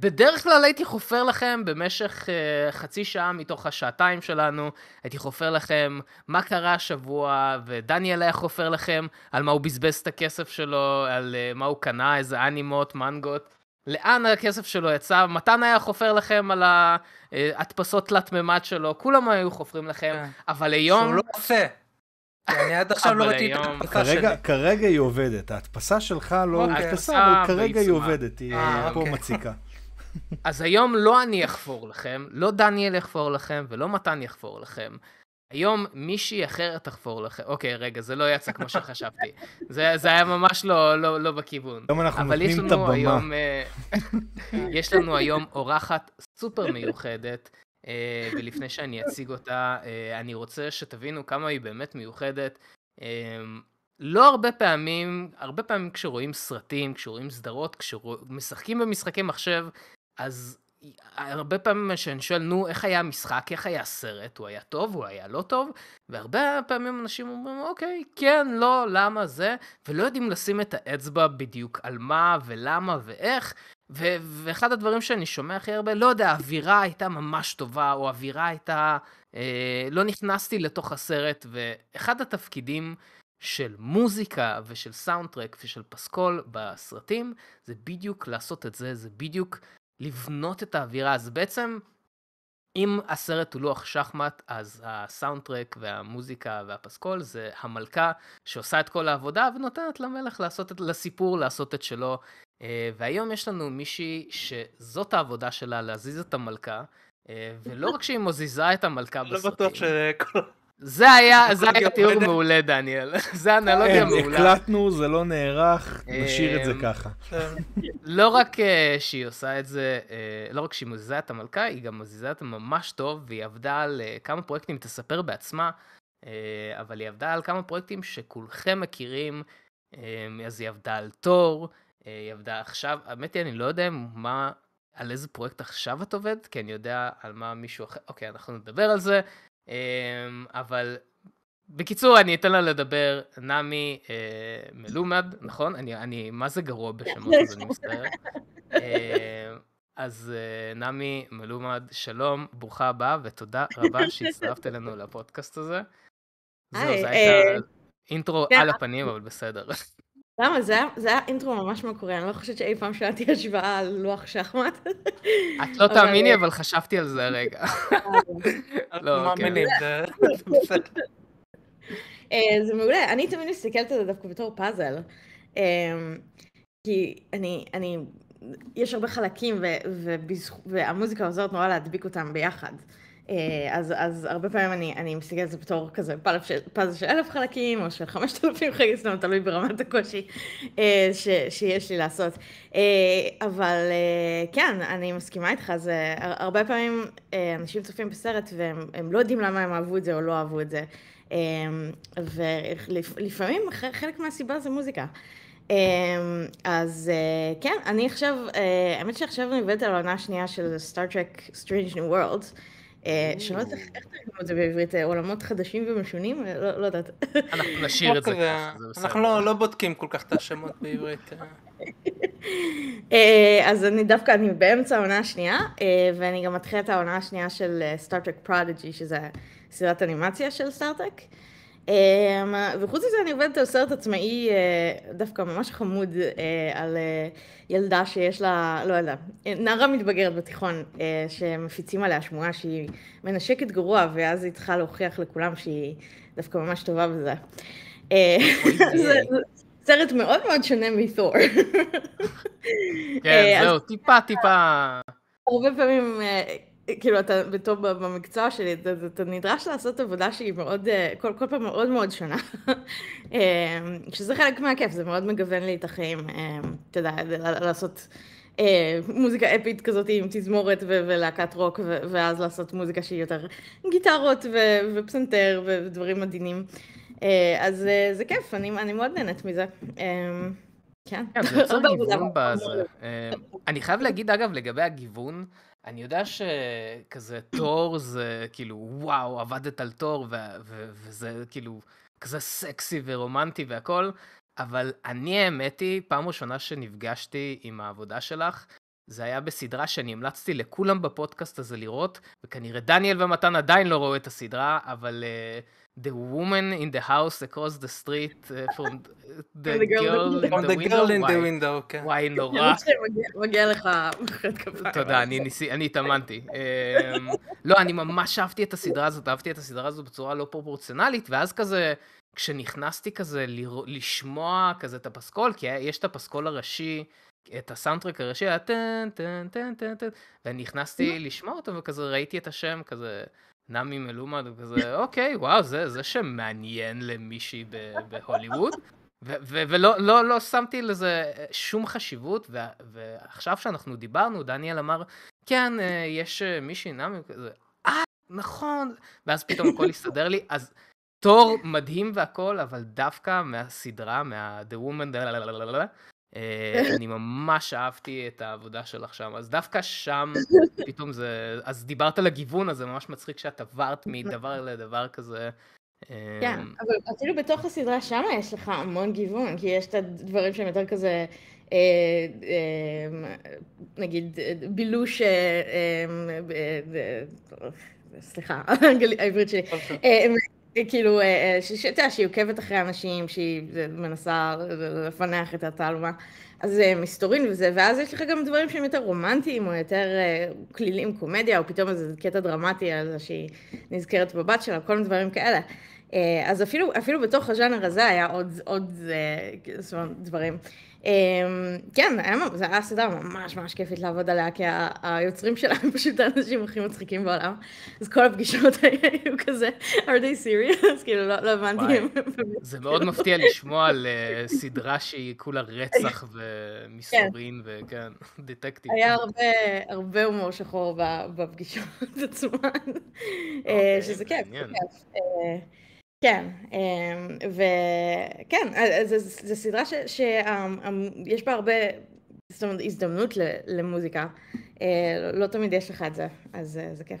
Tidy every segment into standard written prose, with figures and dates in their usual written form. בדרך כלל הייתי חופר לכם במשך חצי שעה מתוך השעתיים שלנו, הייתי חופר לכם מה קרה השבוע, ודניאל היה חופר לכם על מה הוא בזבז את הכסף שלו, על מה הוא קנה, איזה אנימות, מנגות, לאן הכסף שלו יצא, מתן היה חופר לכם על ההדפסות תלת ממד שלו, כולם היו חופרים לכם, אבל היום... שהוא לא עושה. אני עד עכשיו לא ראיתי את ההדפסה שלי. כרגע היא עובדת, ההדפסה שלך לא התפסה, אבל כרגע היא עובדת, היא פה מציקה. אז היום לא אני אחפור לכם, לא דניאל יחפור לכם, ולא מתן יחפור לכם. היום מישהי אחרת תחפור לכם. אוקיי, רגע, זה לא יצא כמו שחשבתי. זה היה ממש לא בכיוון. היום אנחנו נותנים את הבמה. יש לנו היום אורחת סופר מיוחדת, ולפני שאני אציג אותה, אני רוצה שתבינו כמה היא באמת מיוחדת. לא הרבה פעמים, הרבה פעמים כשרואים סרטים, כשרואים סדרות, כשמשחקים במשחקי מחשב, אז הרבה פעמים שאני שואל, נו, איך היה המשחק, איך היה הסרט, הוא היה טוב, הוא היה לא טוב, והרבה פעמים אנשים אומרים, אוקיי, כן, לא, למה זה, ולא יודעים לשים את האצבע בדיוק על מה ולמה ואיך, ואחד הדברים שאני שומע הכי הרבה, לא יודע, האווירה הייתה ממש טובה, או האווירה הייתה, לא נכנסתי לתוך הסרט, ואחד התפקידים של מוזיקה ושל סאונדטרק ושל פסקול בסרטים, זה בדיוק לעשות את זה, זה בדיוק לבנות את האווירה. אז בעצם, אם הסרט הוא לוח שחמט, אז הסאונדטרק והמוזיקה והפסקול זה המלכה שעושה את כל העבודה ונותנת למלך לעשות את, לסיפור לעשות את שלו. והיום יש לנו מישהי שזאת העבודה שלה, להזיז את המלכה, ולא רק שהיא מוזיזה את המלכה בסרטים. לא בטוח שכל... זה היה תיאור מעולה, דניאל. זה אנלוגיה מעולה. הקלטנו, זה לא נערך, נשאיר את זה ככה. לא רק שהיא עושה את זה, לא רק שהיא מוזיזה את המלכה, היא גם מוזיזה את ממש טוב, והיא עבדה על כמה פרויקטים, תספר בעצמה, אבל היא עבדה על כמה פרויקטים שכולכם מכירים, אז היא עבדה על תור, היא עבדה עכשיו, האמת היא, אני לא יודע מה, על איזה פרויקט עכשיו את עובד, כי אני יודע על מה מישהו אחר, אוקיי, אנחנו נדבר על זה, אבל בקיצור, אני אתן לה לדבר, נעמי מלומד, נכון? אני מה זה גרוע בשמות, אז אני מסתער. אז נעמי מלומד, שלום, ברוכה הבאה, ותודה רבה שהצטרפת אלינו לפודקאסט הזה. זהו, זה הייתה אינטרו על הפנים, אבל בסדר. למה? זה היה אינטרו ממש מקורי, אני לא חושבת שאי פעם שאלתי השוואה על לוח שחמט. את לא תאמיני, אבל חשבתי על זה רגע. לא, כן. זה מעולה, אני תמיד מסתכלת על זה דווקא בתור פאזל, כי יש הרבה חלקים והמוזיקה עוזרת נורא להדביק אותם ביחד. אז הרבה פעמים אני מסתכלת את זה בתור כזה פאזל של 1,000 חלקים, או של 5,000 חלקים, סתם תלוי ברמת הקושי שיש לי לעשות. אבל כן, אני מסכימה איתך, זה הרבה פעמים אנשים צופים בסרט והם לא יודעים למה הם אהבו את זה או לא אהבו את זה. ולפעמים חלק מהסיבה זה מוזיקה. אז כן, אני עכשיו, האמת שעכשיו אני עובדת על העונה השנייה של Star Trek: Strange New Worlds, שאני לא יודעת איך תרגימו את זה בעברית, עולמות חדשים ומשונים, לא יודעת. אנחנו נשאיר את זה ככה, זה בסדר. אנחנו לא בודקים כל כך את השמות בעברית. אז אני דווקא, אני באמצע העונה השנייה, ואני גם מתחילה את העונה השנייה של Star Trek Prodigy, שזה סדרת אנימציה של Star Trek. וחוץ מזה אני עובדת על סרט עצמאי דווקא ממש חמוד על ילדה שיש לה, לא ילדה, נערה מתבגרת בתיכון שמפיצים עליה שמועה שהיא מנשקת גרוע ואז היא צריכה להוכיח לכולם שהיא דווקא ממש טובה בזה. זה סרט מאוד מאוד שונה מתור. כן, זהו, טיפה. הרבה פעמים... כאילו, אתה בתור במקצוע שלי, אתה נדרש לעשות עבודה שהיא מאוד, כל פעם מאוד מאוד שונה. שזה חלק מהכיף, זה מאוד מגוון לי את החיים, אתה יודע, לעשות מוזיקה אפית כזאת עם תזמורת ולהקת רוק, ואז לעשות מוזיקה שהיא יותר גיטרות ופסנתר ודברים מדהימים. אז זה כיף, אני מאוד נהנית מזה. כן. זה יוצר גיוון בזה. אני חייב להגיד, אגב, לגבי הגיוון, אני יודע שכזה תור זה כאילו, וואו, עבדת על תור, וזה כאילו כזה סקסי ורומנטי והכל, אבל אני האמתי, פעם ראשונה שנפגשתי עם העבודה שלך, זה היה בסדרה שאני המלצתי לכולם בפודקאסט הזה לראות, וכנראה דניאל ומתן עדיין לא ראו את הסדרה, אבל The Woman in the House Across the Street from the Girl in the Window. וואי, נורא. מגיע לך. תודה, אני התאמנתי. לא, אני ממש אהבתי את הסדרה הזאת, אהבתי את הסדרה הזאת בצורה לא פרופורציונלית, ואז כזה, כשנכנסתי כזה לשמוע כזה את הפסקול, כי יש את הפסקול הראשי, את הסאונדטרק הראשי, היה טן, טן, טן, טן, טן, ואני נכנסתי לשמוע אותו, וכזה ראיתי את השם, כזה נמי מלומד, וכזה, אוקיי, וואו, זה שם מעניין למישהי בהוליווד, ולא שמתי לזה שום חשיבות, ועכשיו שאנחנו דיברנו, דניאל אמר, כן, יש מישהי נמי, כזה, נכון, ואז פתאום הכל הסתדר לי, אז תור מדהים והכל, אבל דווקא מהסדרה, מה-The Woman, אני ממש אהבתי את העבודה שלך שם, אז דווקא שם פתאום זה, אז דיברת על הגיוון, אז זה ממש מצחיק שאת עברת מדבר לדבר כזה. כן, אבל אפילו בתוך הסדרה שם יש לך המון גיוון, כי יש את הדברים שהם יותר כזה, נגיד, בילוש, סליחה, העברית שלי. כאילו, שאתה שהיא עוקבת אחרי אנשים, שהיא מנסה לפנח את התעלומה, אז מסתורין וזה, ואז יש לך גם דברים שהם יותר רומנטיים, או יותר כלילים, קומדיה, או פתאום איזה קטע דרמטי על זה שהיא נזכרת בבת שלה, כל מיני דברים כאלה. אז אפילו בתוך הז'אנר הזה היה עוד דברים. כן, זה היה סדרה ממש כיפית לעבוד עליה, כי היוצרים שלה הם פשוט האנשים הכי מצחיקים בעולם. אז כל הפגישות היו כזה, are they serious? כאילו, לא הבנתי. זה מאוד מפתיע לשמוע על סדרה שהיא כולה רצח ומסתורין וכן, דטקטיב. היה הרבה הומור שחור בפגישות עצמן, שזה כיף. כן, וכן, זו סדרה שיש בה הרבה, זאת אומרת, הזדמנות למוזיקה, לא תמיד יש לך את זה, אז זה כיף.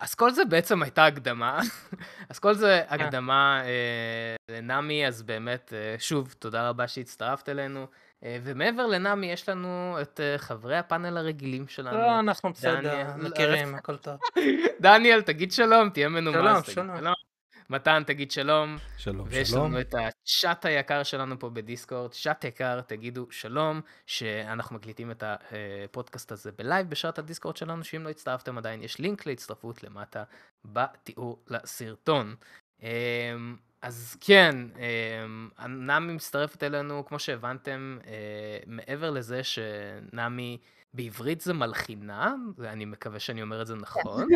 אז כל זה בעצם הייתה הקדמה, אז כל זה הקדמה לנמי, אז באמת, שוב, תודה רבה שהצטרפת אלינו, ומעבר לנמי יש לנו את חברי הפאנל הרגילים שלנו. לא, אנחנו בסדר, מכירים, הכל טוב. דניאל, תגיד שלום, תהיה מנומס. שלום. מתן, תגיד שלום. שלום, ויש שלום. ויש לנו את הצ'אט היקר שלנו פה בדיסקורד, צ'אט יקר, תגידו שלום, שאנחנו מקליטים את הפודקאסט הזה בלייב בשעת הדיסקורד שלנו, שאם לא הצטרפתם עדיין, יש לינק להצטרפות למטה בתיאור לסרטון. אז כן, נמי מצטרפת אלינו, כמו שהבנתם, מעבר לזה שנמי בעברית זה מלחינה, ואני מקווה שאני אומר את זה נכון,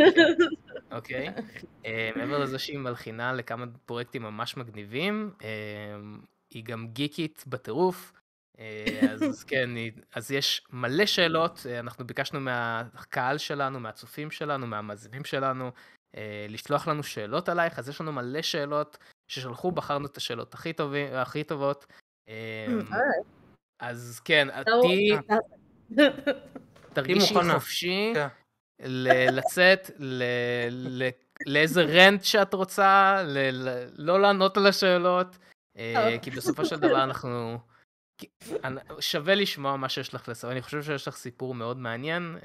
אוקיי? מעבר לזה שהיא מלחינה לכמה פרויקטים ממש מגניבים, היא גם גיקית בטירוף, אז כן, אז יש מלא שאלות, אנחנו ביקשנו מהקהל שלנו, מהצופים שלנו, מהמאזינים שלנו, לשלוח לנו שאלות עלייך, אז יש לנו מלא שאלות ששלחו, בחרנו את השאלות הכי טובות. אז כן, תרגישי חופשי לצאת לאיזה רנט שאת רוצה, לא לענות על השאלות, כי בסופו של דבר אנחנו, שווה לשמוע מה שיש לך לספר, אני חושב שיש לך סיפור מאוד מעניין,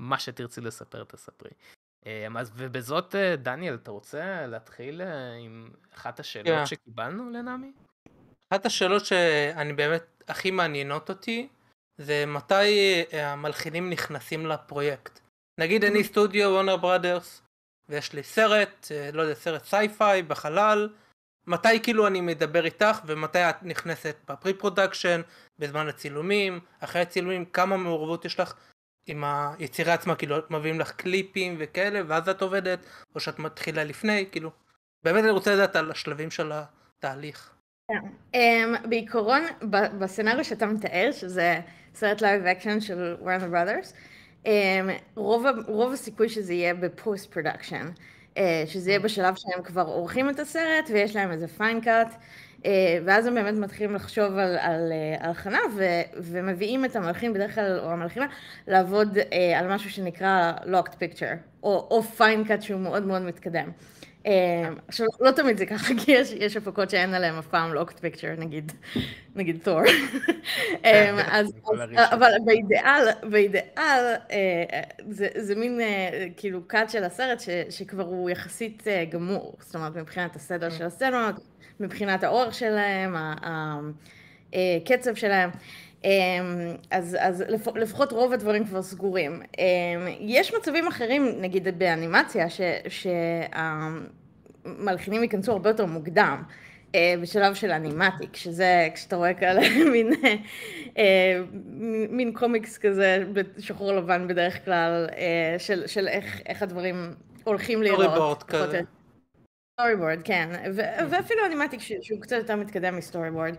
ומה שתרצי לספר תספרי. ובזאת, דניאל, אתה רוצה להתחיל עם אחת השאלות שקיבלנו לנמי? אחת השאלות שאני באמת הכי מעניינות אותי, זה מתי המלחינים נכנסים לפרויקט. נגיד אני סטודיו וורנר בראדרס, ויש לי סרט, לא יודע, סרט סייפיי בחלל, מתי כאילו אני מדבר איתך ומתי את נכנסת בפרי פרודקשן, בזמן הצילומים, אחרי הצילומים, כמה מעורבות יש לך עם היצירה עצמה, כאילו מביאים לך קליפים וכאלה, ואז את עובדת, או שאת מתחילה לפני, כאילו. באמת אני רוצה לדעת על השלבים של התהליך. בעיקרון, בסצנריו שאתה מתאר, שזה סרט לייב אקשן של Warner Brothers, רוב הסיכוי שזה יהיה בפוסט פרודקשן, שזה יהיה בשלב שהם כבר עורכים את הסרט ויש להם איזה פיין קאט, ואז הם באמת מתחילים לחשוב על הלחנה ומביאים את המלחין בדרך כלל, או המלחינה, לעבוד על משהו שנקרא locked picture, או פיין קאט שהוא מאוד מאוד מתקדם. עכשיו, לא תמיד זה ככה, כי יש הפקות שאין עליהם אף פעם locked picture, נגיד תור. אבל באידאל, זה מין כאילו קאט של הסרט שכבר הוא יחסית גמור, זאת אומרת, מבחינת הסדר של הסצנות, מבחינת האור שלהם, הקצב שלהם. אז לפחות רוב הדברים כבר סגורים. יש מצבים אחרים, נגיד באנימציה, שהמלחינים ייכנסו הרבה יותר מוקדם, בשלב של אנימטיק, שזה כשאתה רואה כאלה מין קומיקס כזה בשחור לבן בדרך כלל, של איך הדברים הולכים להיראות. סטורי בורד, כן, ואפילו אנימטיק שהוא קצת יותר מתקדם מסטורי בורד.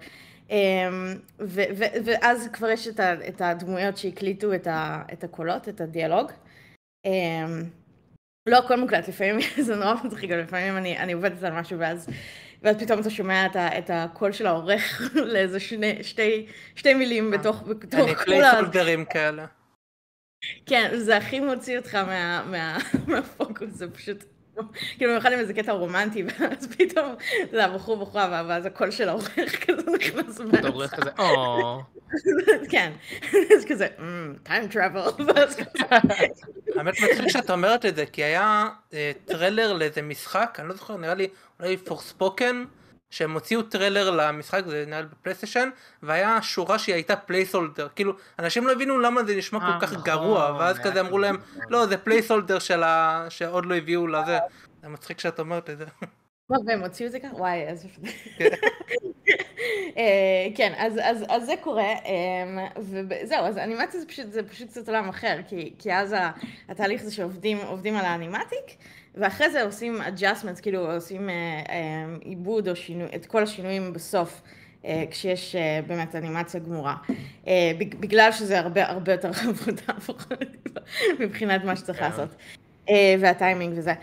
ואז כבר יש את הדמויות שהקליטו את הקולות, את הדיאלוג. לא הכל מוקלט, לפעמים זה נורא מצחיק, לפעמים אני עובדת על משהו ואז פתאום אתה שומע את הקול של העורך לאיזה שתי מילים בתוך כולה. אני אקליט פולדרים כאלה. כן, זה הכי מוציא אותך מהפוקוס, זה פשוט... כאילו במיוחד עם איזה קטע רומנטי, ואז פתאום זה הבחור בחורה, ואז הקול של העורך כזה נכנס מהצד. העורך כזה, אוו. כן, אז כזה, time travel, ואז כזה. האמת מצחיק שאתה אומרת את זה, כי היה טרילר לאיזה משחק, אני לא זוכר, נראה לי, אולי פורספוקן, שהם הוציאו טרילר למשחק, זה נראה לי בפלייסטיישן, והיה שורה שהיא הייתה פלייסהולדר, כאילו, אנשים לא הבינו למה זה נשמע כל כך גרוע, ואז כזה אמרו להם, לא, זה פלייסהולדר שעוד לא הביאו לזה. זה מצחיק שאת אומרת את זה. מה, והם הוציאו את זה ככה? וואי, אז... כן, אז זה קורה, וזהו, אז אנימציה זה פשוט קצת עולם אחר, כי אז התהליך זה שעובדים על האנימטיק, ואחרי זה עושים adjustments, כאילו עושים עיבוד או שינוי, את כל השינויים בסוף, כשיש באמת אנימציה גמורה. בגלל שזה הרבה יותר עבודה מבחינת מה שצריך לעשות. והטיימינג וזה.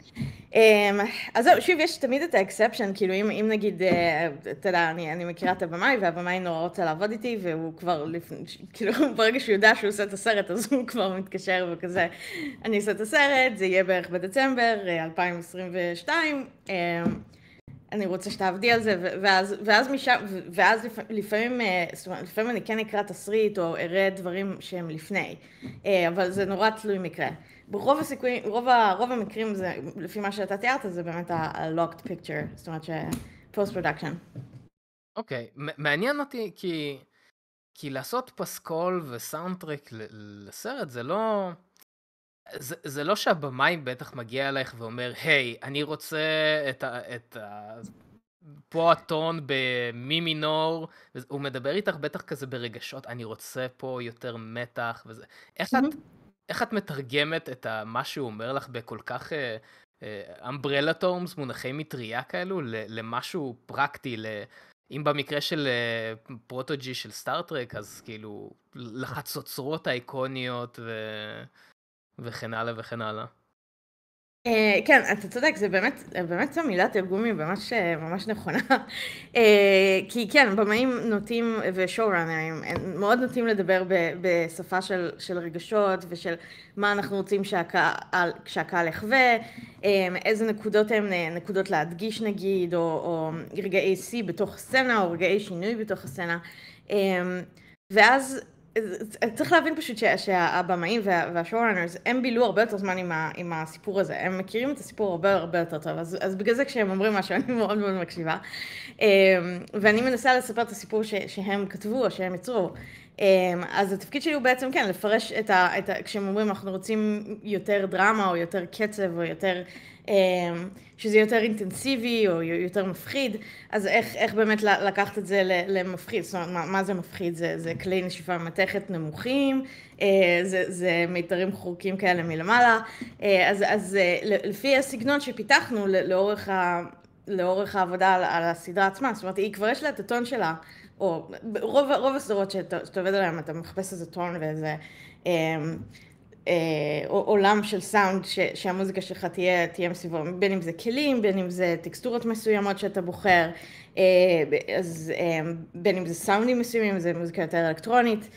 אז זהו, שוב, יש תמיד את האקספשן, כאילו אם נגיד, אתה יודע, אני מכירה את הבמאי, והבמאי נורא רוצה לעבוד איתי, והוא כבר, כאילו, ברגע שהוא יודע שהוא עושה את הסרט, אז הוא כבר מתקשר וכזה, אני עושה את הסרט, זה יהיה בערך בדצמבר 2022, אני רוצה שתעבדי על זה, ואז לפעמים אני כן אקרא תסריט, או אראה דברים שהם לפני, אבל זה נורא תלוי מקרה. ברוב הסיכויים, רוב המקרים, זה, לפי מה שאתה תיארת, זה באמת ה-locked picture, זאת אומרת ש-post-production. אוקיי, מעניין אותי, כי לעשות פסקול וסאונדטרק לסרט, זה לא שהבמאי בטח מגיע אלייך ואומר, היי, אני רוצה פה הטון במי מינור, הוא מדבר איתך בטח כזה ברגשות, אני רוצה פה יותר מתח וזה. איך את מתרגמת את מה שהוא אומר לך בכל כך אמברלה טורמס, מונחי מטריה כאלו, למשהו פרקטי, אם במקרה של פרוטוג'י של סטארטרק, אז כאילו לחצוצרות האיקוניות וכן הלאה וכן הלאה. כן, אתה צודק, זה באמת מילה תרגומי ממש נכונה, כי כן, במאים נוטים ושואו-ראנרים מאוד נוטים לדבר בשפה של רגשות ושל מה אנחנו רוצים שהקהל יחווה, איזה נקודות הם נקודות להדגיש נגיד, או רגעי שיא בתוך הסצנה, או רגעי שינוי בתוך הסצנה, ואז צריך להבין פשוט שהבמאים והשואו-ראנרס, הם בילו הרבה יותר זמן עם הסיפור הזה, הם מכירים את הסיפור הרבה יותר טוב, אז בגלל זה כשהם אומרים משהו אני מאוד מאוד מקשיבה, ואני מנסה לספר את הסיפור שהם כתבו או שהם יצרו, אז התפקיד שלי הוא בעצם כן, לפרש כשהם אומרים אנחנו רוצים יותר דרמה או יותר קצב או יותר, שזה יותר אינטנסיבי או יותר מפחיד, אז איך באמת לקחת את זה למפחיד, זאת אומרת, מה זה מפחיד? זה כלי נשיפה מתכת נמוכים, זה מיתרים חורקים כאלה מלמעלה, אז לפי הסגנון שפיתחנו לאורך לאורך העבודה על הסדרה עצמה, זאת אומרת, היא כבר יש לה את הטון שלה, או רוב הסדרות שאתה עובד עליהן, אתה מחפש איזה טון ואיזה עולם של סאונד שהמוזיקה שלך תהיה מסביבו, בין אם זה כלים, בין אם זה טקסטורות מסוימות שאתה בוחר, בין אם זה סאונדים מסוימים, זה מוזיקה יותר אלקטרונית,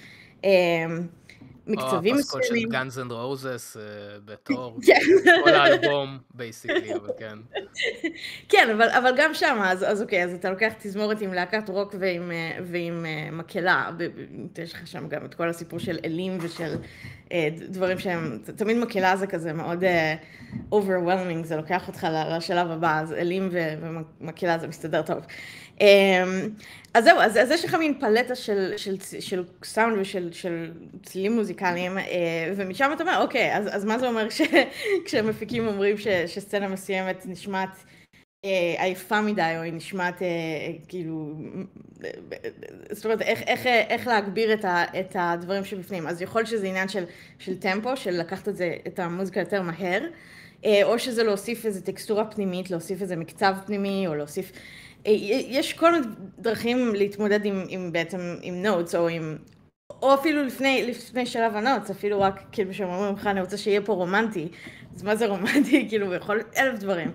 מקצבים מסוימים. או הפסקול של גאנז אנד רוזס בתור, כל האלבום בייסיקלי, אבל כן. כן, אבל גם שם, אז אוקיי, אז אתה לוקח תזמורת עם להקת רוק ועם מקהלה, יש לך שם גם את כל הסיפור של אלים ושל דברים שהם, תמיד מקהלה זה כזה מאוד overwhelming, זה לוקח אותך לשלב הבא, אז אלים ומקהלה זה מסתדר טוב. אז זהו, אז יש לך מין פלטה של סאונד ושל צלילים מוזיקליים, ומשם אתה אומר, אוקיי, אז מה זה אומר כשמפיקים אומרים שסצנה מסוימת נשמעת עייפה מדי, או היא נשמעת כאילו, זאת אומרת, איך להגביר את הדברים שבפנים. אז יכול שזה עניין של טמפו, של לקחת את המוזיקה יותר מהר, או שזה להוסיף איזו טקסטורה פנימית, להוסיף איזה מקצב פנימי, או להוסיף... יש כל מיני דרכים להתמודד עם בעצם, עם נוטס, או אפילו לפני שלב הנוטס, אפילו רק כאילו שאומרים לך, אני רוצה שיהיה פה רומנטי, אז מה זה רומנטי? כאילו, יכול אלף דברים.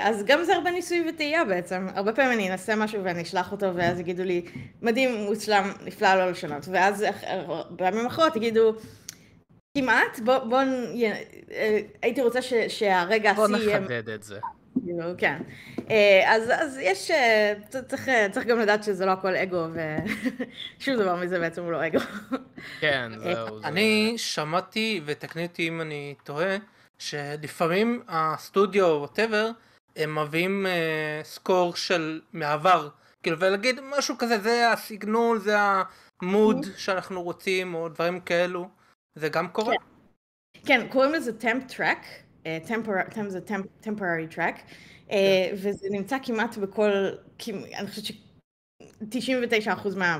אז גם זה הרבה ניסוי וטעייה בעצם. הרבה פעמים אני אנסה משהו ואני אשלח אותו, ואז יגידו לי, מדהים, מושלם, נפלא, לא לשנות. ואז פעמים אחרות יגידו, כמעט, בואו, הייתי רוצה שהרגע עשי... בואו נחדד את זה. כן. אז יש, צריך גם לדעת שזה לא הכל אגו, ושום דבר מזה בעצם הוא לא אגו. כן, זהו. אני שמעתי ותקניתי אם אני טועה, שלפעמים הסטודיו או whatever, הם מביאים סקור של מעבר, כאילו, ולהגיד משהו כזה, זה הסגנול, זה המוד שאנחנו רוצים, או דברים כאלו, זה גם קורה. כן, קוראים לזה temp track, זה temporary track, וזה נמצא כמעט בכל, אני חושבת ש... 99%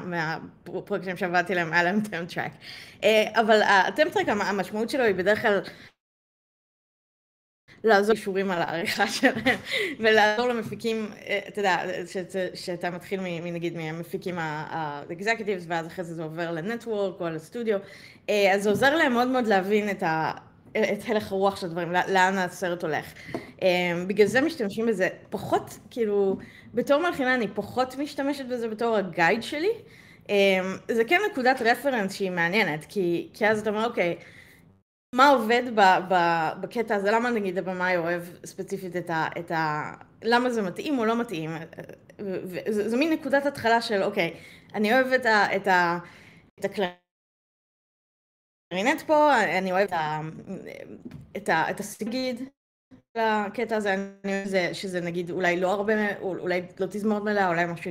מהפרויקטים שעבדתי להם היה להם temp track. אבל ה-temp track, המשמעות שלו היא בדרך כלל לעזור אישורים על העריכה שלהם, ולעזור למפיקים, אתה יודע, שאתה מתחיל מנגיד מהמפיקים ה-executives, ואז אחרי זה עובר לנטוורק או לסטודיו, אז זה עוזר להם מאוד מאוד להבין את הלך הרוח של הדברים, לאן הסרט הולך. בגלל זה משתמשים בזה פחות, כאילו, בתור מלחינה אני פחות משתמשת בזה בתור הגייד שלי. זה כן נקודת רפרנס שהיא מעניינת, כי אז אתה אומר, אוקיי, מה עובד בקטע הזה? למה נגיד הבמאי אוהב ספציפית למה זה מתאים או לא מתאים? זו מין נקודת התחלה של, אוקיי, אני אוהב את הקלרינט פה, אני אוהב את הסגיד לקטע הזה, אני אוהב שזה נגיד אולי לא הרבה, אולי לא תזמורת מלאה, אולי משהו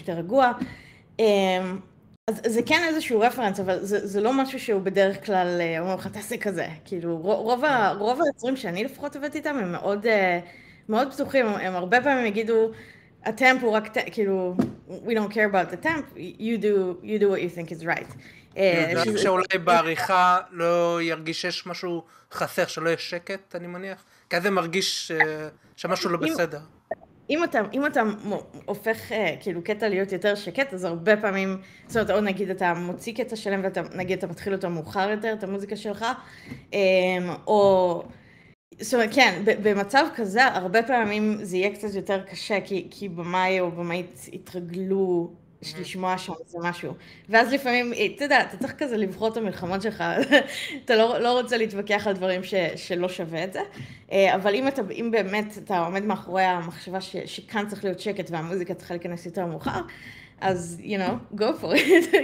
יותר רגוע. אז זה כן איזשהו רפרנס, אבל זה לא משהו שהוא בדרך כלל אומר לך, תעשה כזה. כאילו, רוב היוצרים שאני לפחות עובדת איתם הם מאוד פתוחים, הם הרבה פעמים יגידו, הטמפ הוא רק, כאילו, we don't care about the temp, you do what you think is right. אני חושב שאולי בעריכה לא ירגיש שיש משהו חסר, שלא יש שקט, אני מניח, כי אז זה מרגיש שמשהו לא בסדר. אם אתה הופך כאילו קטע להיות יותר שקט, אז הרבה פעמים, זאת אומרת, או נגיד אתה מוציא קטע שלם ואתה נגיד אתה מתחיל אותו מאוחר יותר, את המוזיקה שלך, או, זאת אומרת, כן, במצב כזה הרבה פעמים זה יהיה קצת יותר קשה, כי במאי או במאית התרגלו לשמוע שם זה משהו, ואז לפעמים, אתה יודע, אתה צריך כזה לבחור את המלחמות שלך, אתה לא רוצה להתווכח על דברים שלא שווה את זה, אבל אם באמת אתה עומד מאחורי המחשבה שכאן צריך להיות שקט והמוזיקה צריכה להיכנס יותר מאוחר, אז, you know, go for it.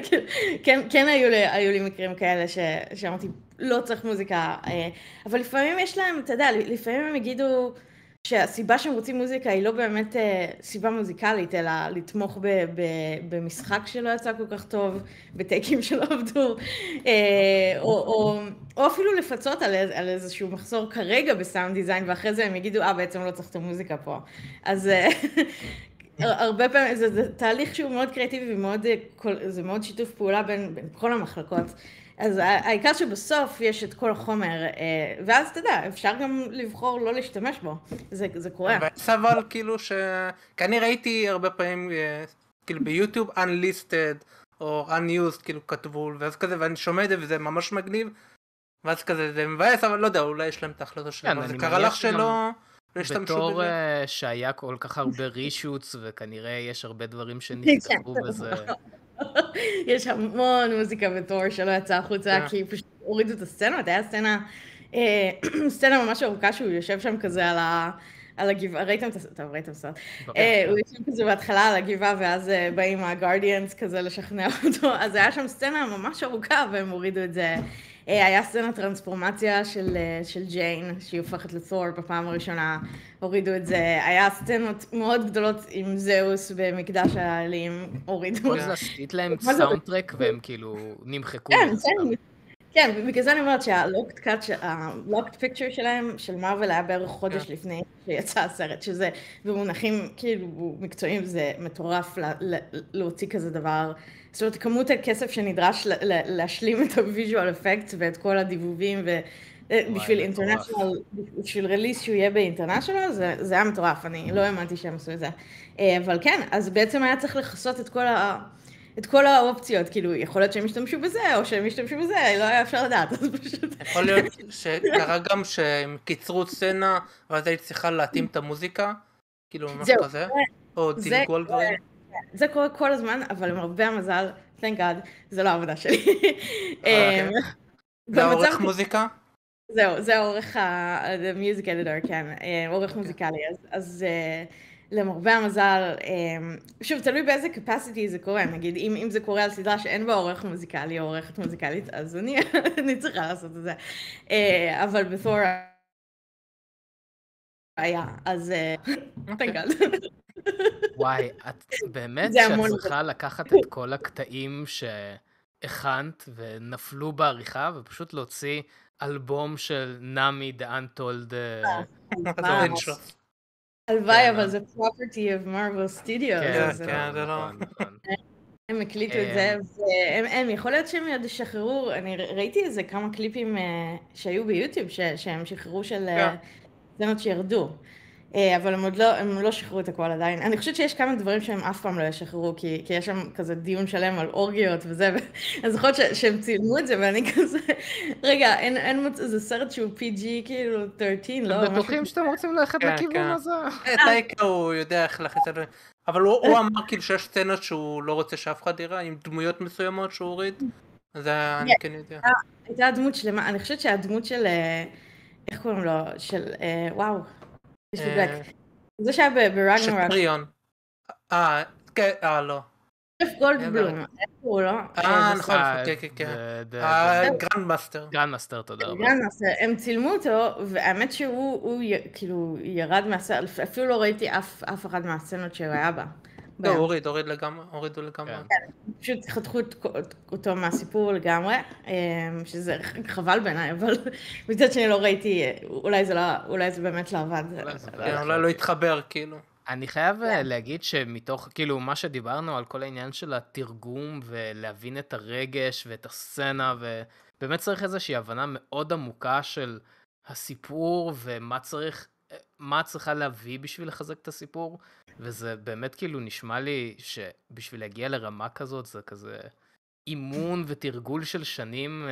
כן היו לי מקרים כאלה שאמרתי, לא צריך מוזיקה, אבל לפעמים יש להם, אתה יודע, לפעמים הם יגידו, שהסיבה שהם רוצים מוזיקה היא לא באמת סיבה מוזיקלית, אלא לתמוך במשחק שלא יצא כל כך טוב, בטייקים שלא עבדו, או אפילו לפצות על איזשהו מחסור כרגע בסאונד דיזיין, ואחרי זה הם יגידו, בעצם לא צריך את המוזיקה פה. אז הרבה פעמים, זה תהליך שהוא מאוד קריאטיבי, זה מאוד שיתוף פעולה בין כל המחלקות. אז העיקר שבסוף יש את כל החומר, ואז אתה יודע, אפשר גם לבחור לא להשתמש בו, זה קורה. אבל סבל כאילו ש... כי אני ראיתי הרבה פעמים, כאילו ביוטיוב, unlisted או unused, כאילו כתבו, ואז כזה, ואני שומע את זה וזה ממש מגניב, ואז כזה זה מבאס, אבל לא יודע, אולי יש להם את ההחלטה שלהם, זה קרה לך שלא... בתור שהיה כל כך הרבה רישוץ, וכנראה יש הרבה דברים שנכתבו בזה. יש המון מוזיקה בתור שלא יצא החוצה, כי פשוט הורידו את הסצנות, היה סצנה ממש ארוכה שהוא יושב שם כזה על הגבעה, ראיתם סרט, הוא יושב כזה בהתחלה על הגבעה, ואז באים הגארדיאנס כזה לשכנע אותו, אז היה שם סצנה ממש ארוכה, והם הורידו את זה. היה סצנה טרנספורמציה של ג'יין, שהיא הופכת לתור בפעם הראשונה, הורידו את זה. היה סצנות מאוד גדולות עם זאוס במקדש העלים, הורידו. כל זה עשית להם סאונדטרק והם כאילו נמחקו. כן, ובגלל זה אני אומרת שהלוקט פיקצ'ר שלהם, של מארוול, היה בערך חודש לפני שיצא הסרט, שזה במונחים כאילו מקצועיים, זה מטורף להוציא כזה דבר. זאת אומרת, כמות הכסף שנדרש להשלים את הוויז'ואל אפקט ואת כל הדיבובים ובשביל אינטרנשיונל, בשביל רליס שהוא יהיה באינטרנשיונל, זה היה מטורף, אני לא האמנתי שהם עשו את זה. אבל כן, אז בעצם היה צריך לחסות את כל האופציות, כאילו יכול להיות שהם השתמשו בזה או שהם השתמשו בזה, לא היה אפשר לדעת, אז פשוט... יכול להיות שקרה גם שהם קיצרו סצנה ואז היית צריכה להתאים את המוזיקה, כאילו ממש כזה, או דילגול דברים. זה קורה כל הזמן, אבל עם הרבה המזל, thank God, זה לא העבודה שלי. זה העורך מוזיקה? זהו, זה העורך ה-music editor, כן, עורך מוזיקלי, אז למרבה המזל, שוב, תלוי באיזה capacity זה קורה, נגיד, אם זה קורה על סדרה שאין בה עורך מוזיקלי או עורכת מוזיקלית, אז אני צריכה לעשות את זה, אבל בתור היה, אז thank God. וואי, את באמת שאת צריכה לקחת את כל הקטעים שהכנת ונפלו בעריכה ופשוט להוציא אלבום של נאמי The Untold. הלוואי, אבל זה property of Marvel Studios. כן, זה לא. הם הקליטו את זה, הם יכול להיות שהם עוד שחררו, אני ראיתי איזה כמה קליפים שהיו ביוטיוב שהם שחררו של סצנות שירדו. אבל הם לא שחררו את הכל עדיין. אני חושבת שיש כמה דברים שהם אף פעם לא ישחררו, כי יש שם כזה דיון שלם על אורגיות וזה, אז יכול להיות שהם צילמו את זה, ואני כזה, רגע, אין מוצא, זה סרט שהוא PG, כאילו 13, לא? אתם בטוחים שאתם רוצים ללכת לכיוון הזה? טייקה הוא יודע איך ללכת, אבל הוא אמר כאילו שיש סצנות שהוא לא רוצה שאף אחד יראה, עם דמויות מסוימות שהוא הוריד, אז אני כן יודע. הייתה הדמות שלמה, אני חושבת שהדמות של, איך קוראים לו, של, וואו, יש לי בלק. זה שהיה ברגנרוק. שפריון. כן, לא. שף גולדבלום. איפה, לא? נכון, כן. גרנדמאסטר. גרנדמאסטר, תודה רבה. גרנדמאסטר, הם צילמו אותו, והאמת שהוא כאילו ירד מהסרט, אפילו לא ראיתי אף אחד מהסצנות שהוא היה בה. לא, הורידו לגמרי. פשוט חתכו אותו מהסיפור לגמרי, שזה חבל בעיניי, אבל מצד שני לא ראיתי, אולי זה באמת לא עבד. אולי לא התחבר, כאילו. אני חייב להגיד שמתוך, כאילו, מה שדיברנו על כל העניין של התרגום ולהבין את הרגש ואת הסצנה, ובאמת צריך איזושהי הבנה מאוד עמוקה של הסיפור ומה צריכה להביא בשביל לחזק את הסיפור. וזה באמת כאילו נשמע לי שבשביל להגיע לרמה כזאת, זה כזה אימון ותרגול של שנים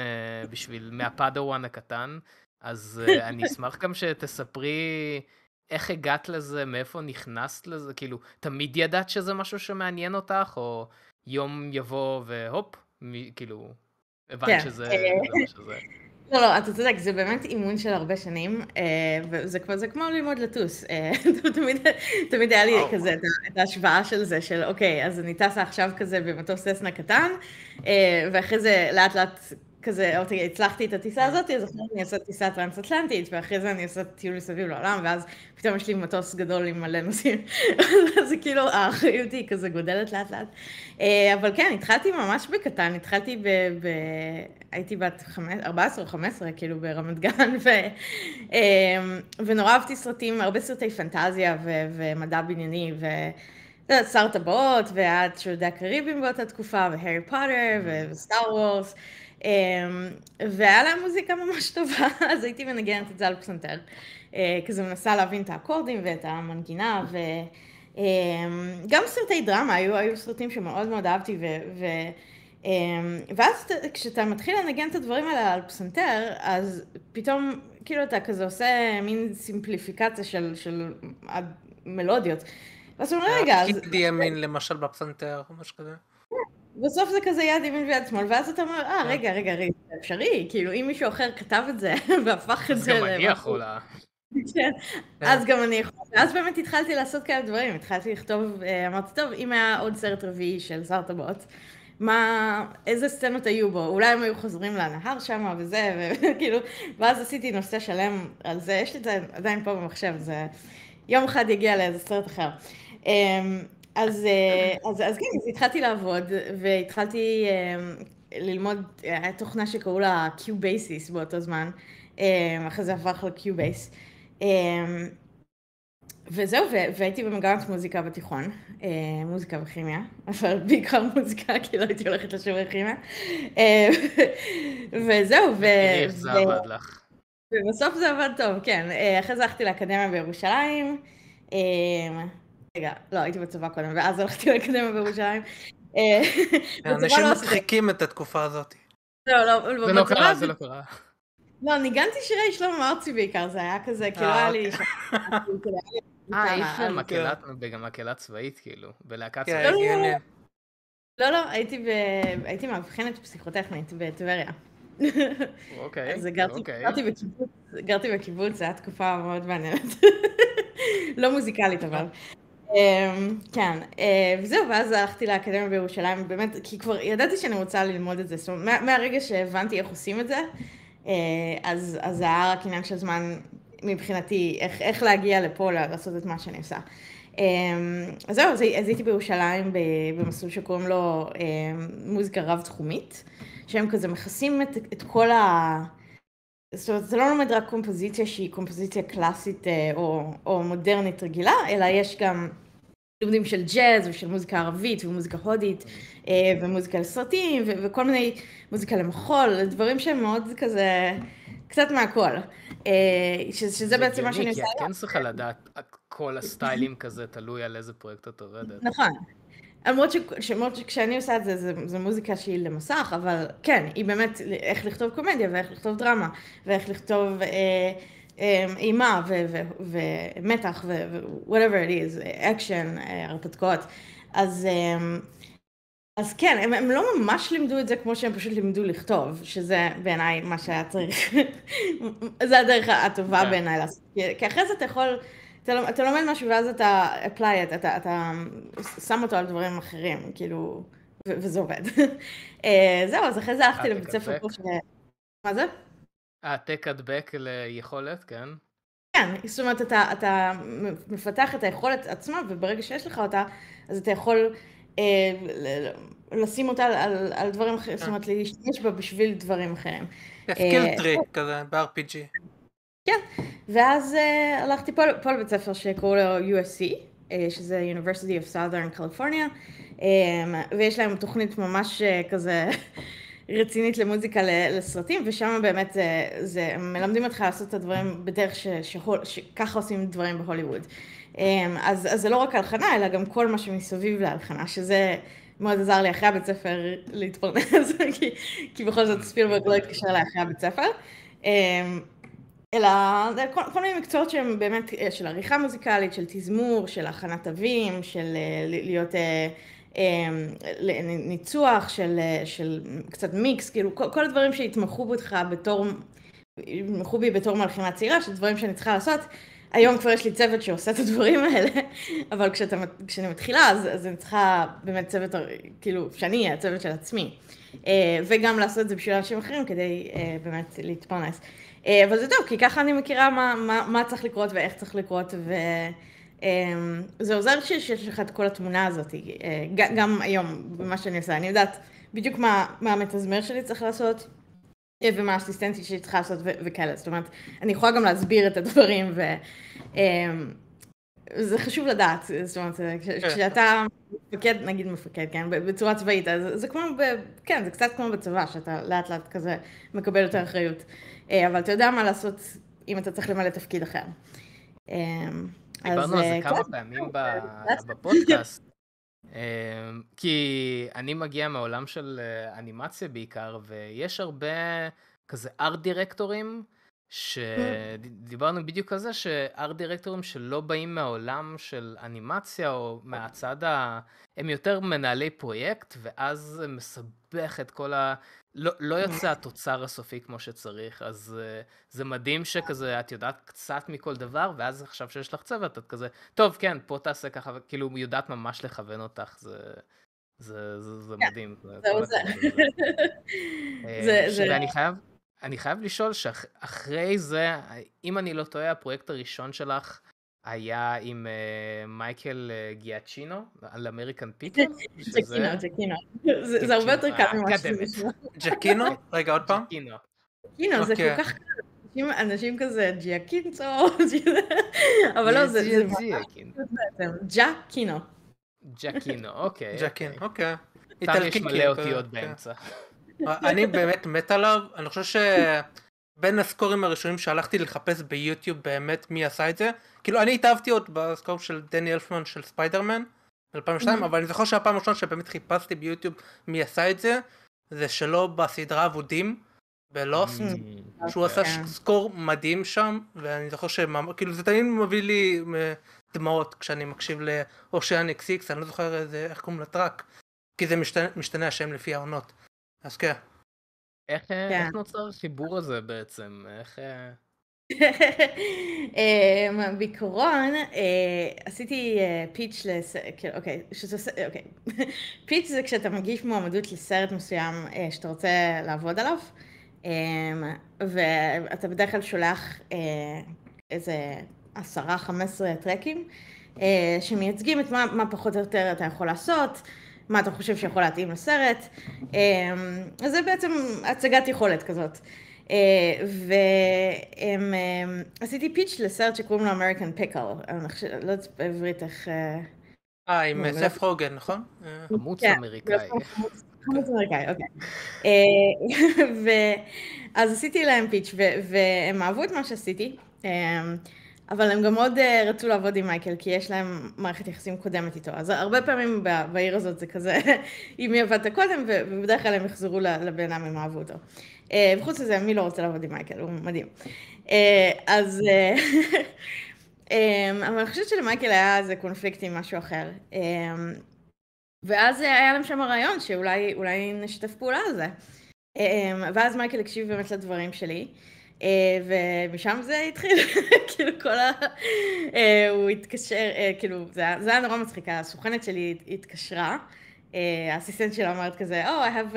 בשביל מהפאדוואן הקטן, אז אני אשמח גם שתספרי איך הגעת לזה, מאיפה נכנסת לזה, כאילו תמיד ידעת שזה משהו שמעניין אותך, או יום יבוא והופ, כאילו הבנת שזה מה שזה. לא, אתה צודק, זה באמת אימון של הרבה שנים, וזה כמו ללמוד לטוס. תמיד היה לי כזה את ההשוואה של זה, של אוקיי, אז אני טסה עכשיו כזה במטוס ססנה קטן, ואחרי זה לאט לאט כזה, אוקיי, הצלחתי את הטיסה הזאת, אז אחרי אני עושה טיסה טרנס-אטלנטית, ואחרי זה אני עושה טיול מסביב לעולם, ואז פתאום יש לי מטוס גדול עם מלא נוסעים. אז כאילו האחריות היא כזה גודלת לאט לאט. אבל כן, התחלתי ממש בקטן, הייתי בת 14 או 15, כאילו ברמת גן, ונורא אהבתי סרטים, הרבה סרטי פנטזיה ומדע בנייני, וסרט הבאות, והיה שורדי הקריבים באותה תקופה, והרי פוטר, וסטאר וורס, והיה לה מוזיקה ממש טובה, אז הייתי מנגנת את זה על פסנתר, כזה מנסה להבין את האקורדים ואת המנגינה, וגם סרטי דרמה, היו סרטים שמאוד מאוד אהבתי, ואז כשאתה מתחיל לנגן את הדברים האלה על פסנתר, אז פתאום כאילו אתה כזה עושה מין סימפליפיקציה של המלודיות. ואז הוא אומר רגע, אז... יד ימין למשל בפסנתר, או משהו כזה? בסוף זה כזה יד ימין ויד שמאל, ואז אתה אומר, רגע, זה אפשרי, כאילו אם מישהו אחר כתב את זה והפך את זה... אז גם אני יכולה. כן, אז גם אני יכולה. ואז באמת התחלתי לעשות כאלה דברים, התחלתי לכתוב, אמרתי, טוב, אם היה עוד סרט רביעי של שר טבעות, איזה סצנות היו בו, אולי הם היו חוזרים לנהר שם וזה, וכאילו, ואז עשיתי נושא שלם על זה, יש לי את זה עדיין פה במחשב, זה יום אחד יגיע לאיזה סרט אחר. אז כן, אז התחלתי לעבוד, והתחלתי ללמוד, היה תוכנה שקראו לה Q-Basis באותו זמן, אחרי זה הפך ל-Q-Base, וזהו, והייתי במגמת מוזיקה בתיכון, מוזיקה וכימיה, אבל בעיקר מוזיקה, כי לא הייתי הולכת לשיעורי כימיה, וזהו, זה עבד לך. ובסוף זה עבד טוב, כן, אחרי זה הלכתי לאקדמיה בירושלים, רגע, לא, הייתי בצבא קודם, ואז הלכתי לאקדמיה בירושלים. אנשים מצחיקים את התקופה הזאת. לא, זה לא קרה. לא, ניגנתי שירי שלמה ארצי בעיקר, זה היה כזה, כאילו היה לי... גם מקהלה צבאית, כאילו, בלהקה צבאית. לא, הייתי מאבחנת פסיכוטכנית בטבריה. אוקיי, אוקיי. גרתי בקיבוץ, זה היה תקופה מאוד מעניינת. לא מוזיקלית, אבל. כן, וזהו, ואז הלכתי לאקדמיה בירושלים, באמת, כי כבר ידעתי שאני רוצה ללמוד את זה, זאת אומרת, מהרגע שהבנתי איך עושים את זה, אז זה היה רק עניין של זמן מבחינתי, איך להגיע לפה, לעשות את מה שאני עושה. אז זהו, אז הייתי בירושלים במסלול שקוראים לו מוזיקה רב-תחומית, שהם כזה מכסים את כל ה... זאת אומרת, זה לא לומד רק קומפוזיציה שהיא קומפוזיציה קלאסית או מודרנית רגילה, אלא יש גם לימודים של ג'אז ושל מוזיקה ערבית ומוזיקה הודית ומוזיקה לסרטים וכל מיני מוזיקה למחול, דברים שהם מאוד כזה, קצת מהכל. שזה בעצם מה שאני עושה. כי את כן צריכה לדעת, כל הסטיילים כזה תלוי על איזה פרויקט את עובדת. נכון. למרות שכשאני עושה את זה, זו מוזיקה שהיא למסך, אבל כן, היא באמת איך לכתוב קומדיה ואיך לכתוב דרמה, ואיך לכתוב אימה ומתח ו-whatever it is, אקשן, הרפתקאות. אז כן, הם לא ממש לימדו את זה כמו שהם פשוט לימדו לכתוב, שזה בעיניי מה שהיה צריך. זה הדרך הטובה בעיניי לעשות. כי אחרי זה אתה יכול... אתה לומד משהו ואז אתה אפליי, אתה שם אותו על דברים אחרים, כאילו, וזה עובד. זהו, אז אחרי זה הלכתי לבית ספר פה. מה זה? העתק-הדבק ליכולת, כן? כן, זאת אומרת, אתה מפתח את היכולת עצמה, וברגע שיש לך אותה, אז אתה יכול לשים אותה על דברים אחרים, זאת אומרת, להשתמש בה בשביל דברים אחרים. סקיל טריק כזה, ב-RPG. כן, ואז הלכתי פה לבית ספר שקוראו לו USC, שזה University of Southern California, ויש להם תוכנית ממש כזה רצינית למוזיקה לסרטים, ושם באמת מלמדים אותך לעשות את הדברים בדרך שככה עושים דברים בהוליווד. אז זה לא רק הלחנה, אלא גם כל מה שמסביב להלחנה, שזה מאוד עזר לי אחרי הבית ספר להתפרנס, כי בכל זאת ספילברג לא התקשר לי אחרי הבית ספר. אלא כל מיני מקצועות שהם באמת של עריכה מוזיקלית, של תזמור, של הכנת תווים, של להיות ניצוח, של קצת מיקס, כאילו כל הדברים שיתמכו בי בתור מלחינה צעירה, של דברים שאני צריכה לעשות. היום כבר יש לי צוות שעושה את הדברים האלה, אבל כשאני מתחילה, אז אני צריכה באמת צוות, כאילו, שאני אהיה הצוות של עצמי, וגם לעשות את זה בשביל אנשים אחרים כדי באמת להתפרנס. אבל זה טוב, כי ככה אני מכירה מה צריך לקרות ואיך צריך לקרות, וזה עוזר שיש לך את כל התמונה הזאת, גם היום, במה שאני עושה. אני יודעת בדיוק מה המתזמר שלי צריך לעשות, ומה האסיסטנטית שלי צריכה לעשות וכאלה. זאת אומרת, אני יכולה גם להסביר את הדברים, זה חשוב לדעת, זאת אומרת, כשאתה מפקד, נגיד מפקד, כן, בצורה צבאית, אז זה כמו, כן, זה קצת כמו בצבא, שאתה לאט לאט כזה מקבל יותר אחריות. אבל אתה יודע מה לעשות אם אתה צריך למלא תפקיד אחר. דיברנו על זה כמה פעמים בפודקאסט, כי אני מגיע מהעולם של אנימציה בעיקר, ויש הרבה כזה ארט דירקטורים, שדיברנו בדיוק כזה שארט דירקטורים שלא באים מהעולם של אנימציה או מהצד הם יותר מנהלי פרויקט, ואז מסבך את כל לא יוצא התוצר הסופי כמו שצריך. אז זה מדהים שכזה את יודעת קצת מכל דבר, ואז עכשיו שיש לך צוות את כזה טוב, כן, פה תעשה ככה, כאילו יודעת ממש לכוון אותך. זה מדהים. אני חייב לשאול שאחרי זה, אם אני לא טועה, הפרויקט הראשון שלך היה עם מייקל גיאצ'ינו, על אמריקן פיקל? ג'קינו. זה הרבה יותר קל ממה שזה נשמע. ג'קינו? רגע, עוד פעם? ג'קינו, זה כל כך קל. אנשים כזה ג'יאקינצו, אבל לא, זה ג'קינו. ג'קינו, אוקיי. ג'קינו, אוקיי. אתה משמלא אותי עוד באמצע. אני באמת מת עליו, אני חושב שבין הסקורים הראשונים שהלכתי לחפש ביוטיוב באמת מי עשה את זה, כאילו אני התאהבתי עוד בסקור של דני אלפמן של ספיידרמן 2002, אבל אני זוכר שהפעם הראשונה שבאמת חיפשתי ביוטיוב מי עשה את זה, זה שלו בסדרה אבודים בלוסט, שהוא עשה סקור מדהים שם, ואני זוכר שכאילו זה תמיד מביא לי דמעות כשאני מקשיב לאושן אקס-איקס, אני לא זוכר איך קוראים לטראק, כי זה משתנה השם לפי העונות. אז כן. איך נוצר החיבור הזה בעצם? איך... בעיקרון, עשיתי פיץ' אוקיי, פיץ' זה כשאתה מגיש מועמדות לסרט מסוים שאתה רוצה לעבוד עליו, ואתה בדרך כלל שולח איזה 10-15 טרקים שמייצגים את מה פחות או יותר אתה יכול לעשות, מה אתה חושב שיכול להתאים לסרט, אז זה בעצם הצגת יכולת כזאת. ועשיתי פיץ' לסרט שקוראים לו American Pickle, לא יודעת בעברית איך... עם סף הוגן, נכון? חמוץ אמריקאי. חמוץ אמריקאי, אוקיי. אז עשיתי להם פיץ' והם אהבו את מה שעשיתי, אבל הם גם מאוד רצו לעבוד עם מייקל, כי יש להם מערכת יחסים קודמת איתו. אז הרבה פעמים בעיר הזאת זה כזה, אם עבדת קודם, ובדרך כלל הם יחזרו לבן אדם אם אהבו אותו. וחוץ לזה, מי לא רוצה לעבוד עם מייקל? הוא מדהים. אז... אבל אני חושבת שלמייקל היה איזה קונפליקט עם משהו אחר. ואז היה להם שם הרעיון שאולי נשתף פעולה על זה. ואז מייקל הקשיב באמת לדברים שלי. ומשם זה התחיל, כאילו כל הוא התקשר, כאילו זה היה נורא מצחיק, הסוכנת שלי התקשרה, האסיסטנט שלה אמרת כזה, I have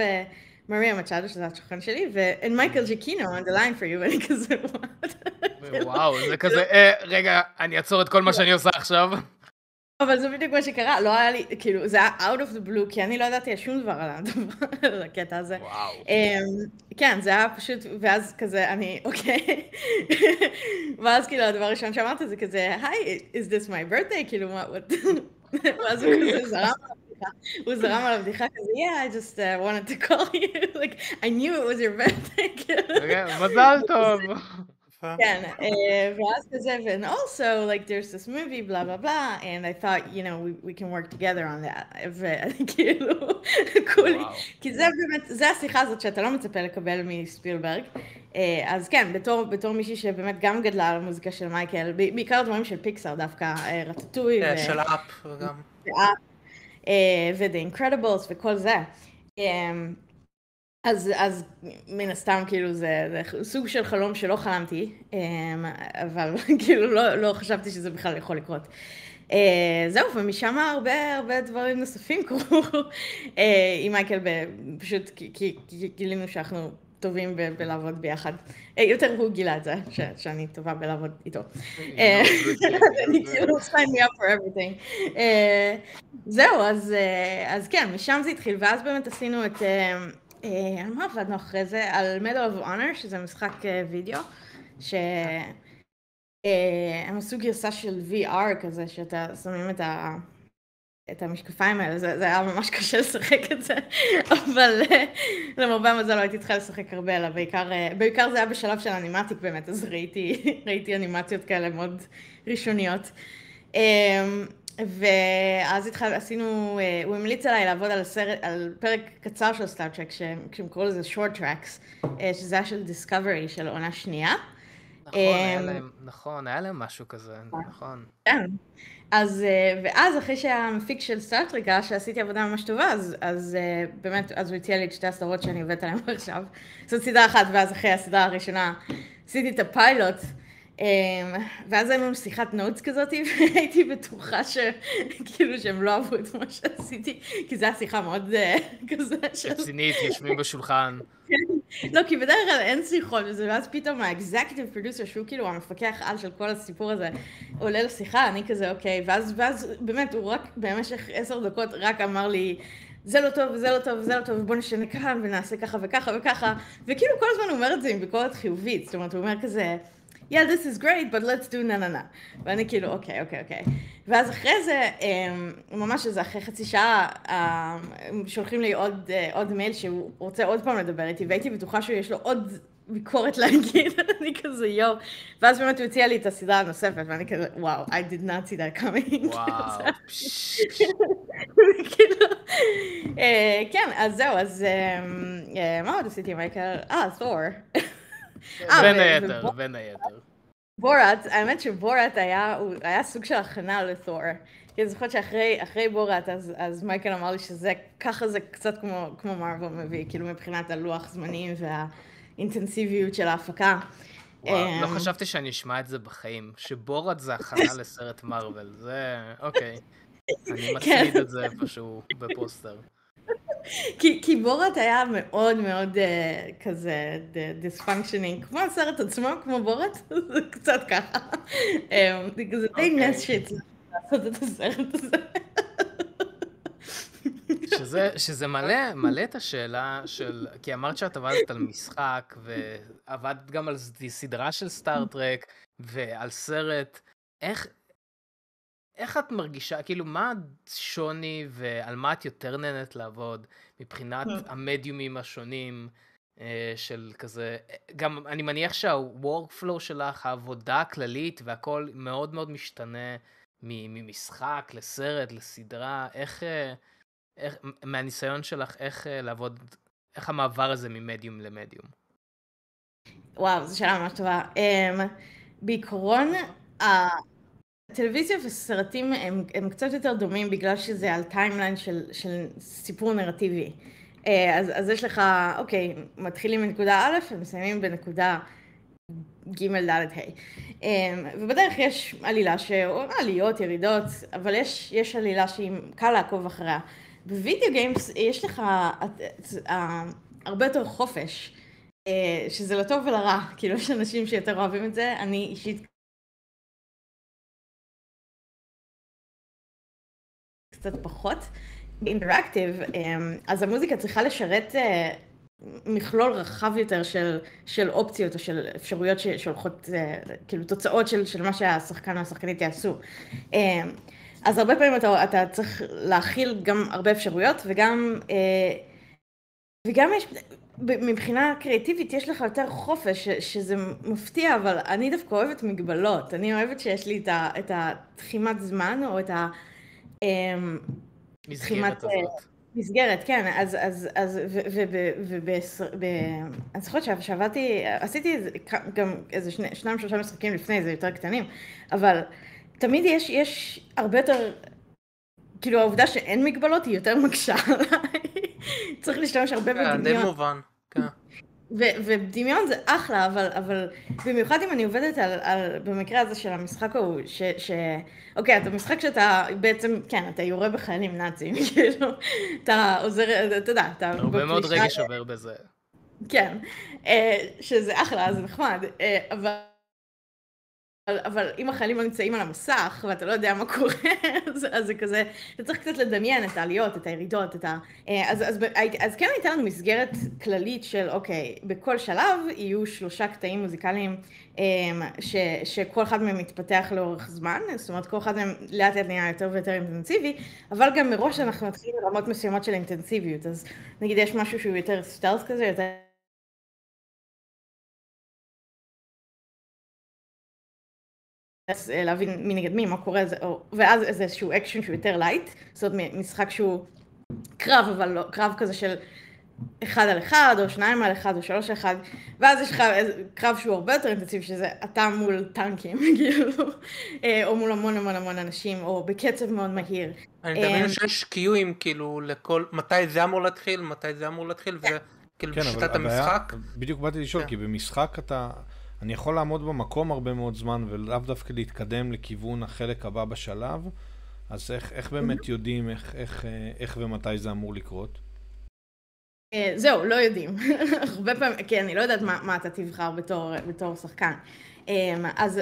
מריה מצ'אדו, שזה הסוכן שלי, and Michael Giacchino on the line for you, ואני כזה, וואו, זה כזה, רגע, אני אעצור את כל מה שאני עושה עכשיו. אבל זה בדיוק מה שקרה, לא היה לי, כאילו, זה היה out of the blue, כי אני לא ידעתי שום דבר על הקטע הזה. וואו. כן, זה היה פשוט, ואז כזה, אני, אוקיי. ואז כאילו, הדבר הראשון שאמרת זה כזה, Hi, is this my birthday? כאילו, מה, ואז הוא כזה זרם על הבדיחה. הוא זרם על הבדיחה כזה, Yeah, I just wanted to call you. Like, I knew it was your birthday. מזל טוב. Yeah, and also like there's this movie blah blah blah and I thought you know we can work together on that. כי זה באמת, זה השיחה הזאת שאתה לא מצפה לקבל מספילברג. אז כן, בתור מישהי שבאמת גם גדלה על המוזיקה של מייקל, בעיקר דברים של פיקסאר דווקא, רטטוי של אפ וגם The Incredibles וכל זה. אז מן הסתם כאילו זה סוג של חלום שלא חלמתי, אבל כאילו לא חשבתי שזה בכלל יכול לקרות. זהו, ומשם הרבה דברים נוספים קרו עם מייקל, פשוט כי גילינו שאנחנו טובים בלעבוד ביחד. יותר הוא גילה את זה, שאני טובה בלעבוד איתו. אני כאילו, sign me up for everything. זהו, אז כן, משם זה התחיל, ואז באמת עשינו את... על מה עבדנו אחרי זה? על Medal of Honor, שזה משחק וידאו, הם עשו גרסה של VR כזה, שאתה שמים את המשקפיים האלה, זה היה ממש קשה לשחק את זה, אבל למרבה מזל לא הייתי צריכה לשחק הרבה, אלא בעיקר זה היה בשלב של אנימטיק באמת, אז ראיתי אנימציות כאלה מאוד ראשוניות. ואז עשינו, הוא המליץ עליי לעבוד על פרק קצר של סטאר טרק, כשהם קוראו לזה short tracks, שזה היה של דיסקאברי, של עונה שנייה. נכון, היה להם משהו כזה, נכון. כן. ואז אחרי שהמפיק של סטאר טרק, שעשיתי עבודה ממש טובה, אז באמת, אז הוא הציע לי את שתי הסדרות שאני עובדת עליהן עכשיו. זאת סדרה אחת, ואז אחרי הסדרה הראשונה עשיתי את הפיילוט, ואז היינו עם שיחת נוטס כזאת, והייתי בטוחה שכאילו שהם לא אהבו את מה שעשיתי, כי זו השיחה מאוד כזה של... רצינית, יושבים בשולחן. לא, כי בדרך כלל אין שיחות וזה, ואז פתאום האקזקטיב פרודיוסר, שהוא כאילו המפקח על של כל הסיפור הזה, עולה לשיחה, אני כזה אוקיי, ואז באמת הוא רק במשך 10 דקות רק אמר לי, זה לא טוב, וזה לא טוב, וזה לא טוב, ובוא נשנה כאן ונעשה ככה וככה וככה, וכאילו כל הזמן הוא אומר את זה עם ביקורת חיובית, זאת אומרת הוא אומר כזה, yeah, this is great, but let's do na na na. ואני כאילו, אוקיי. ואז אחרי זה, ממש שזה אחרי חצי שעה, שולחים לי עוד מייל שהוא רוצה עוד פעם לדבר איתי, והייתי בטוחה שיש לו עוד ביקורת להגיד, אני כזה יום. ואז באמת הוא הציע לי את הסדרה הנוספת, ואני כזה, וואו, I did not see that coming. וואו. כאילו, כן, אז זהו, אז מה עוד עשיתי, מייקל? תור. בין היתר. בורת, האמת שבורת היה סוג של הכנה לתור. כי אני זוכרת שאחרי בורת, אז מייקל אמר לי שזה, ככה זה קצת כמו מרוויל מביא, כאילו מבחינת הלוח זמנים והאינטנסיביות של ההפקה. וואו, לא חשבתי שאני אשמע את זה בחיים, שבורת זה הכנה לסרט מרוויל, זה אוקיי. אני מצליד את זה איפשהו בפוסטר. כי בורת היה מאוד מאוד כזה דיספנקשנינג, כמו הסרט עצמו, כמו בורת, זה קצת ככה. זה די נס שהצלחתי לעשות את הסרט הזה. שזה מלא את השאלה של, כי אמרת שאת עבדת על משחק, ועבדת גם על סדרה של סטאר טרק, ועל סרט, איך את מרגישה, כאילו מה השוני ועל מה את יותר נהנית לעבוד מבחינת המדיומים השונים של כזה, גם אני מניח שה-workflow שלך, העבודה הכללית והכל מאוד מאוד משתנה ממשחק לסרט, לסדרה, איך מהניסיון שלך, איך לעבוד, איך המעבר הזה ממדיום למדיום? וואו, זו שאלה ממש טובה. בעיקרון, טלוויזיה וסרטים הם קצת יותר דומים בגלל שזה על טיימליין של סיפור נרטיבי. אז יש לך, אוקיי, מתחילים מנקודה א' ומסיימים בנקודה ג' ד' ה'. ובדרך יש עלילה עליות, ירידות, אבל יש עלילה שהיא קל לעקוב אחריה. בווידאו גיימס יש לך הרבה יותר חופש, שזה לטוב ולרע, כאילו יש אנשים שיותר אוהבים את זה, אני אישית קצת פחות אינטראקטיב, אז המוזיקה צריכה לשרת מכלול רחב יותר של אופציות או של אפשרויות שהולכות, כאילו תוצאות של מה שהשחקן או השחקנית יעשו. אז הרבה פעמים אתה צריך להכיל גם הרבה אפשרויות, וגם יש, מבחינה קריאטיבית יש לך יותר חופש, שזה מפתיע, אבל אני דווקא אוהבת מגבלות, אני אוהבת שיש לי את התחימת זמן או את ה... מסגרת, כן, אז אני זוכרת שעבדתי, עשיתי גם איזה 2-3 משחקים לפני, זה יותר קטנים, אבל תמיד יש הרבה יותר, כאילו העובדה שאין מגבלות היא יותר מקשה עליי, צריך להשתמש הרבה בדמיון. די מובן, כן. ודמיון זה אחלה, אבל במיוחד אם אני עובדת במקרה הזה של המשחק ההוא, אוקיי, אתה משחק שאתה בעצם, כן, אתה יורה בחיילים נאצים, כאילו, אתה עוזר, אתה יודע, אתה... הרבה מאוד רגש עובר בזה. כן, שזה אחלה, זה נחמד, אבל... אבל אם החיילים לא נמצאים על המסך, ואתה לא יודע מה קורה, אז זה כזה, אתה צריך קצת לדמיין את העליות, את הירידות, את ה... אז כן הייתה לנו מסגרת כללית של, אוקיי, בכל שלב יהיו 3 קטעים מוזיקליים שכל אחד מהם מתפתח לאורך זמן, זאת אומרת, כל אחד מהם לאט לאט נהיה יותר ויותר אינטנסיבי, אבל גם מראש אנחנו מתחילים לרמות מסוימות של אינטנסיביות, אז נגיד יש משהו שהוא יותר סטלס כזה, יותר... להבין מי נגד מי, מה קורה, ואז איזשהו אקשן שהוא יותר לייט, זאת אומרת משחק שהוא קרב, אבל לא, קרב כזה של 1 על 1, או 2 על 1, או 3 על 1, ואז יש לך קרב שהוא הרבה יותר אינטנסיבי, שזה אתה מול טנקים, כאילו, או מול המון אנשים, או בקצב מאוד מהיר. אני מדבר שיש קיועים, כאילו, לכל, מתי זה אמור להתחיל, וכאילו בשיטת המשחק. בדיוק באתי לשאול, כי במשחק אתה... אני יכול לעמוד במקום הרבה מאוד זמן, ולאו דווקא להתקדם לכיוון החלק הבא בשלב, אז איך באמת יודעים, איך ומתי זה אמור לקרות? זהו, לא יודעים. הרבה פעמים, כי אני לא יודעת מה אתה תבחר בתור שחקן.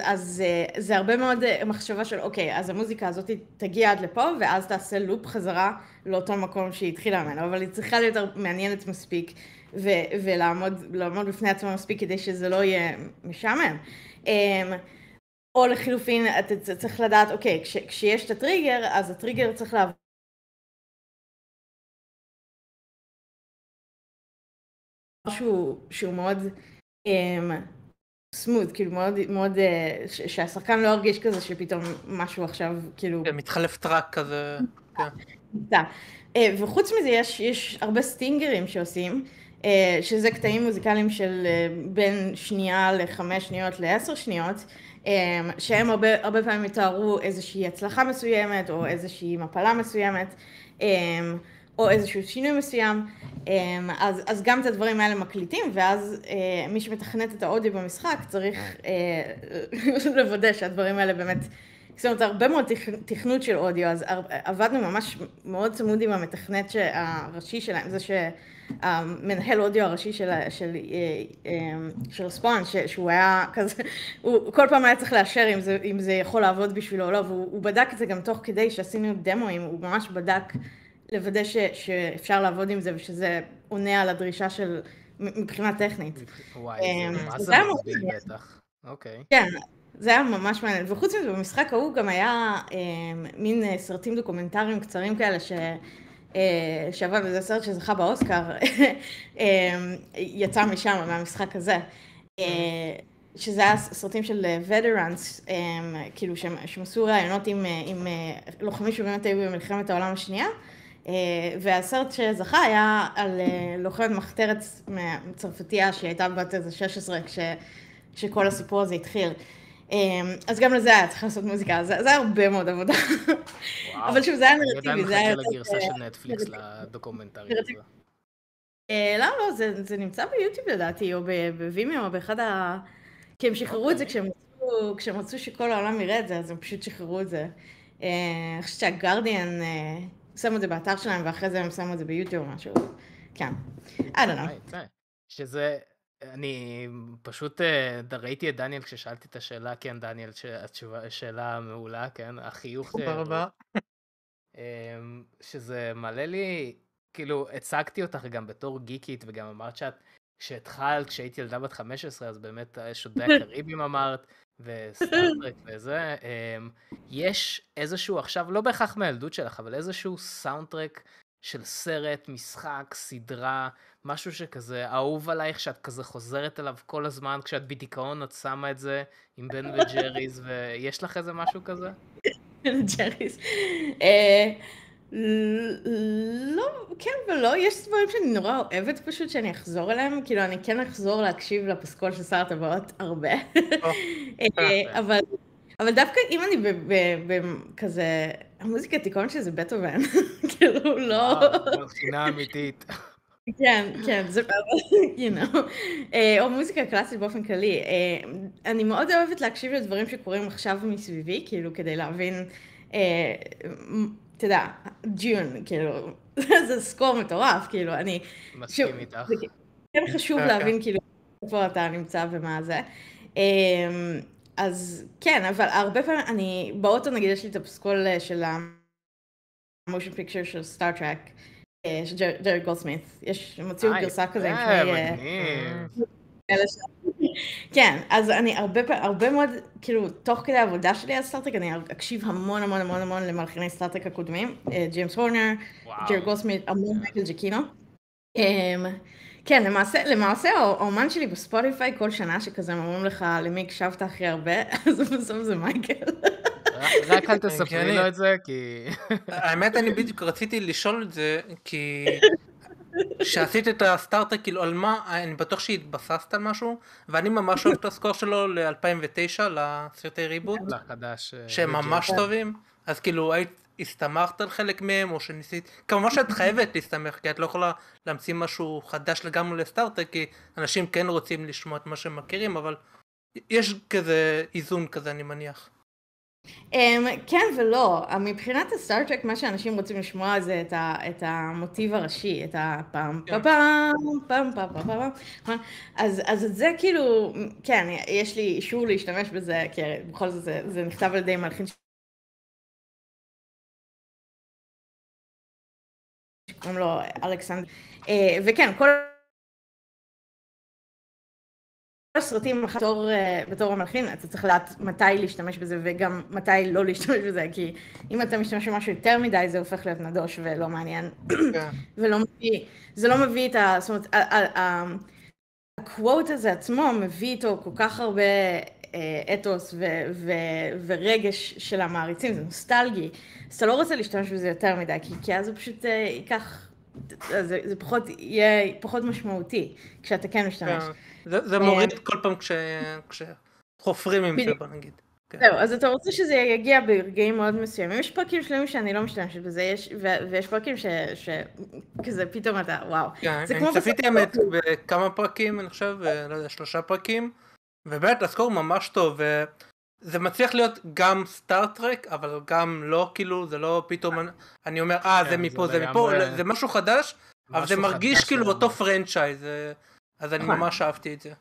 אז זה הרבה מאוד מחשבה של, אוקיי, אז המוזיקה הזאת תגיע עד לפה, ואז תעשה לופ חזרה לאותו מקום שהיא התחילה ממנו, אבל היא צריכה להיות מעניינת מספיק, ולעמוד בפני עצמה מספיק כדי שזה לא יהיה משעמם. או לחילופין, אתה צריך לדעת, אוקיי, כשיש את הטריגר, אז הטריגר צריך לעבור. משהו שהוא מאוד סמוד, כאילו מאוד, שהשחקן לא הרגיש כזה שפתאום משהו עכשיו, כאילו... מתחלף טראק כזה. וחוץ מזה יש הרבה סטינגרים שעושים, שזה קטעים מוזיקליים של בין 2 ל5 שניות ל10 שניות, שהם הרבה פעמים מתארו איזושהי הצלחה מסוימת, או איזושהי מפלה מסוימת, או איזשהו שינוי מסוים, אז גם את הדברים האלה מקליטים, ואז מי שמתכנת את האודיו במשחק צריך לוודא שהדברים האלה באמת, זאת אומרת, הרבה מאוד תכנות של אודיו, אז עבדנו ממש מאוד צמוד עם המתכנת הראשי שלהם, זה שהמנהל אודיו הראשי של ספון, שהוא היה כזה, הוא כל פעם היה צריך לאשר אם זה יכול לעבוד בשבילו או לא, והוא בדק את זה גם תוך כדי שעשינו דמוים, הוא ממש בדק לוודא שאפשר לעבוד עם זה, ושזה עונה על הדרישה של, מבחינה טכנית. וואי, זה היה מוביל בטח. אוקיי. כן, זה היה ממש מעניין. וחוץ מזה, במשחק ההוא גם היה מין סרטים דוקומנטריים קצרים כאלה, שעבד, וזה סרט שזכה באוסקר, יצא משם, מהמשחק הזה. שזה היה סרטים של וטרנס, כאילו שמסו רעיונות עם לוחמים שבאמת היו במלחמת העולם השנייה, והסרט שזכה היה על לוחמת מחתרת צרפתייה שהייתה בת איזה 16 כשכל הסיפור הזה התחיל. אז גם לזה היה צריך לעשות מוזיקה, זה היה הרבה מאוד עבודה. אבל שוב, זה היה נרטיבי, זה היה... אני מחכה לגרסה של נטפליקס לדוקומנטרי הזה. לא, זה נמצא ביוטיוב לדעתי, או בווימיו, או באחד ה... כי הם שחררו את זה כשהם רצו שכל העולם יראה את זה, אז הם פשוט שחררו את זה. אני חושבת שהגרדיאן שמו את זה באתר שלהם, ואחרי זה הם שמו את זה ביוטיוב או משהו. כן. I don't know. שזה, אני פשוט ראיתי את דניאל כששאלתי את השאלה, כן דניאל, שאלה מעולה, כן, החיוך. תודה רבה. שזה מלא לי, כאילו, הצגתי אותך גם בתור גיקית, וגם אמרת שאת, כשהייתי ילדה בת 15, אז באמת שודי הקריבים אמרת, וסטארטרק וזה, יש איזשהו עכשיו, לא בהכרח מהילדות שלך, אבל איזשהו סאונדטרק של סרט, משחק, סדרה, משהו שכזה אהוב עלייך, שאת כזה חוזרת אליו כל הזמן, כשאת בדיכאון את שמה את זה עם בן וג'ריז, ויש לך איזה משהו כזה? בן וג'ריז. לא, כן ולא, יש דברים שאני נורא אוהבת פשוט שאני אחזור אליהם, כאילו אני כן אחזור להקשיב לפסקול של שר הטבעות הרבה, אבל דווקא אם אני בכזה, המוזיקה תיקון שזה בטהובן, כאילו לא... מבחינה אמיתית. כן, זה בעבר, או מוזיקה קלאסית באופן כללי, אני מאוד אוהבת להקשיב לדברים שקורים עכשיו מסביבי, כאילו כדי להבין... אתה יודע, ג'יון, כאילו, זה סקור מטורף, כאילו, אני... מסכים איתך. זה כן חשוב להבין, כאילו, איפה אתה נמצא ומה זה. אז כן, אבל הרבה פעמים אני, באוטו נגיד יש לי את הפסקול של המושן פיקצ'ר של סטאר טרק, של ג'רי גולדסמית, יש מציאות גרסה כזה עם שני... כן, אז אני הרבה מאוד, כאילו, תוך כדי העבודה שלי על סטאר טרק, אני אקשיב המון המון המון המון למלחיני סטאר טרק הקודמים, ג'יימס הורנר, ג'רי גולדסמית, המון מייקל ג'קינו. כן, למעשה האומן שלי בספוטיפיי כל שנה שכזה אומרים לך למי הקשבת הכי הרבה, אז בסוף זה מייקל. רק אל תספרי לו את זה, כי... האמת, אני בדיוק רציתי לשאול את זה, כי כשעשית את הסטארט-טרק, כאילו על מה, אני בטוח שהתבססת על משהו, ואני ממש אוהב את הסקור שלו ל-2009, לסרטי ריבוט, שהם ממש טובים, אז כאילו הסתמכת על חלק מהם, או שניסית, כמובן שאת חייבת להסתמך, כי את לא יכולה להמציא משהו חדש לגמרי לסטארט-טרק, כי אנשים כן רוצים לשמוע את מה שהם מכירים, אבל יש כזה איזון כזה, אני מניח. כן ולא, מבחינת הסטאר טרק מה שאנשים רוצים לשמוע זה את המוטיב הראשי, את הפאם פאם פאם פאם פאם פאם, אז את זה כאילו, כן, יש לי אישור להשתמש בזה, כי בכל זאת זה נכתב על ידי מלחין שקוראים לו אלכסנדר, וכן, כל הסרטים בתור המלחין, אתה צריך לדעת מתי להשתמש בזה וגם מתי לא להשתמש בזה, כי אם אתה משתמש במשהו יותר מדי זה הופך להיות נדוש ולא מעניין, זה לא מביא את ה... זאת אומרת, הקוואט הזה עצמו מביא איתו כל כך הרבה אתוס ורגש של המעריצים, זה נוסטלגי, אז אתה לא רוצה להשתמש בזה יותר מדי, כי אז הוא פשוט ייקח... זה פחות, יהיה פחות משמעותי כשאתה כן משתמש. זה מוריד כל פעם כשחופרים עם זה, בוא נגיד. זהו, אז אתה רוצה שזה יגיע ברגעים מאוד מסוימים. יש פרקים שלמים שאני לא משתמשת בזה, ויש פרקים שכזה פתאום אתה, וואו. אני צפיתי אמת בכמה פרקים, אני חושב, לא יודע, 3 פרקים, ובאמת הסקור ממש טוב, זה מצליח להיות גם סטארט-טרק, אבל גם לא, כאילו, זה לא פתאום, אני אומר, זה מפה, זה מפה, זה משהו חדש, אבל זה מרגיש כאילו אותו פרנצ'ייז, אז אני ממש אהבתי את זה.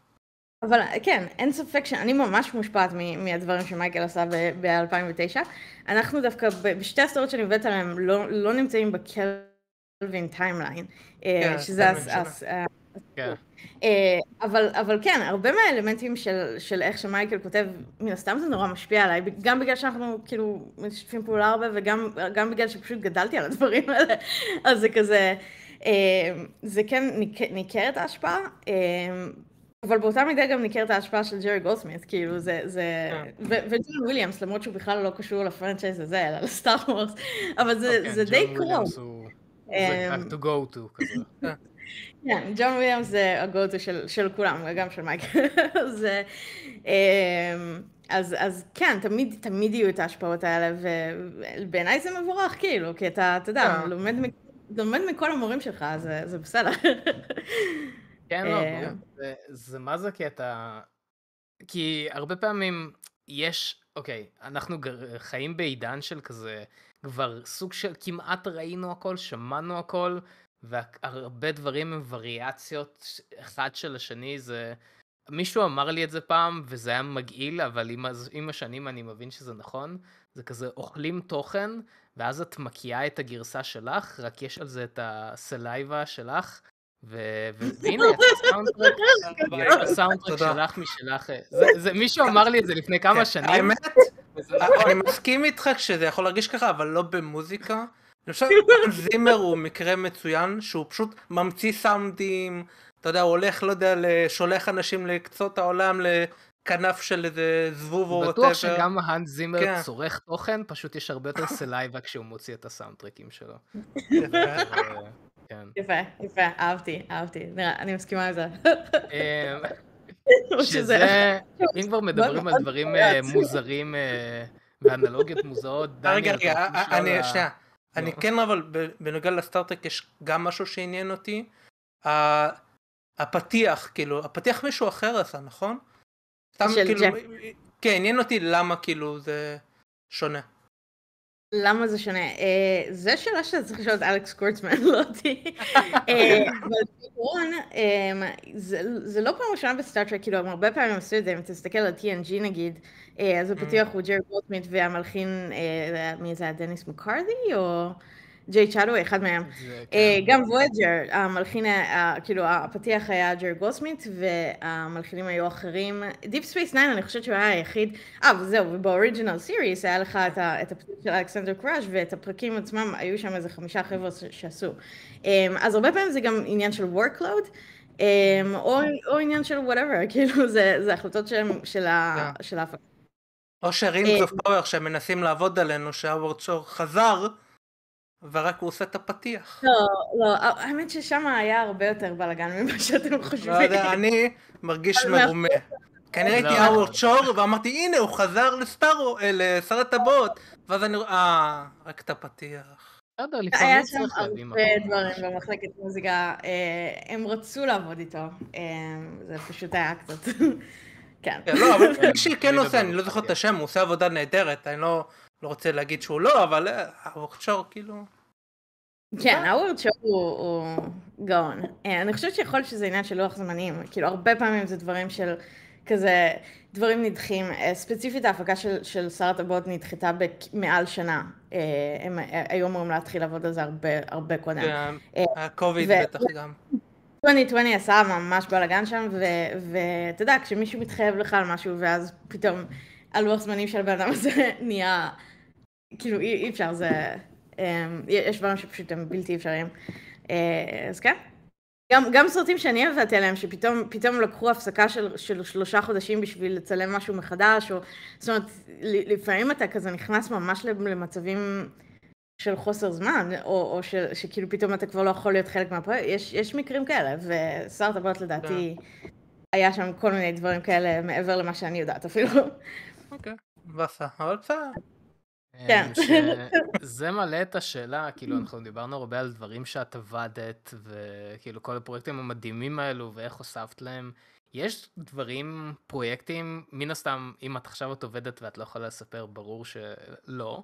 אבל כן, אין ספק שאני ממש מושפעת מהדברים שמייקל עשה ב-2009, אנחנו דווקא, בשתי הסדרות שאני עובדת עליהן, לא נמצאים בקלווין טיימליין, שזה אבל כן, הרבה מהאלמנטים של איך שמייקל כותב, מן הסתם זה נורא משפיע עליי, גם בגלל שאנחנו כאילו משתפים פעולה הרבה וגם בגלל שפשוט גדלתי על הדברים האלה, אז זה כזה, זה כן ניכרת ההשפעה, אבל באותה מידה גם ניכרת ההשפעה של ג'רי גולדסמית, כאילו זה, וג'ון וויליאמס, למרות שהוא בכלל לא קשור לפרנצ'ייז הזה, אלא לסטאר וורס, אבל זה די קרוב. זה like to go to כזה. כן, ג'ון וויליאמס זה הגוטו של כולם, גם של מייקל. אז כן, תמיד יהיו את ההשפעות האלה, ובעיניי זה מבורך, כאילו, כי אתה יודע, לומד מכל המורים שלך, זה בסדר. כן, לא, זה מה זה, כי אתה... כי הרבה פעמים יש, אוקיי, אנחנו חיים בעידן של כזה, כבר סוג של כמעט ראינו הכל, שמענו הכל, והרבה דברים הם וריאציות אחד של השני. זה מישהו אמר לי את זה פעם וזה היה מגעיל, אבל עם השנים אני מבין שזה נכון. זה כזה אוכלים תוכן ואז את מקיאה את הגרסה שלך, רק יש על זה את הסלייבה שלך, והנה הסאונדטרק שלך משלך. זה מישהו אמר לי את זה לפני כמה שנים. האמת, אני מסכים איתך שזה יכול להרגיש ככה, אבל לא במוזיקה. למשל, זימר הוא מקרה מצוין, שהוא פשוט ממציא סאונדים, אתה יודע, הוא הולך, לא יודע, שולח אנשים לקצות העולם, לכנף של איזה זבוב או וואטאבר. בטוח שגם הנס זימר צורך תוכן, פשוט יש הרבה יותר סלייבה כשהוא מוציא את הסאונדטרקים שלו. יפה, אהבתי, נראה, אני מסכימה לזה. שזה, אם כבר מדברים על דברים מוזרים ואנלוגיות מוזרות, דניאל, אני שנייה. אני כן, אבל בנוגע לסטארט-טרק יש גם משהו שעניין אותי. הפתיח, כאילו, הפתיח מישהו אחר עשה, נכון? כן, עניין אותי למה, כאילו, זה שונה. למה זה שונה? זה שאלה שאתה צריך לשאול את אלכס קורצמן, לא אותי. אבל בעיקרון, זה לא פעם ראשונה בסטאר טרק, כאילו, הרבה פעמים עשו את זה, אם תסתכל על TNG נגיד, אז הפתיח הוא ג'רי גולדסמית והמלחין, מי זה היה, דניס מקארתי או ג'יי צ'אדווי, אחד מהם. גם וויג'ר, המלחין, כאילו, הפתיח היה ג'רי גולדסמית, והמלחינים היו אחרים. דיפ ספייס 9, אני חושבת שהוא היה היחיד. וזהו, ובאוריג'ינל סיריס היה לך את הפתיח של אלכסנדר קראש, ואת הפרקים עצמם היו שם איזה 5 חבר'ה שעשו. אז הרבה פעמים זה גם עניין של workload, או עניין של whatever, כאילו, זה החלטות של ההפקה. או שרינגס אוף פאוור, שמנסים לעבוד עלינו, שהאוורד שור חזר, ורק הוא עושה את הפתיח. לא, האמת ששם היה הרבה יותר בלגן ממה שאתם חושבים. לא יודע, אני מרגיש מרומה. כנראה הייתי האוורד שור ואמרתי, הנה, הוא חזר לסר הטבעות, ואז אני רואה, רק את הפתיח. לא יודע, לפעמים צריך להבין. היה שם הרבה דברים במחלקת מוזיקה, הם רצו לעבוד איתו, זה פשוט היה קצת, כן. לא, אבל כשהיא כן עושה, אני לא זוכר את השם, הוא עושה עבודה נהדרת, אני לא... לא רוצה להגיד שהוא לא, אבל האוורד שור כאילו... כן, האוורד שור הוא גאון. אני חושבת שיכול שזה עניין של לוח זמנים, כאילו הרבה פעמים זה דברים של כזה, דברים נדחים. ספציפית ההפקה של שר הטבעות נדחתה מעל שנה. הם היו אמורים להתחיל לעבוד על זה הרבה קודם. הקוביד בטח גם. 2020 עשה ממש בלגן שם, ואתה יודע, כשמישהו מתחייב לך על משהו ואז פתאום... הלוח זמנים של הבן אדם הזה נהיה, כאילו אי אפשר, זה, יש דברים שפשוט הם בלתי אפשריים, אז כן. גם סרטים שאני עבדתי עליהם, שפתאום לקחו הפסקה של 3 חודשים בשביל לצלם משהו מחדש, או, זאת אומרת, לפעמים אתה כזה נכנס ממש למצבים של חוסר זמן, או שכאילו פתאום אתה כבר לא יכול להיות חלק מהפרויקט, יש מקרים כאלה, ושר טבעות לדעתי, היה שם כל מיני דברים כאלה מעבר למה שאני יודעת אפילו. אוקיי, בסדר, אבל בסדר. כן. זה מלא את השאלה, כאילו אנחנו דיברנו הרבה על דברים שאת עבדת, וכאילו כל הפרויקטים המדהימים האלו, ואיך הוספת להם. יש דברים, פרויקטים, מן הסתם, אם את עכשיו את עובדת ואת לא יכולה לספר, ברור שלא,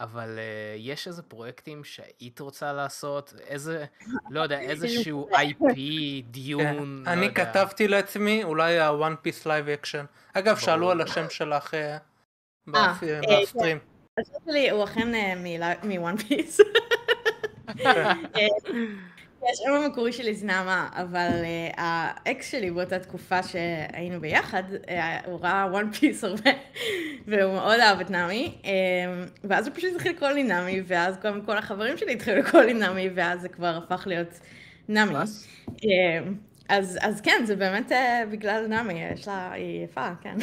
אבל יש איזה פרויקטים שהיית רוצה לעשות, איזה, לא יודע, איזשהו IP, דיון, אני כתבתי לעצמי, אולי ה-One Piece Live Action. אגב, שאלו על השם שלך בסטרים. השם שלי הוא אכן מ-One Piece. השם המקורי שלי זה נעמה, אבל האקס שלי באותה תקופה שהיינו ביחד, הוא ראה One Piece הרבה, והוא מאוד אהב את נעמי, ואז הוא פשוט התחיל לקרוא לי נעמי, ואז כל החברים שלי התחילו לקרוא לי נעמי, ואז זה כבר הפך להיות נעמי. אז כן, זה באמת בגלל נעמי, יש לה, היא יפה, כן.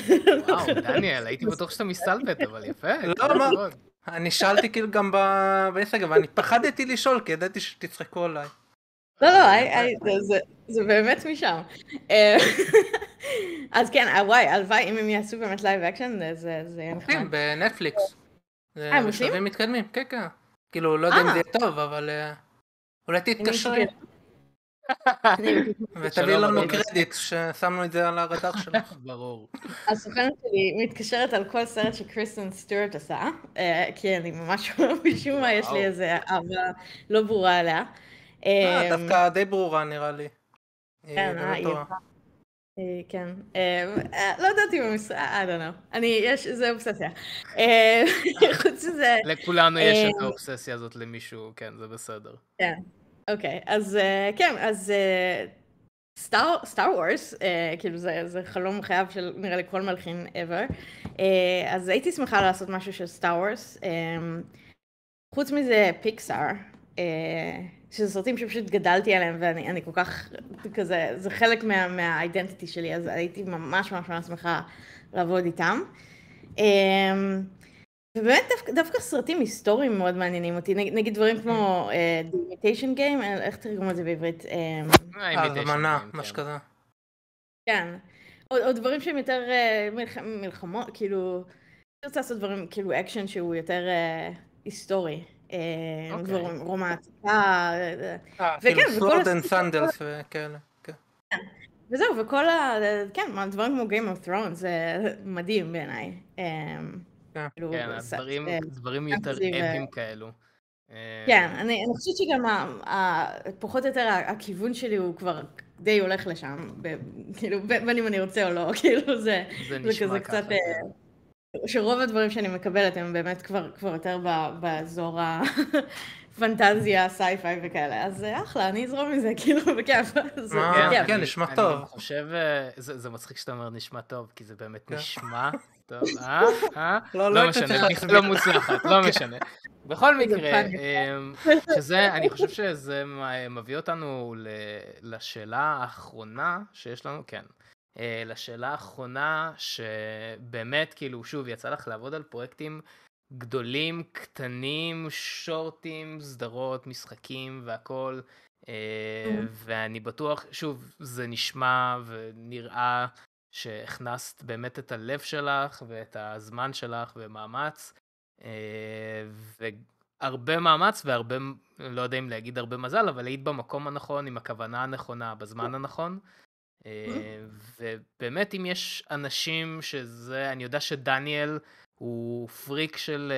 וואו, דניאל, הייתי בטוח שאתה מסתלבט, אבל יפה. לא, לא. אני שאלתי כאילו גם באינסטגרם, ואני פחדתי לשאול, כי ידעתי שתצחקו עליי. לא, זה באמת משם. אז כן, וואי, הלוואי, אם הם יעשו באמת לייב אקשן, זה נחמד. עושים בנטפליקס. הם עושים? משלבים מתקדמים, כן, כן. כאילו, לא יודע אם זה יהיה טוב, אבל אולי תתקשרי. ותביא לנו קרדיט ששמנו את זה על הרדאר שלך. ברור. הסוכנת שלי מתקשרת על כל סרט שקריסטן סטיוארט עשה, כי אני ממש משום מה, יש לי איזה אהבה לא ברורה עליה. דווקא די ברורה נראה לי. כן, כן. לא יודעת אם המשרד, I don't know. זה אובססיה. חוץ מזה... לכולנו יש את האובססיה הזאת למישהו, כן, זה בסדר. כן, אוקיי. אז כן, אז סטאר וורס, כאילו זה חלום חייו של נראה לי כל מלחין ever. אז הייתי שמחה לעשות משהו של סטאר וורס. חוץ מזה פיקסאר. שזה סרטים שפשוט גדלתי עליהם, ואני כל כך כזה, זה חלק מהאידנטיטי שלי, אז הייתי ממש ממש שמחה לעבוד איתם. ובאמת דווקא סרטים היסטוריים מאוד מעניינים אותי, נגיד דברים כמו The Imitation Game, איך תרגום את זה בעברית? הרמנה, משהו כזה. כן, או דברים שהם יותר מלחמות, כאילו, אני רוצה לעשות דברים, כאילו אקשן שהוא יותר היסטורי. רומנטיקה, וכן, וכל הסנדלס וכאלה, כן. וזהו, וכל, כן, דברים כמו Game of Thrones, זה מדהים בעיניי. כן, הדברים יותר אפים כאלו. כן, אני חושבת שגם פחות או יותר הכיוון שלי הוא כבר די הולך לשם, כאילו בין אם אני רוצה או לא, כאילו זה כזה קצת, שרוב הדברים שאני מקבלת הם באמת כבר יותר באזור הפנטזיה, סייפיי וכאלה, אז אחלה, אני אזרום מזה, כאילו בכיף. כן, נשמע טוב. אני חושב, זה מצחיק שאתה אומר נשמע טוב, כי זה באמת נשמע טוב, לא משנה, לא מוצלחת, לא משנה. בכל מקרה, אני חושב שזה מביא אותנו לשאלה האחרונה שיש לנו, כן. לשאלה האחרונה, שבאמת, כאילו, שוב, יצא לך לעבוד על פרויקטים גדולים, קטנים, שורטים, סדרות, משחקים והכל, ואני בטוח, שוב, זה נשמע ונראה שהכנסת באמת את הלב שלך ואת הזמן שלך ומאמץ, והרבה מאמץ והרבה, לא יודע אם להגיד הרבה מזל, אבל היית במקום הנכון, עם הכוונה הנכונה, בזמן הנכון. ובאמת אם יש אנשים שזה, אני יודע שדניאל הוא פריק של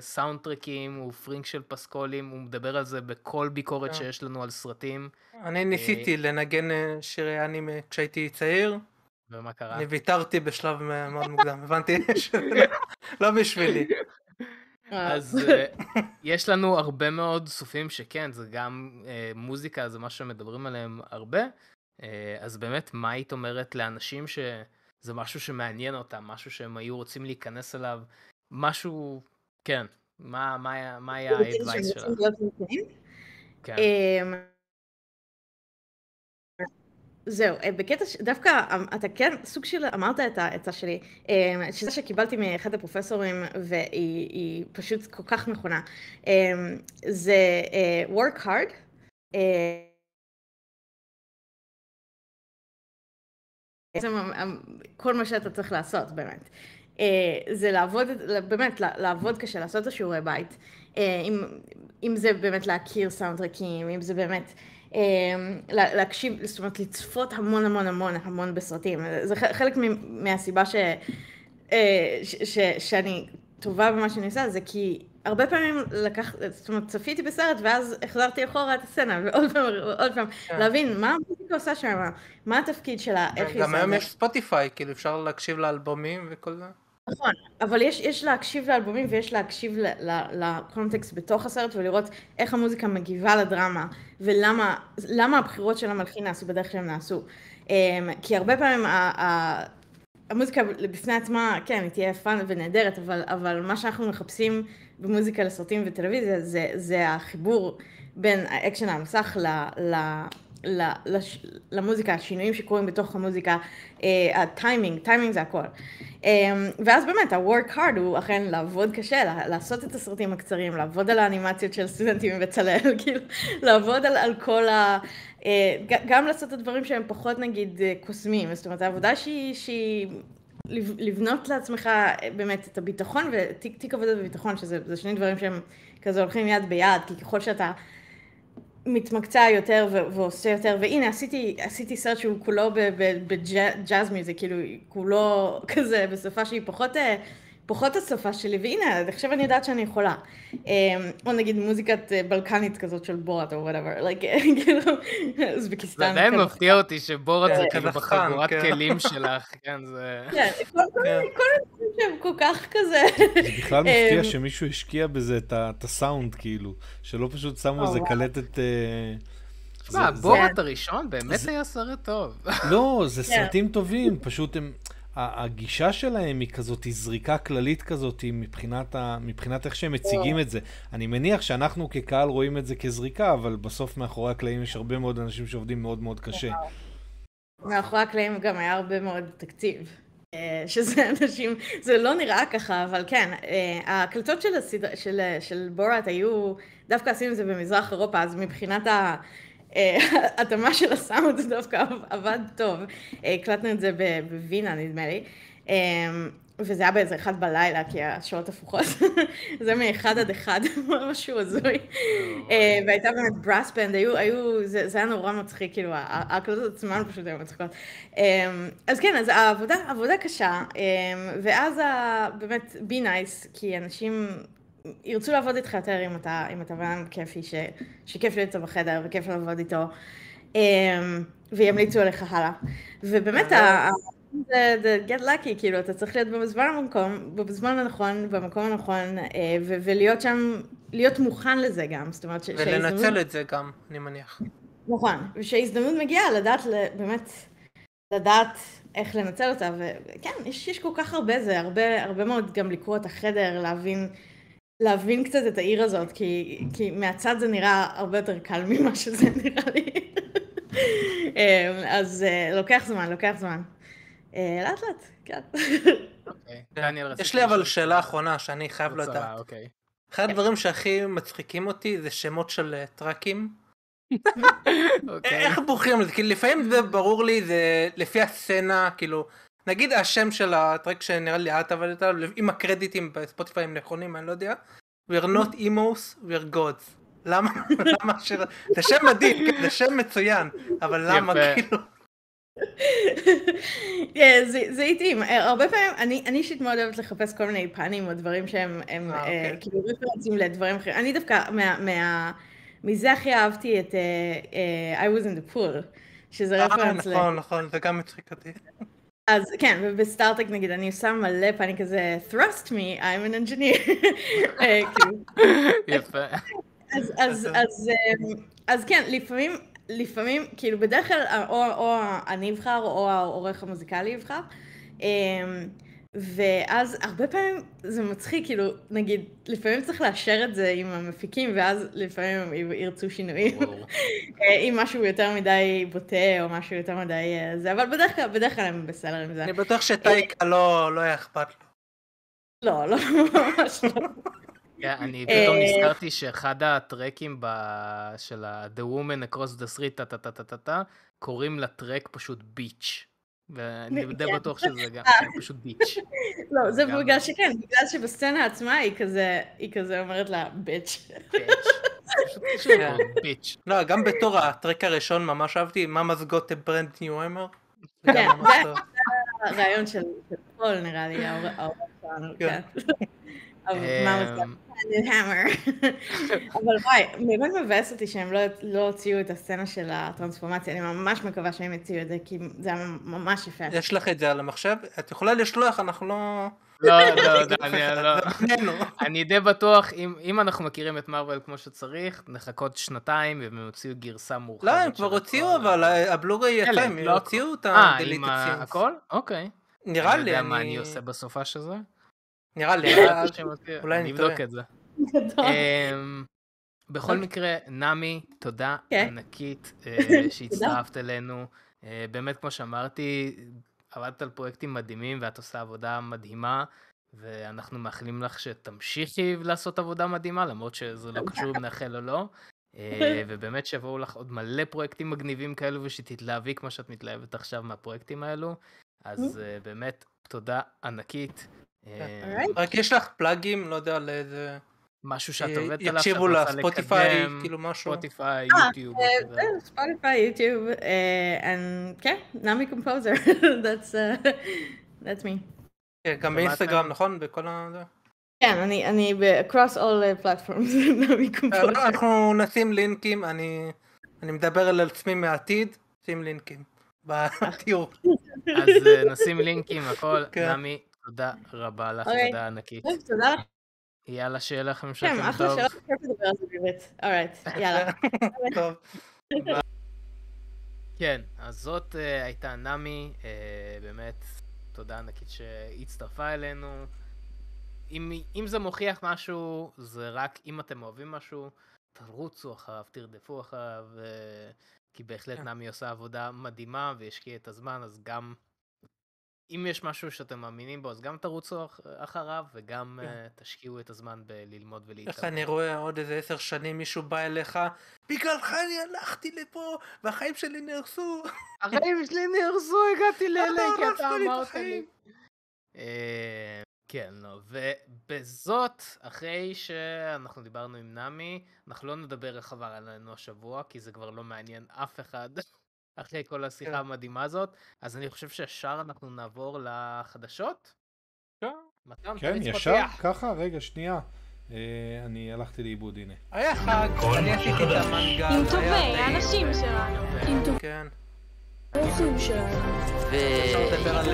סאונדטרקים, הוא פריק של פסקולים, הוא מדבר על זה בכל ביקורת שיש לנו על סרטים. אני ניסיתי לנגן שירי אנימה כשהייתי צעיר. ומה קרה? אני ויתרתי בשלב מאוד מוקדם, הבנתי שלא בשבילי. אז יש לנו הרבה מאוד סופים שכן, זה גם מוזיקה, זה מה שמדברים עליהם הרבה. אז באמת, מה היית אומרת לאנשים שזה משהו שמעניין אותם, משהו שהם היו רוצים להיכנס אליו, משהו, כן, מה היה האדווייס שלך? כן. זהו, בקטע, דווקא אתה כן סוג של, אמרת את העצה שלי, שזה שקיבלתי מאחד הפרופסורים והיא פשוט כל כך נכונה, זה work hard, כל מה שאתה צריך לעשות באמת, זה לעבוד, באמת לעבוד קשה, לעשות את השיעורי בית, אם זה באמת להכיר סאונדטרקים, אם זה באמת להקשיב, זאת אומרת לצפות המון המון המון המון בסרטים, זה חלק מהסיבה שאני טובה במה שאני עושה, זה כי הרבה פעמים לקח, זאת אומרת, צפיתי בסרט ואז החזרתי אחורה את הסצנה, ועוד פעם, להבין מה המוזיקה עושה שם, מה התפקיד שלה, איך היא עושה. גם היום יש ספוטיפיי, כאילו אפשר להקשיב לאלבומים וכל זה. נכון, אבל יש להקשיב לאלבומים ויש להקשיב לקונטקסט בתוך הסרט ולראות איך המוזיקה מגיבה לדרמה, ולמה הבחירות של המלחין נעשו בדרך שהם נעשו. כי הרבה פעמים המוזיקה בפני עצמה, כן, היא תהיה פאן ונהדרת, אבל מה שאנחנו מחפשים במוזיקה לסרטים וטלוויזיה, זה החיבור בין האקשן המסך למוזיקה, השינויים שקורים בתוך המוזיקה, הטיימינג זה הכל. ואז באמת, ה-work hard הוא אכן לעבוד קשה, לעשות את הסרטים הקצרים, לעבוד על האנימציות של סטודנטים בצלאל, כאילו, לעבוד על כל גם לעשות את הדברים שהם פחות, נגיד, קוסמים. זאת אומרת, העבודה שהיא לבנות לעצמך באמת את הביטחון ותיק עבודת בביטחון, שזה שני דברים שהם כזה הולכים יד ביד, כי ככל שאתה מתמקצע יותר ועושה יותר, והנה עשיתי סרט שהוא כולו בג'אז מיוזיק, כאילו כולו כזה בשפה שהיא פחות השפה שלי, והנה עכשיו אני יודעת שאני יכולה, או נגיד מוזיקת בלקנית כזאת של בורת או whatever, כאילו אוזבקיסטן. זה עדיין מפתיע אותי שבורת זה כאילו בחגורת כלים שלך, כן זה. כן, כל מיני שם כל כך כזה. זה בכלל מפתיע שמישהו השקיע בזה את הסאונד כאילו, שלא פשוט שמו איזה קלטת. מה, בורת הראשון באמת היה סרט טוב. לא, זה סרטים טובים, פשוט הם הגישה שלהם היא כזאת, היא זריקה כללית כזאת מבחינת איך שהם מציגים את זה. אני מניח שאנחנו כקהל רואים את זה כזריקה, אבל בסוף מאחורי הקלעים יש הרבה מאוד אנשים שעובדים מאוד מאוד קשה. מאחורי הקלעים גם היה הרבה מאוד תקציב, שזה אנשים, זה לא נראה ככה, אבל כן, הקלטות של בורת היו, דווקא עשינו את זה במזרח אירופה, אז מבחינת התאמה של הסאונד דווקא עבד טוב, הקלטנו את זה בווינה נדמה לי, וזה היה באיזה אחד בלילה, כי השעות הפוכות, זה מאחד עד אחד, משהו הזוי. והייתה באמת בראס בנד, זה היה נורא מצחיק, כאילו, ההקלטות עצמן פשוט היו מצחיקות. אז כן, אז העבודה קשה, ואז באמת, בי נייס, כי אנשים ירצו לעבוד איתך יותר אם אתה בן כיפי, שכיף להיות איתו בחדר וכיף לעבוד איתו, וימליצו עליך הלאה. ובאמת, זה get lucky, כאילו, אתה צריך להיות בזמן הנכון, במקום הנכון, ולהיות שם, להיות מוכן לזה גם, זאת אומרת ולנצל את זה גם, אני מניח. נכון, ושההזדמנות מגיעה לדעת, באמת, לדעת איך לנצל אותה, וכן, יש כל כך הרבה זה, הרבה מאוד גם לקרוא את החדר, להבין קצת את העיר הזאת, כי מהצד זה נראה הרבה יותר קל ממה שזה נראה לי. אז לוקח זמן. לאט לאט, כן. יש לי אבל שאלה אחרונה שאני חייב לדעת. אחד הדברים שהכי מצחיקים אותי זה שמות של טרקים. איך בוחרים? לפעמים זה ברור לי, זה לפי הסצנה, כאילו, נגיד השם של הטרק שנראה לי את עבדת עליו, עם הקרדיטים בספוטיפיי הם נכונים, אני לא יודע. We're not emos, we're gods. למה? זה שם מדהים, זה שם מצוין, אבל למה כאילו? זה איטים, הרבה פעמים אני אישית מאוד אוהבת לחפש כל מיני פנים או דברים שהם כאילו רפרנסים לדברים אחרים. אני דווקא מזה הכי אהבתי את I was in the pool, שזה רפרנס ל... נכון, זה גם מצחיק אותי. אז כן, ובסטאר טרק נגיד אני עושה מלא פאני כזה thrust me, I'm an engineer. יפה. אז כן, לפעמים, כאילו בדרך כלל או אני אבחר או העורך המוזיקלי אבחר, ואז הרבה פעמים זה מצחיק, כאילו נגיד לפעמים צריך לאשר את זה עם המפיקים, ואז לפעמים ירצו שינויים, אם משהו יותר מדי בוטה או משהו יותר מדי זה, אבל בדרך כלל הם בסדר עם זה. אני בטוח שטייקה לא היה אכפת לו. לא, ממש לא. אני פתאום נזכרתי שאחד הטרקים של The Woman Across the Street קוראים לטרק פשוט ביץ', ואני די בטוח שזה גם פשוט ביץ'. לא, זה בגלל שכן, בגלל שבסצנה עצמה היא כזה אומרת לה ביץ'. ביץ'. לא, גם בתור הטרק הראשון ממש אהבתי, Mama's Got a Brand New Hammer. כן, זה הרעיון של פול נראה לי, ההורך שלנו, כן. אבל וואי, באמת מבאס אותי שהם לא הוציאו את הסצנה של הטרנספורמציה, אני ממש מקווה שהם הוציאו את זה, כי זה היה ממש יפה. יש לך את זה על המחשב? את יכולה לשלוח, אנחנו לא... לא, דניאל, לא. אני די בטוח, אם אנחנו מכירים את מרוול כמו שצריך, נחכות שנתיים והם הוציאו גרסה מורחבת. לא, הם כבר הוציאו, אבל הבלוריי יפה, הם הוציאו את הדליטציות. אה, עם הכל? אוקיי. נראה לי, אני... אני יודע מה אני עושה בסופה של זה? נראה לי, אולי נבדוק את זה. בכל מקרה, נמי, תודה ענקית שהצטרפת אלינו. באמת, כמו שאמרתי, עבדת על פרויקטים מדהימים ואת עושה עבודה מדהימה, ואנחנו מאחלים לך שתמשיכי לעשות עבודה מדהימה, למרות שזה לא קשור אם נאחל או לא, ובאמת שיבואו לך עוד מלא פרויקטים מגניבים כאלו, ושתתלהבי כמו שאת מתלהבת עכשיו מהפרויקטים האלו. אז באמת, תודה ענקית. רק יש לך פלאגים, לא יודע לאיזה משהו שאת עובדת עליו, יקשיבו לספוטיפיי, כאילו משהו ספוטיפיי, יוטיוב, ספוטיפיי, יוטיוב, כן, נמי קומפוזר, that's me. גם באינסטגרם, נכון? בכל ה... כן, אני across all platforms, נמי קומפוזר. אנחנו נשים לינקים, אני מדבר על עצמי מהעתיד, שים לינקים בתיאור. אז נשים לינקים, הכל, נמי, תודה רבה לך, תודה ענקית. תודה לך. יאללה, שיהיה לכם המשך טוב. כן, אחלה שאלה, כיף לדבר על זה באמת. אורייט, יאללה. טוב. כן, אז זאת הייתה נמי, באמת תודה ענקית שהצטרפה אלינו. אם זה מוכיח משהו, זה רק אם אתם אוהבים משהו, תרוצו אחריו, תרדפו אחריו, כי בהחלט נמי עושה עבודה מדהימה והשקיע את הזמן, אז גם... אם יש משהו שאתם מאמינים בו, אז גם תרוצו אחריו, וגם תשקיעו את הזמן בללמוד ולהתאמן. איך אני רואה עוד איזה 10 שנים מישהו בא אליך, בגללך אני הלכתי לפה, והחיים שלי נהרסו. החיים שלי נהרסו, הגעתי לאלה, כי אתה אמרת לי. כן, לא. ובזאת, אחרי שאנחנו דיברנו עם נמי, אנחנו לא נדבר איך עבר עלינו השבוע, כי זה כבר לא מעניין אף אחד אחרי כל השיחה המדהימה הזאת. אז אני חושב שישר אנחנו נעבור לחדשות. כן, ישר, ככה, רגע, שנייה. אני הלכתי לאיבוד, הנה. היה חג, אני עשיתי את המנגל. עם טובי, האנשים שלנו. עם טובי. כן. האורחים שלנו. אפשר לדבר על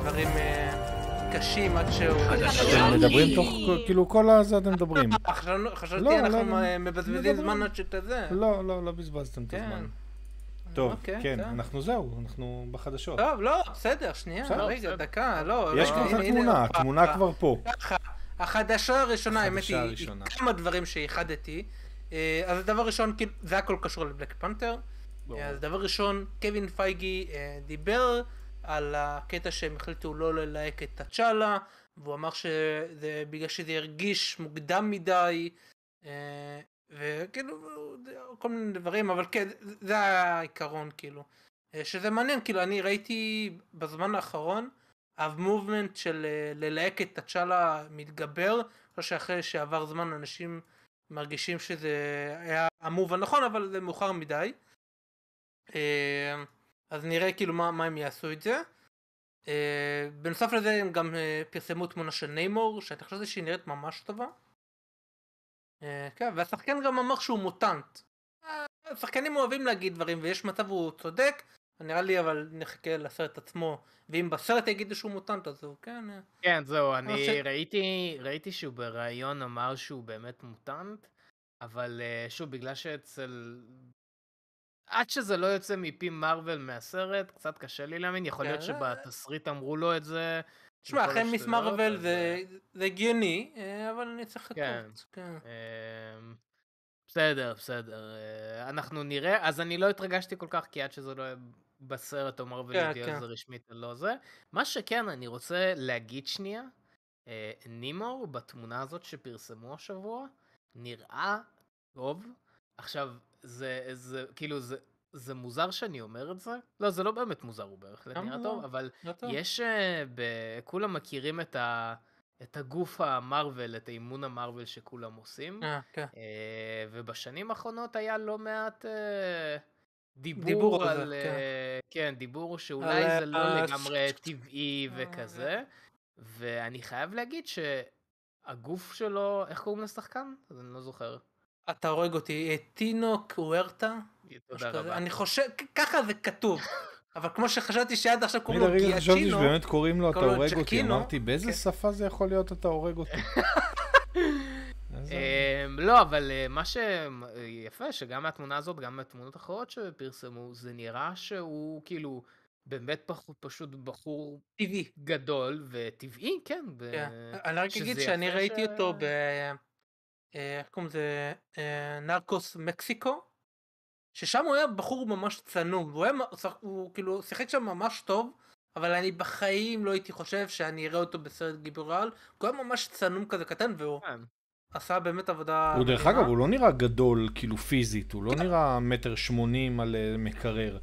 דברים קשים עד שהוא... אתם מדברים תוך, כאילו כל הזה אתם מדברים. חשבתי, אנחנו מבזבזים זמן עד שאתה זה. לא, לא, לא בזבזתם את הזמן. טוב, כן, אנחנו זהו, אנחנו בחדשות. טוב, לא, בסדר, שנייה, רגע, דקה, לא. יש כבר תמונה, התמונה כבר פה. החדשה הראשונה, האמת היא כמה דברים שהחדתי. אז הדבר ראשון, זה הכל קשור לבלק פנתר. אז דבר ראשון, קווין פייגי דיבר על הקטע שהם החליטו לא ללהק את ת'צ'אלה, והוא אמר שזה בגלל שזה הרגיש מוקדם מדי, וכאילו, כל מיני דברים, אבל כן, זה העיקרון, כאילו. שזה מעניין, כאילו, אני ראיתי בזמן האחרון, המובמנט של ללהק את ת'צ'אלה מתגבר, או שאחרי שעבר זמן אנשים מרגישים שזה היה המוב הנכון, אבל זה מאוחר מדי. אז נראה כאילו מה הם יעשו את זה. בנוסף לזה הם גם פרסמו תמונה של ניימור, שאני חושב שהיא נראית ממש טובה. כן, והשחקן גם אמר שהוא מוטנט. השחקנים אוהבים להגיד דברים ויש מצב הוא צודק, נראה לי, אבל נחכה לסרט עצמו, ואם בסרט יגידו שהוא מוטנט, אז זהו, כן. כן, זהו, אני ראיתי שהוא ברעיון אמר שהוא באמת מוטנט, אבל שוב, בגלל שאצל... עד שזה לא יוצא מפי מרוול מהסרט, קצת קשה לי להאמין, יכול להיות שבתסריט אמרו לו את זה. תשמע, אחרי מיס מרוול זה הגיוני, אבל אני צריך לחכות. בסדר, בסדר. אנחנו נראה, אז אני לא התרגשתי כל כך, כי עד שזה לא יהיה בסרט או מרוול ידיעו זה רשמית, לא זה. מה שכן, אני רוצה להגיד שנייה, נימור בתמונה הזאת שפרסמו השבוע, נראה טוב. עכשיו, זה כאילו זה מוזר שאני אומר את זה, לא זה לא באמת מוזר, הוא בהחלט נראה טוב, אבל יש כולם מכירים את הגוף המרוול, את האימון המרוול שכולם עושים, ובשנים האחרונות היה לא מעט דיבור על כן דיבור שאולי זה לא לגמרי טבעי וכזה, ואני חייב להגיד שהגוף שלו, איך קוראים לשחקן? אז אני לא זוכר. אתה הורג אותי, טינו קוורטה, אני חושב, ככה זה כתוב, אבל כמו שחשבתי שעד עכשיו קוראים לו גיאצ'ינו, אני לרגע חשבתי שבאמת קוראים לו אתה הורג אותי, אמרתי באיזה שפה זה יכול להיות אתה הורג אותי? לא, אבל מה שיפה, שגם מהתמונה הזאת, גם מהתמונות אחרות שפרסמו, זה נראה שהוא כאילו באמת פשוט בחור טבעי, גדול וטבעי, כן. אני רק אגיד שאני ראיתי אותו ב... קוראים זה נרקוס מקסיקו, ששם הוא היה בחור ממש צנום, הוא כאילו שיחק שם ממש טוב, אבל אני בחיים לא הייתי חושב שאני אראה אותו בסרט גיבורל, הוא היה ממש צנום כזה קטן, והוא עשה באמת עבודה... הוא דרך אגב, הוא לא נראה גדול כאילו פיזית, הוא לא נראה 1.80 מטר על מקרר,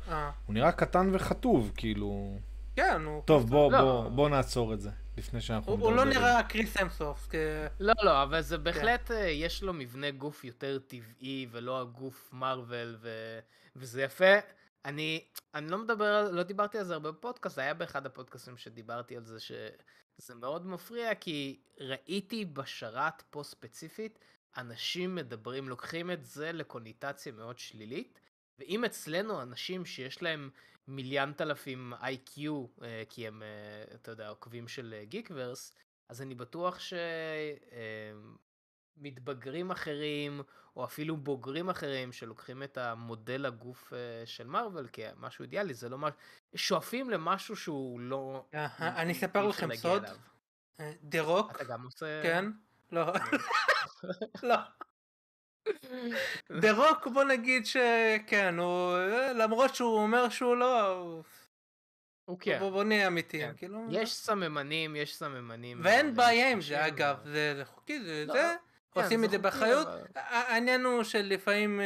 הוא נראה קטן וחטוב כאילו... כן, הוא... טוב, בוא נעצור את זה. הוא לא נראה קריס אמסוף. לא, לא, אבל זה בהחלט יש לו מבנה גוף יותר טבעי ולא הגוף מרוול, וזה יפה. אני לא מדבר, לא דיברתי על זה הרבה בפודקאסט, היה באחד הפודקאסטים שדיברתי על זה שזה מאוד מפריע, כי ראיתי בשרת פה ספציפית, אנשים מדברים, לוקחים את זה לקוניטציה מאוד שלילית, ואם אצלנו אנשים שיש להם 1,000,000 IQ, כי הם, אתה יודע, עוקבים של גיקוורס, אז אני בטוח שמתבגרים אחרים, או אפילו בוגרים אחרים, שלוקחים את המודל הגוף של מרוול כמשהו אידיאלי, זה לא משהו, שואפים למשהו שהוא לא... אני אספר לכם סוד, דה רוק, אתה גם עושה... כן? לא. לא. דה רוק, בוא נגיד שכן, למרות שהוא אומר שהוא לא, הוא כן. בוא נהיה אמיתיים. יש סממנים, יש סממנים. ואין בעיה עם זה, אגב, זה חוקי, זה עושים את זה באחריות. העניין הוא שלפעמים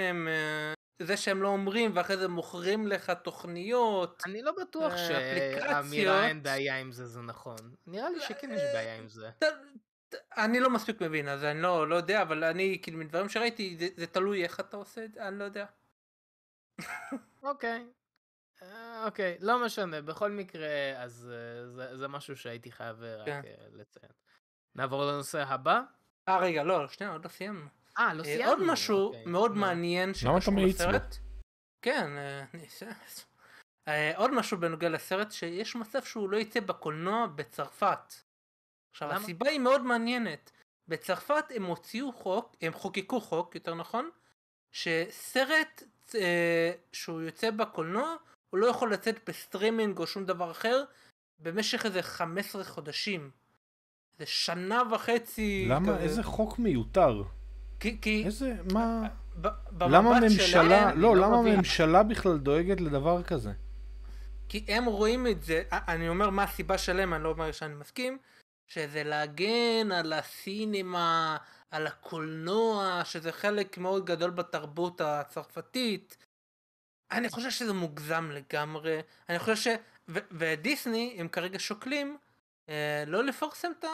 זה שהם לא אומרים, ואחרי זה מוכרים לך תוכניות. אני לא בטוח שהאמירה אין בעיה עם זה, זה נכון. נראה לי שכן יש בעיה עם זה. אני לא מספיק מבין, אז אני לא יודע, אבל אני, כאילו, מדברים שראיתי, זה תלוי איך אתה עושה את זה, אני לא יודע. אוקיי, לא משנה, בכל מקרה, אז זה משהו שהייתי חייב רק לציין. נעבור לנושא הבא. רגע, לא, שנייה, עוד לא סיימנו. לא סיימנו. עוד משהו מאוד מעניין שקשור לסרט. כן, עוד משהו בנוגע לסרט, שיש מצב שהוא לא יצא בקולנוע בצרפת. עכשיו, הסיבה היא מאוד מעניינת. בצרפת הם הוציאו חוק, הם חוקקו חוק, יותר נכון, שסרט שהוא יוצא בקולנוע, הוא לא יכול לצאת בסטרימינג או שום דבר אחר, במשך איזה 15 חודשים. זה שנה וחצי. למה? איזה חוק מיותר? כי... איזה... מה... למה ממשלה... לא, למה ממשלה בכלל דואגת לדבר כזה? כי הם רואים את זה, אני אומר מה הסיבה שלהם, אני לא אומר שאני מסכים, שזה להגן על הסינימה, על הקולנוע, שזה חלק מאוד גדול בתרבות הצרפתית. אני חושב שזה מוגזם לגמרי. אני חושב ש... ודיסני, הם כרגע שוקלים, לא לפרסם את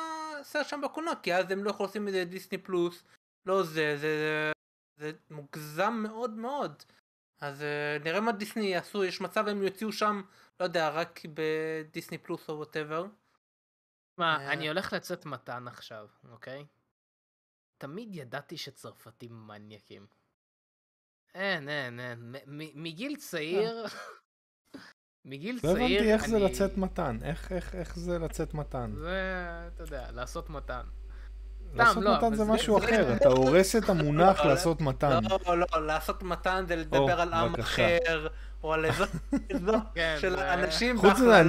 הסרט שם בקולנוע, כי אז הם לא יכולים לשים את זה דיסני פלוס. לא, זה מוגזם מאוד מאוד. אז נראה מה דיסני יעשו, יש מצב הם יוציאו שם, לא יודע, רק בדיסני פלוס או whatever. מה, אני הולך לצאת מתן עכשיו, אוקיי? תמיד ידעתי שצרפתים מניאקים. אין. מגיל צעיר... מגיל צעיר... לא הבנתי איך זה לצאת מתן. איך זה לצאת מתן? זה, אתה יודע, לעשות מתן. לעשות מתן זה משהו אחר. אתה הורס את המונח לעשות מתן. לא, לעשות מתן זה לדבר על עם אחר, או על איזו של אנשים... חוץ מזה,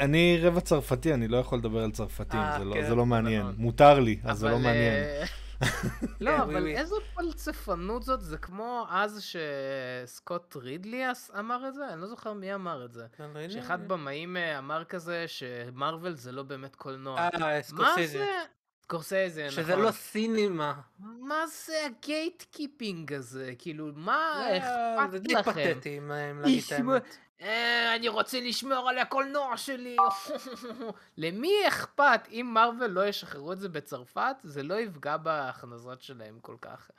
אני רבע צרפתי, אני לא יכול לדבר על צרפתים. זה לא מעניין. מותר לי, אז זה לא מעניין. לא, אבל איזו פלצפנות זאת, זה כמו אז שסקוט רידלי אמר את זה, אני לא זוכר מי אמר את זה, שאחד במאים אמר כזה שמרוול זה לא באמת קולנוע. מה זה? סקורסזה, נכון. שזה לא סינימה. מה זה הגייט קיפינג הזה? כאילו, מה אכפת לכם? זה די פתטי, אם להגיד את האמת. אני רוצה לשמור על הקולנוע שלי. למי אכפת? אם מרוול לא ישחררו את זה בצרפת, זה לא יפגע בהכנסות שלהם כל כך.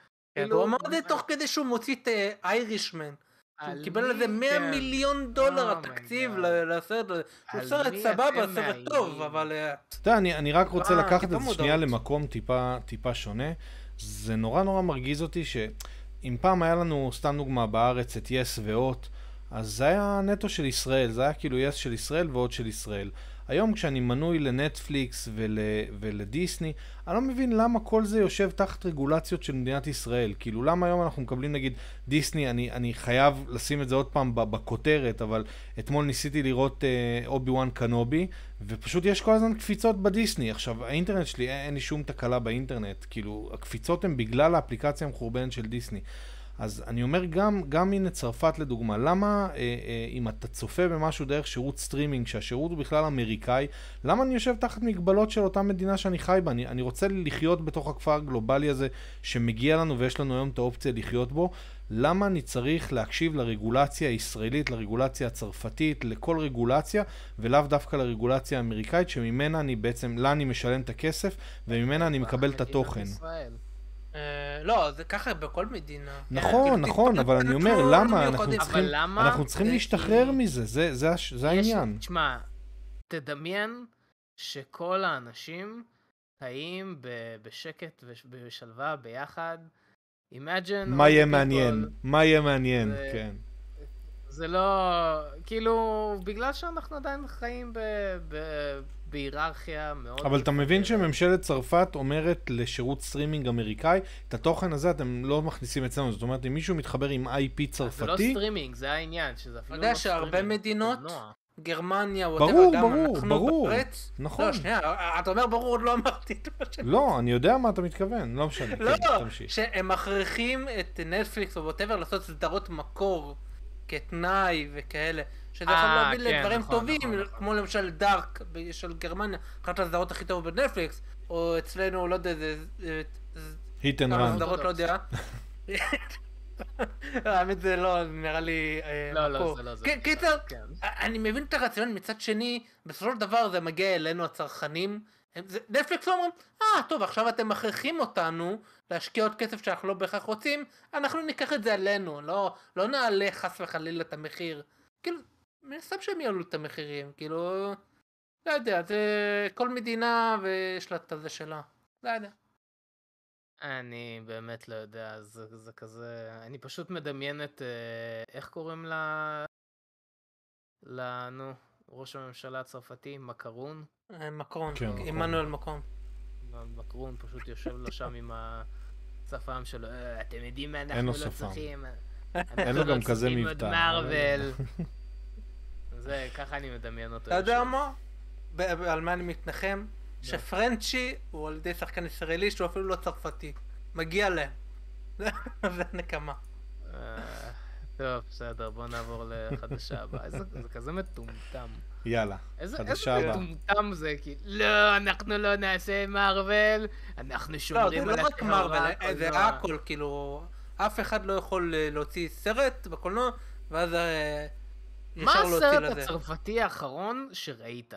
הוא אמר את זה תוך כדי שהוא מוציא את איירישמן. הוא קיבל לזה 100 מיליון דולר התקציב לסרט. הוא סרט סבבה, סרט טוב, אבל... אתה יודע, אני רק רוצה לקחת את זה שנייה למקום טיפה שונה. זה נורא מרגיז אותי שאם פעם היה לנו סתם דוגמה בארץ את יס ואות, אז זה היה נטו של ישראל, זה היה כאילו יס של ישראל ועוד של ישראל. היום כשאני מנוי לנטפליקס ולדיסני, אני לא מבין למה כל זה יושב תחת רגולציות של מדינת ישראל. כאילו למה היום אנחנו מקבלים נגיד דיסני, אני חייב לשים את זה עוד פעם בכותרת, אבל אתמול ניסיתי לראות אובי וואן קנובי, ופשוט יש כל הזמן קפיצות בדיסני. עכשיו האינטרנט שלי, אין לי שום תקלה באינטרנט, כאילו הקפיצות הן בגלל האפליקציה המחורבנת של דיסני. אז אני אומר גם הנה צרפת לדוגמה, למה אם אתה צופה במשהו דרך שירות סטרימינג, שהשירות הוא בכלל אמריקאי, למה אני יושב תחת מגבלות של אותה מדינה שאני חי בה? אני רוצה לחיות בתוך הכפר הגלובלי הזה שמגיע לנו ויש לנו היום את האופציה לחיות בו, למה אני צריך להקשיב לרגולציה הישראלית, לרגולציה הצרפתית, לכל רגולציה, ולאו דווקא לרגולציה האמריקאית, שממנה אני בעצם, לה אני משלם את הכסף, וממנה אני מקבל את התוכן. לא, זה ככה בכל מדינה. נכון, אבל אני אומר, למה? אנחנו צריכים להשתחרר מזה, זה העניין. תשמע, תדמיין שכל האנשים חיים בשקט ובשלווה ביחד. מה יהיה מעניין, כן. זה לא, כאילו, בגלל שאנחנו עדיין חיים בהיררכיה מאוד... אבל אתה מבין שממשלת צרפת אומרת לשירות סטרימינג אמריקאי, את התוכן הזה אתם לא מכניסים אצלנו, זאת אומרת, אם מישהו מתחבר עם IP צרפתי... זה לא סטרימינג, זה העניין, שזה אפילו לא סטרימינג. אתה יודע שהרבה מדינות, גרמניה, ברור, נכון. לא, שנייה, אתה אומר ברור, עוד לא אמרתי את מה שאני... לא, אני יודע מה אתה מתכוון, לא משנה, תמשיך. שהם מכריחים את נטפליקס או whatever לעשות סדרות מקור כתנאי וכאלה. שזה יכול להוביל לדברים טובים, כמו למשל דארק של גרמניה, אחת הסדרות הכי טובה בנטפליקס, או אצלנו, לא יודע, זה... היט אנד ראן. כמה סדרות, לא יודע. האמת זה לא, נראה לי... לא, זה לא זה. קיצר, אני מבין את הרציונל מצד שני, בסופו של דבר זה מגיע אלינו הצרכנים, נטפליקס אומרים, טוב, עכשיו אתם מכריחים אותנו להשקיע עוד כסף שאנחנו לא בהכרח רוצים, אנחנו ניקח את זה עלינו, לא נעלה חס וחלילה את המחיר. כאילו, מסתם שהם יעלו את המחירים, כאילו... לא יודע, זה כל מדינה ויש לה את זה שלה. לא יודע. אני באמת לא יודע, זה כזה... אני פשוט מדמיין את... איך קוראים לה... לנו, ראש הממשלה הצרפתי, מקרון? מקרון, אמנואל מקרון. מקרון פשוט יושב לו שם עם השפם שלו, אתם יודעים מה אנחנו לא צריכים. אין לו גם כזה מבטא. עוד מרוול. זה, ככה אני מדמיין אותו. אתה יודע מה? על מה אני מתנחם? שפרנצ'י הוא על ידי שחקן ישראלי שהוא אפילו לא צרפתי. מגיע להם. זה נקמה. טוב, בסדר, בוא נעבור לחדשה הבאה. זה כזה מטומטם. יאללה, חדשה הבאה. איזה מטומטם זה, כי לא, אנחנו לא נעשה מרוול, אנחנו שומרים על התאורה. לא, זה לא רק מרוול, זה הכל, כאילו, אף אחד לא יכול להוציא סרט בקולנוע, ואז מה הסרט הצרפתי האחרון שראית?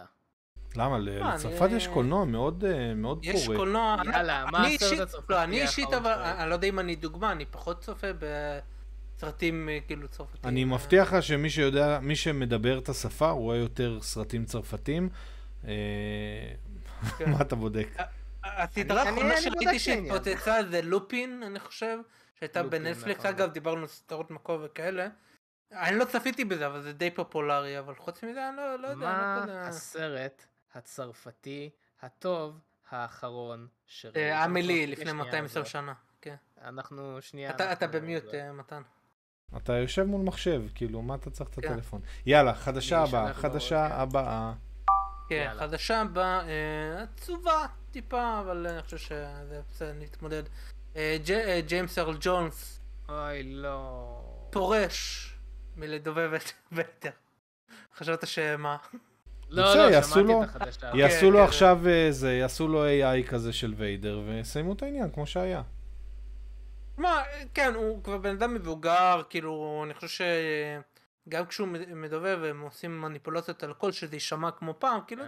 למה? לצרפת יש קולנוע מאוד פורה. יש קולנוע... יאללה, מה הסרט הצרפתי האחרון? אני אישית, אבל אני לא יודע אם אני דוגמה, אני פחות צופה בסרטים כאילו צרפתיים. אני מבטיח לך שמי שיודע, מי שמדבר את השפה, הוא רואה יותר סרטים צרפתיים. מה אתה בודק? הסדרה האחרונה שראיתי שהתפוצצה זה לופין, אני חושב, שהייתה בנטפליקס. אגב, דיברנו על סדרות מקור וכאלה. אני לא צפיתי בזה, אבל זה די פופולרי, אבל חוץ מזה אני לא יודע. מה הסרט הצרפתי הטוב האחרון שראיתי? אמילי, לפני 220 שנה. אנחנו שנייה... אתה במיוט, מתן. אתה יושב מול מחשב, כאילו, מה אתה צריך את הטלפון? יאללה, חדשה הבאה, חדשה הבאה. כן, חדשה הבאה, עצובה טיפה, אבל אני חושב שזה בסדר, נתמודד. ג'יימס ארל ג'ונס. אוי, לא. פורש. מלדובבת בטר. חשבת שמה? לא, שמעתי את החדשה. יעשו לו עכשיו זה, יעשו לו AI כזה של ויידר, וסיימו את העניין, כמו שהיה. מה, כן, הוא כבר בן אדם מבוגר, כאילו, אני חושב שגם כשהוא מדובב, הם עושים מניפולציות על הכל, שזה יישמע כמו פעם, כאילו,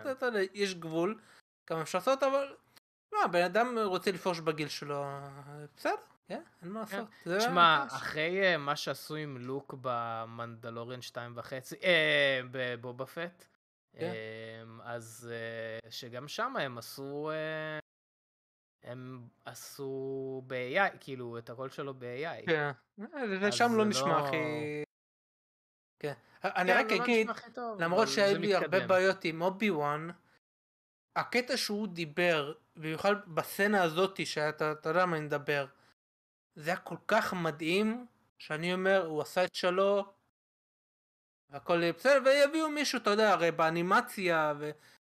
יש גבול, כמה אפשר לעשות, אבל, מה, בן אדם רוצה לפרוש בגיל שלו, בסדר? כן, אין מה לעשות. תשמע, אחרי מה שעשו עם לוק במנדלוריאן 2.5, בבובה פט, אז שגם שם הם עשו ב-AI, כאילו, את הכל שלו ב-AI. כן, ושם לא נשמע הכי... כן, אני רק אגיד, למרות שהיו לי הרבה בעיות עם אובי וואן, הקטע שהוא דיבר, במיוחד בסצנה הזאת, שאתה יודע מה נדבר, זה היה כל כך מדהים, שאני אומר, הוא עשה את שלו, והכל בסדר, ויביאו מישהו, אתה יודע, הרי באנימציה,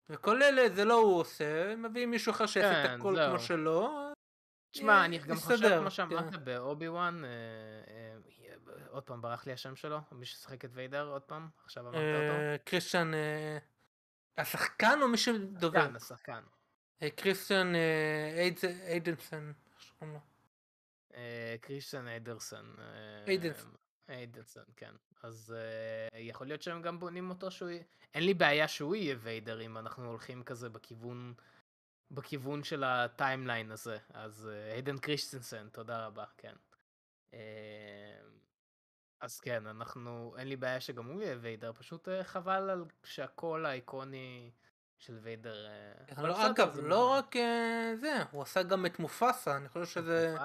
וכל אלה, זה לא הוא עושה, מביאו מישהו אחר שעשה את הכל כמו שלו. תשמע, אני גם חושב, כמו שאמרת באובי-וואן, עוד פעם ברח לי השם שלו, מי ששחק את ויידר, עוד פעם, עכשיו אמרת אותו. קריסטיאן, השחקן או מי שדובר? השחקן. קריסטיאן איידנסון, שכונה. קריסטיאן איידנסון. איידנסון, כן. אז יכול להיות שהם גם בונים אותו שהוא... אין לי בעיה שהוא יהיה ויידר אם אנחנו הולכים כזה בכיוון של הטיימליין הזה. אז איידן קריסטיאנסון, תודה רבה, כן. אז כן, אנחנו... אין לי בעיה שגם הוא יהיה ויידר, פשוט חבל על שהקול האיקוני של ויידר... אגב, לא רק זה, הוא עשה גם את מופסה, אני חושב שזה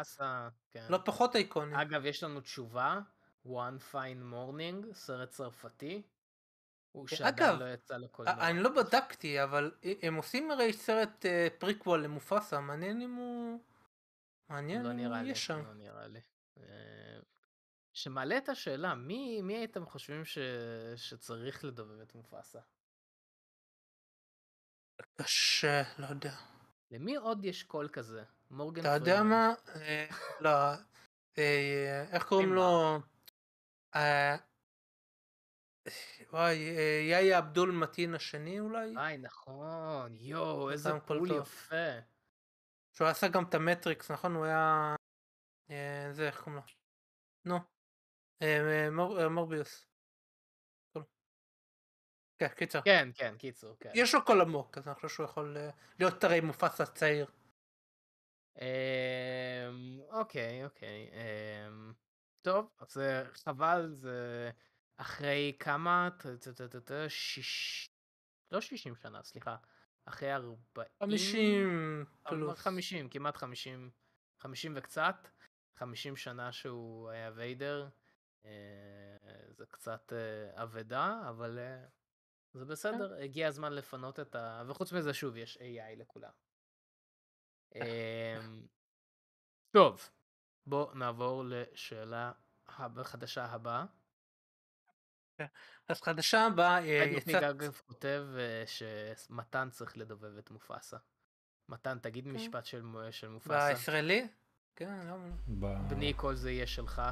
לא פחות איקוני. אגב, יש לנו תשובה, One Fine Morning, סרט צרפתי, הוא שעדיין לא יצא לקולנוע. אני לא בדקתי, אבל הם עושים הרי סרט פריקוול למופסה, מעניין אם הוא... מעניין אם הוא יהיה שם. לא נראה לי. שמעלה את השאלה, מי הייתם חושבים שצריך לדובב את מופסה? קשה, לא יודע. למי עוד יש קול כזה? מורגן פרימן. אתה יודע מה? לא. איך קוראים לו? וואי, יאיה עבדול מתין השני אולי? וואי, נכון. יואו, איזה קול יפה. שהוא עשה גם את המטריקס, נכון? הוא היה... זה, איך קוראים לו? נו. מורביוס. כן, קיצור. כן, כן, קיצור. יש לו קול עמוק, אז אני חושב שהוא יכול להיות הרי מופס הצעיר. אוקיי, אוקיי. טוב, אז חבל, זה אחרי כמה? לא 60 שנה, סליחה. אחרי 50, כמעט 50. 50 וקצת. 50 שנה שהוא היה ויידר. זה קצת עבדה, אבל זה בסדר. הגיע הזמן לפנות את ה... וחוץ מזה שוב, יש AI לכולם. טוב, בואו נעבור לשאלה החדשה הבאה. אז חדשה הבאה... נתני גגב כותב שמתן צריך לדובב את מופסה. מתן, תגיד משפט של מופסה. בישראלי? כן, לא מבין. בני, כל זה יהיה שלך.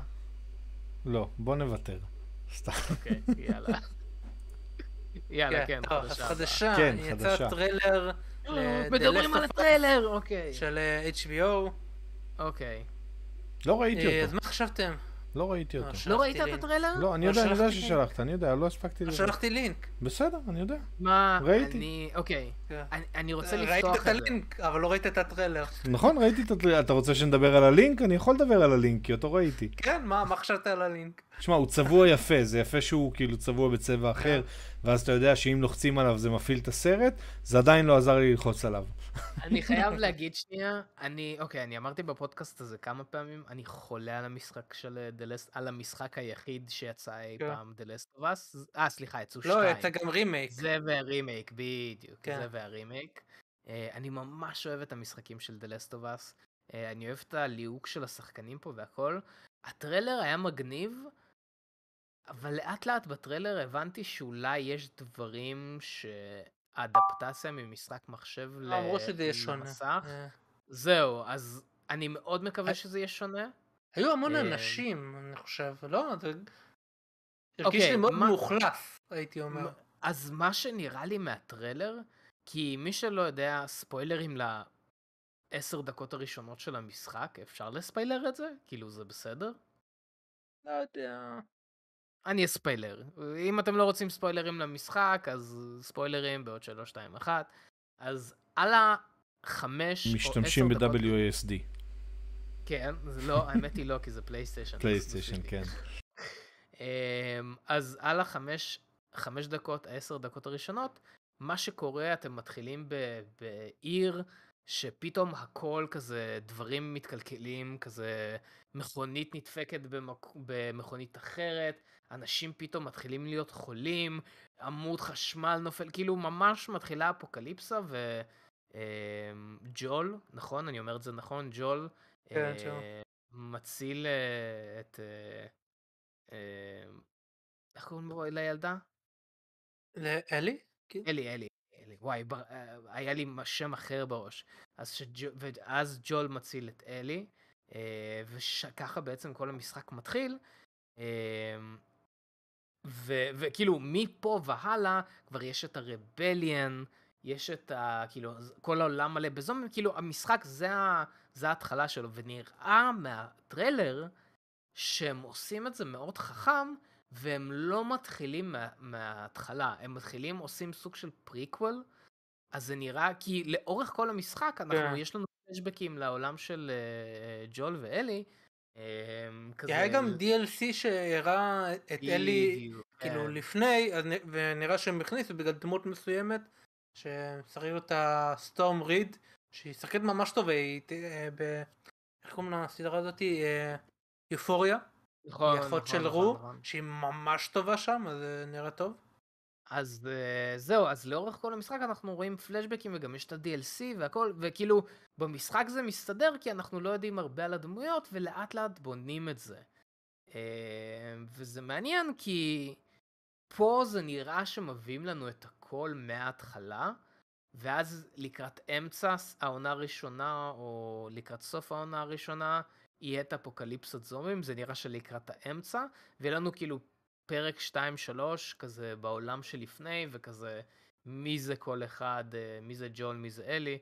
לא, בוא נוותר. סתם. אוקיי, יאללה. יאללה, כן, חדשה. חדשה, יצא טריילר. מדברים על הטריילר, אוקיי. של HBO. אוקיי. לא ראיתי אותו. אז מה חשבתם? לא ראיתי אותו. לא ראית את הטריילר? לא, אני יודע, אני יודע ששלחת, אני יודע, לא הספקתי לראות. שלחתי לינק. בסדר, אני יודע. מה? ראיתי. אוקיי. אני רוצה לפתוח את זה. ראית את הלינק, אבל לא ראית את הטריילר. נכון, ראיתי את הטריילר. אתה רוצה שנדבר על הלינק? אני יכול לדבר על הלינק, כי אותו ראיתי. כן, מה חשבת על הלינק? תשמע, הוא צבוע יפה, זה יפה שהוא כאילו צבוע בצבע אחר, ואז אתה יודע שאם לוחצים עליו זה מפעיל את הסרט, זה עדיין לא עזר לי ללחוץ עליו. אני חייב להגיד שנייה, אני אמרתי בפודקאסט הזה כמה פעמים, אני חולה על המשחק של דלסט, על המשחק היחיד שיצא אי פעם דלסט ובאס, סליחה, יצאו 2. לא, יצא גם רימייק. זה והרימייק, בדיוק, זה והרימייק. אני ממש אוהב את המשחקים של דלסט ובאס, אני אוהב את הליהוק של השחקנים פה והכל. הטריילר היה מגניב, אבל לאט לאט בטריילר הבנתי שאולי יש דברים שהאדפטציה ממשחק מחשב למסך. זהו, אז אני מאוד מקווה שזה יהיה שונה. היו המון אנשים, אני חושב, לא? זה הרגיש לי מאוד מאוחלף, הייתי אומר. אז מה שנראה לי מהטריילר, כי מי שלא יודע, ספוילרים ל10 דקות הראשונות של המשחק, אפשר לספיילר את זה? כאילו זה בסדר? לא יודע. אני אספיילר. אם אתם לא רוצים ספוילרים למשחק, אז ספוילרים בעוד 3, 2, 1. אז על ה-5 או 10 דקות... משתמשים ב-WASD. כן, לא, האמת היא לא, כי זה פלייסטיישן. פלייסטיישן, כן. אז על ה-5 דקות, 10 דקות הראשונות, מה שקורה, אתם מתחילים בעיר שפתאום הכל כזה, דברים מתקלקלים, כזה מכונית נדפקת במכונית אחרת, אנשים פתאום מתחילים להיות חולים, עמוד חשמל נופל, כאילו ממש מתחילה אפוקליפסה, וג'ול, נכון? אני אומר את זה נכון, ג'ול מציל את... איך קוראים לו לילדה? לאלי? אלי. וואי, היה לי שם אחר בראש. ואז ג'ול מציל את אלי, וככה בעצם כל המשחק מתחיל, וכאילו מפה והלאה כבר יש את הרבליאן, יש את כאילו כל העולם מלא בזום, כאילו המשחק זה ההתחלה שלו, ונראה מהטריילר שהם עושים את זה מאוד חכם, והם לא מתחילים מההתחלה, הם מתחילים, עושים סוג של פריקוול, אז זה נראה, כי לאורך כל המשחק, יש לנו פלשבקים לעולם של ג'ול ואלי, היה גם DLC שהראה את אלי, כאילו לפני, ונראה שהם הכניסו בגלל דמות מסוימת, ששחקו את הסטורם ריד, שהיא שחקת ממש טוב, איך קוראים לה הסדרה הזאת? יופוריה. היא אחות של רו, שהיא ממש טובה שם, אז נראה טוב. אז זהו, אז לאורך כל המשחק אנחנו רואים פלשבקים, וגם יש את ה-DLC והכל, וכאילו במשחק זה מסתדר, כי אנחנו לא יודעים הרבה על הדמויות, ולאט לאט בונים את זה. וזה מעניין, כי פה זה נראה שמביאים לנו את הכל מההתחלה, ואז לקראת אמצע העונה הראשונה, או לקראת סוף העונה הראשונה, יהיה את אפוקליפסת זומבים, זה נראה שלקראת האמצע, ויהיה לנו כאילו פרק 2-3 כזה בעולם שלפני, וכזה מי זה כל אחד, מי זה ג'ול, מי זה אלי,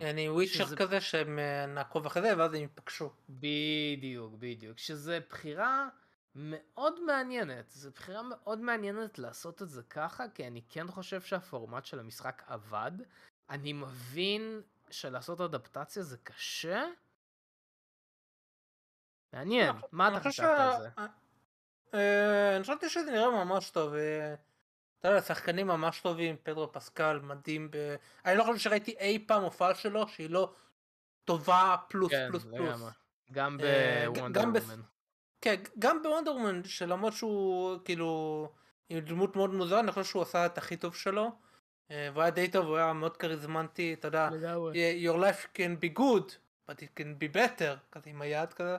אני וויצ'ר שזה... כזה שהם נעקוב אחרי זה ואז הם יפגשו. בדיוק, בדיוק. שזה בחירה מאוד מעניינת. זו בחירה מאוד מעניינת לעשות את זה ככה, כי אני כן חושב שהפורמט של המשחק עבד. אני מבין שלעשות אדפטציה זה קשה. מעניין, מה אתה חשבת על זה? אני חושבתי שזה נראה ממש טוב. אתה יודע, שחקנים ממש טובים, פדרו פסקל, מדהים. אני לא חושב שראיתי אי פעם הופעה שלו שהיא לא טובה פלוס פלוס פלוס. גם בוונדר וומן. כן, גם בוונדר וומן, שלמרות שהוא כאילו עם דמות מאוד מוזרה, אני חושב שהוא עשה את הכי טוב שלו. והוא היה די טוב, הוא היה מאוד כריזמנטי, אתה יודע, your life can be good, but it can be better, כזה עם היד כזה.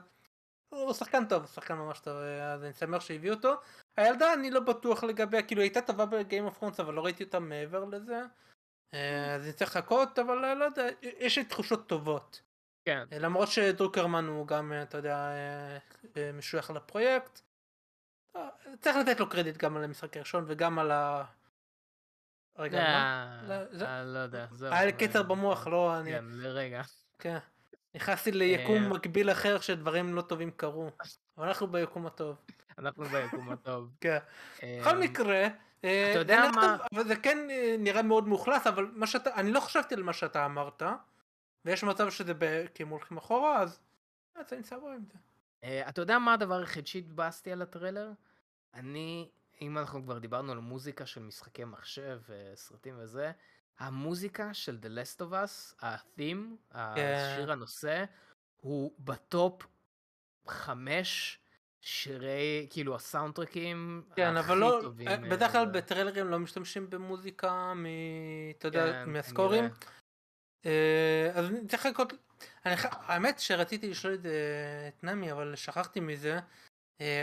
הוא שחקן טוב, שחקן ממש טוב, אז אני שמח שהביאו אותו. הילדה אני לא בטוח לגביה, כאילו הייתה טובה בגיים אוף פרונס, אבל לא ראיתי אותה מעבר לזה. אז אני צריך לחכות, אבל לא יודע, יש לי תחושות טובות. כן. למרות שדרוקרמן הוא גם, אתה יודע, משוייך על הפרויקט. צריך לתת לו קרדיט גם על המשחק הראשון וגם על ה... רגע, מה? לא יודע. היה לי קצר במוח, לא אני... כן, לרגע. כן. נכנסתי ליקום מקביל אחר שדברים לא טובים קרו, אבל אנחנו ביקום הטוב. אנחנו ביקום הטוב. כן. בכל מקרה, זה כן נראה מאוד מאוכלס, אבל אני לא חשבתי על מה שאתה אמרת, ויש מצב שזה כמולכים אחורה, אז אני סבבה עם זה. אתה יודע מה הדבר היחיד שהתבאסתי על הטריילר? אם אנחנו כבר דיברנו על מוזיקה של משחקי מחשב וסרטים וזה, המוזיקה של The Last of Us, ה-theme, השיר הנושא, הוא בטופ 5 שירי, כאילו הסאונדטרקים הכי טובים. בדרך כלל בטריילרים לא משתמשים במוזיקה מהסקורים. אז צריך לקרות, האמת שרציתי לשאול את נמי, אבל שכחתי מזה,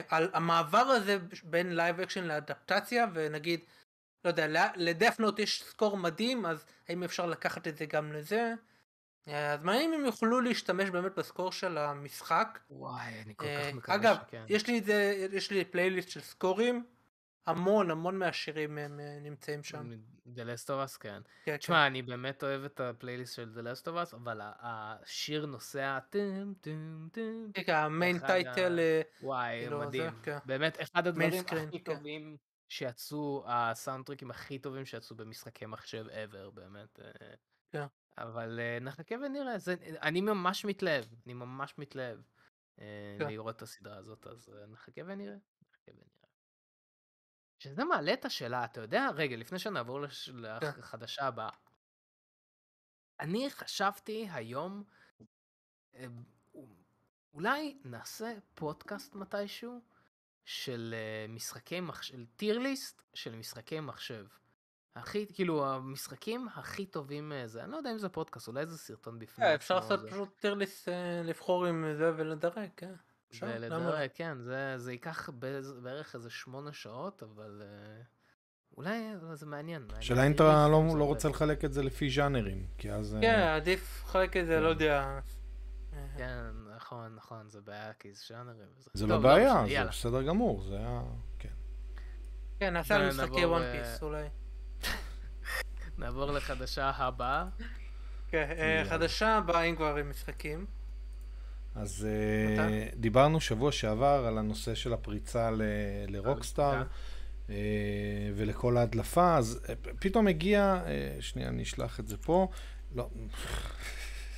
על המעבר הזה בין לייב אקשן לאדפטציה, ונגיד, לא יודע, לדפנות יש סקור מדהים, אז האם אפשר לקחת את זה גם לזה? אז מעניין אם יוכלו להשתמש באמת בסקור של המשחק. וואי, אני כל כך מקווה שכן. אגב, יש לי פלייליסט של סקורים, המון מהשירים הם נמצאים שם. The Last of Us, כן. תשמע, אני באמת אוהב את הפלייליסט של The Last of Us, אבל השיר נוסע... המיין טייטל... וואי, מדהים. באמת, אחד הדברים הכי טובים... שיצאו, הסאונדטרקים הכי טובים שיצאו במשחקי מחשב ever, באמת. כן. אבל נחכה ונראה, אני ממש מתלהב, לראות את הסדרה הזאת, אז נחכה ונראה, שזה מעלה את השאלה, אתה יודע, רגע, לפני שנעבור לחדשה הבאה, אני חשבתי היום, אולי נעשה פודקאסט מתישהו, של משחקי מחשב, טיר ליסט של משחקי מחשב. כאילו המשחקים הכי טובים זה, אני לא יודע אם זה פודקאסט, אולי זה סרטון בפני. אפשר לעשות פשוט טיר ליסט לבחור עם זה ולדרג, כן. ולדרג, כן, זה ייקח בערך איזה 8 שעות, אבל אולי זה מעניין. שאלה אם אתה לא רוצה לחלק את זה לפי ז'אנרים, כי אז... כן, עדיף לחלק את זה, לא יודע... כן, נכון, זה בעיה, כי זה ז'אנרים. זה לא בעיה, זה בסדר גמור, זה היה... כן, נעשה על משחקי וואן פיס, אולי. נעבור לחדשה הבאה. כן, חדשה הבאה, אם כבר עם משחקים. אז דיברנו שבוע שעבר על הנושא של הפריצה לרוקסטאר, ולכל ההדלפה, אז פתאום הגיע, שנייה, אני אשלח את זה פה, לא...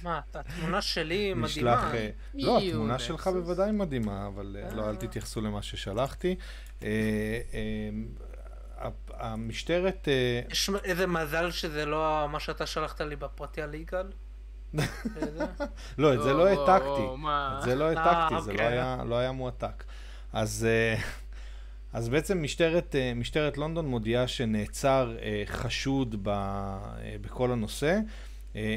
מה, התמונה שלי מדהימה. לא, התמונה שלך בוודאי מדהימה, אבל לא, אל תתייחסו למה ששלחתי. המשטרת... איזה מזל שזה לא מה שאתה שלחת לי בפרטי על יגאל. לא, את זה לא העתקתי. זה לא היה מועתק. אז בעצם משטרת לונדון מודיעה שנעצר חשוד בכל הנושא.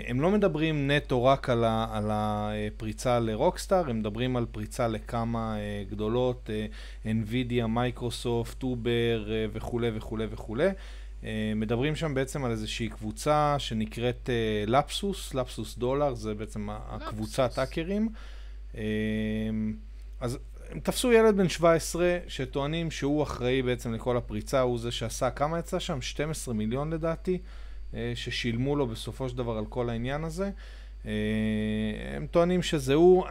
הם לא מדברים נטו רק על הפריצה לרוקסטאר, הם מדברים על פריצה לכמה גדולות, Nvidia, מייקרוסופט, אובר וכו' וכו' וכו'. מדברים שם בעצם על איזושהי קבוצה שנקראת לפסוס, לפסוס דולר, זה בעצם הקבוצת האקרים. אז הם תפסו ילד בן 17 שטוענים שהוא אחראי בעצם לכל הפריצה, הוא זה שעשה, כמה יצא שם? 12 מיליון לדעתי. ששילמו לו בסופו של דבר על כל העניין הזה. הם טוענים שזה הוא,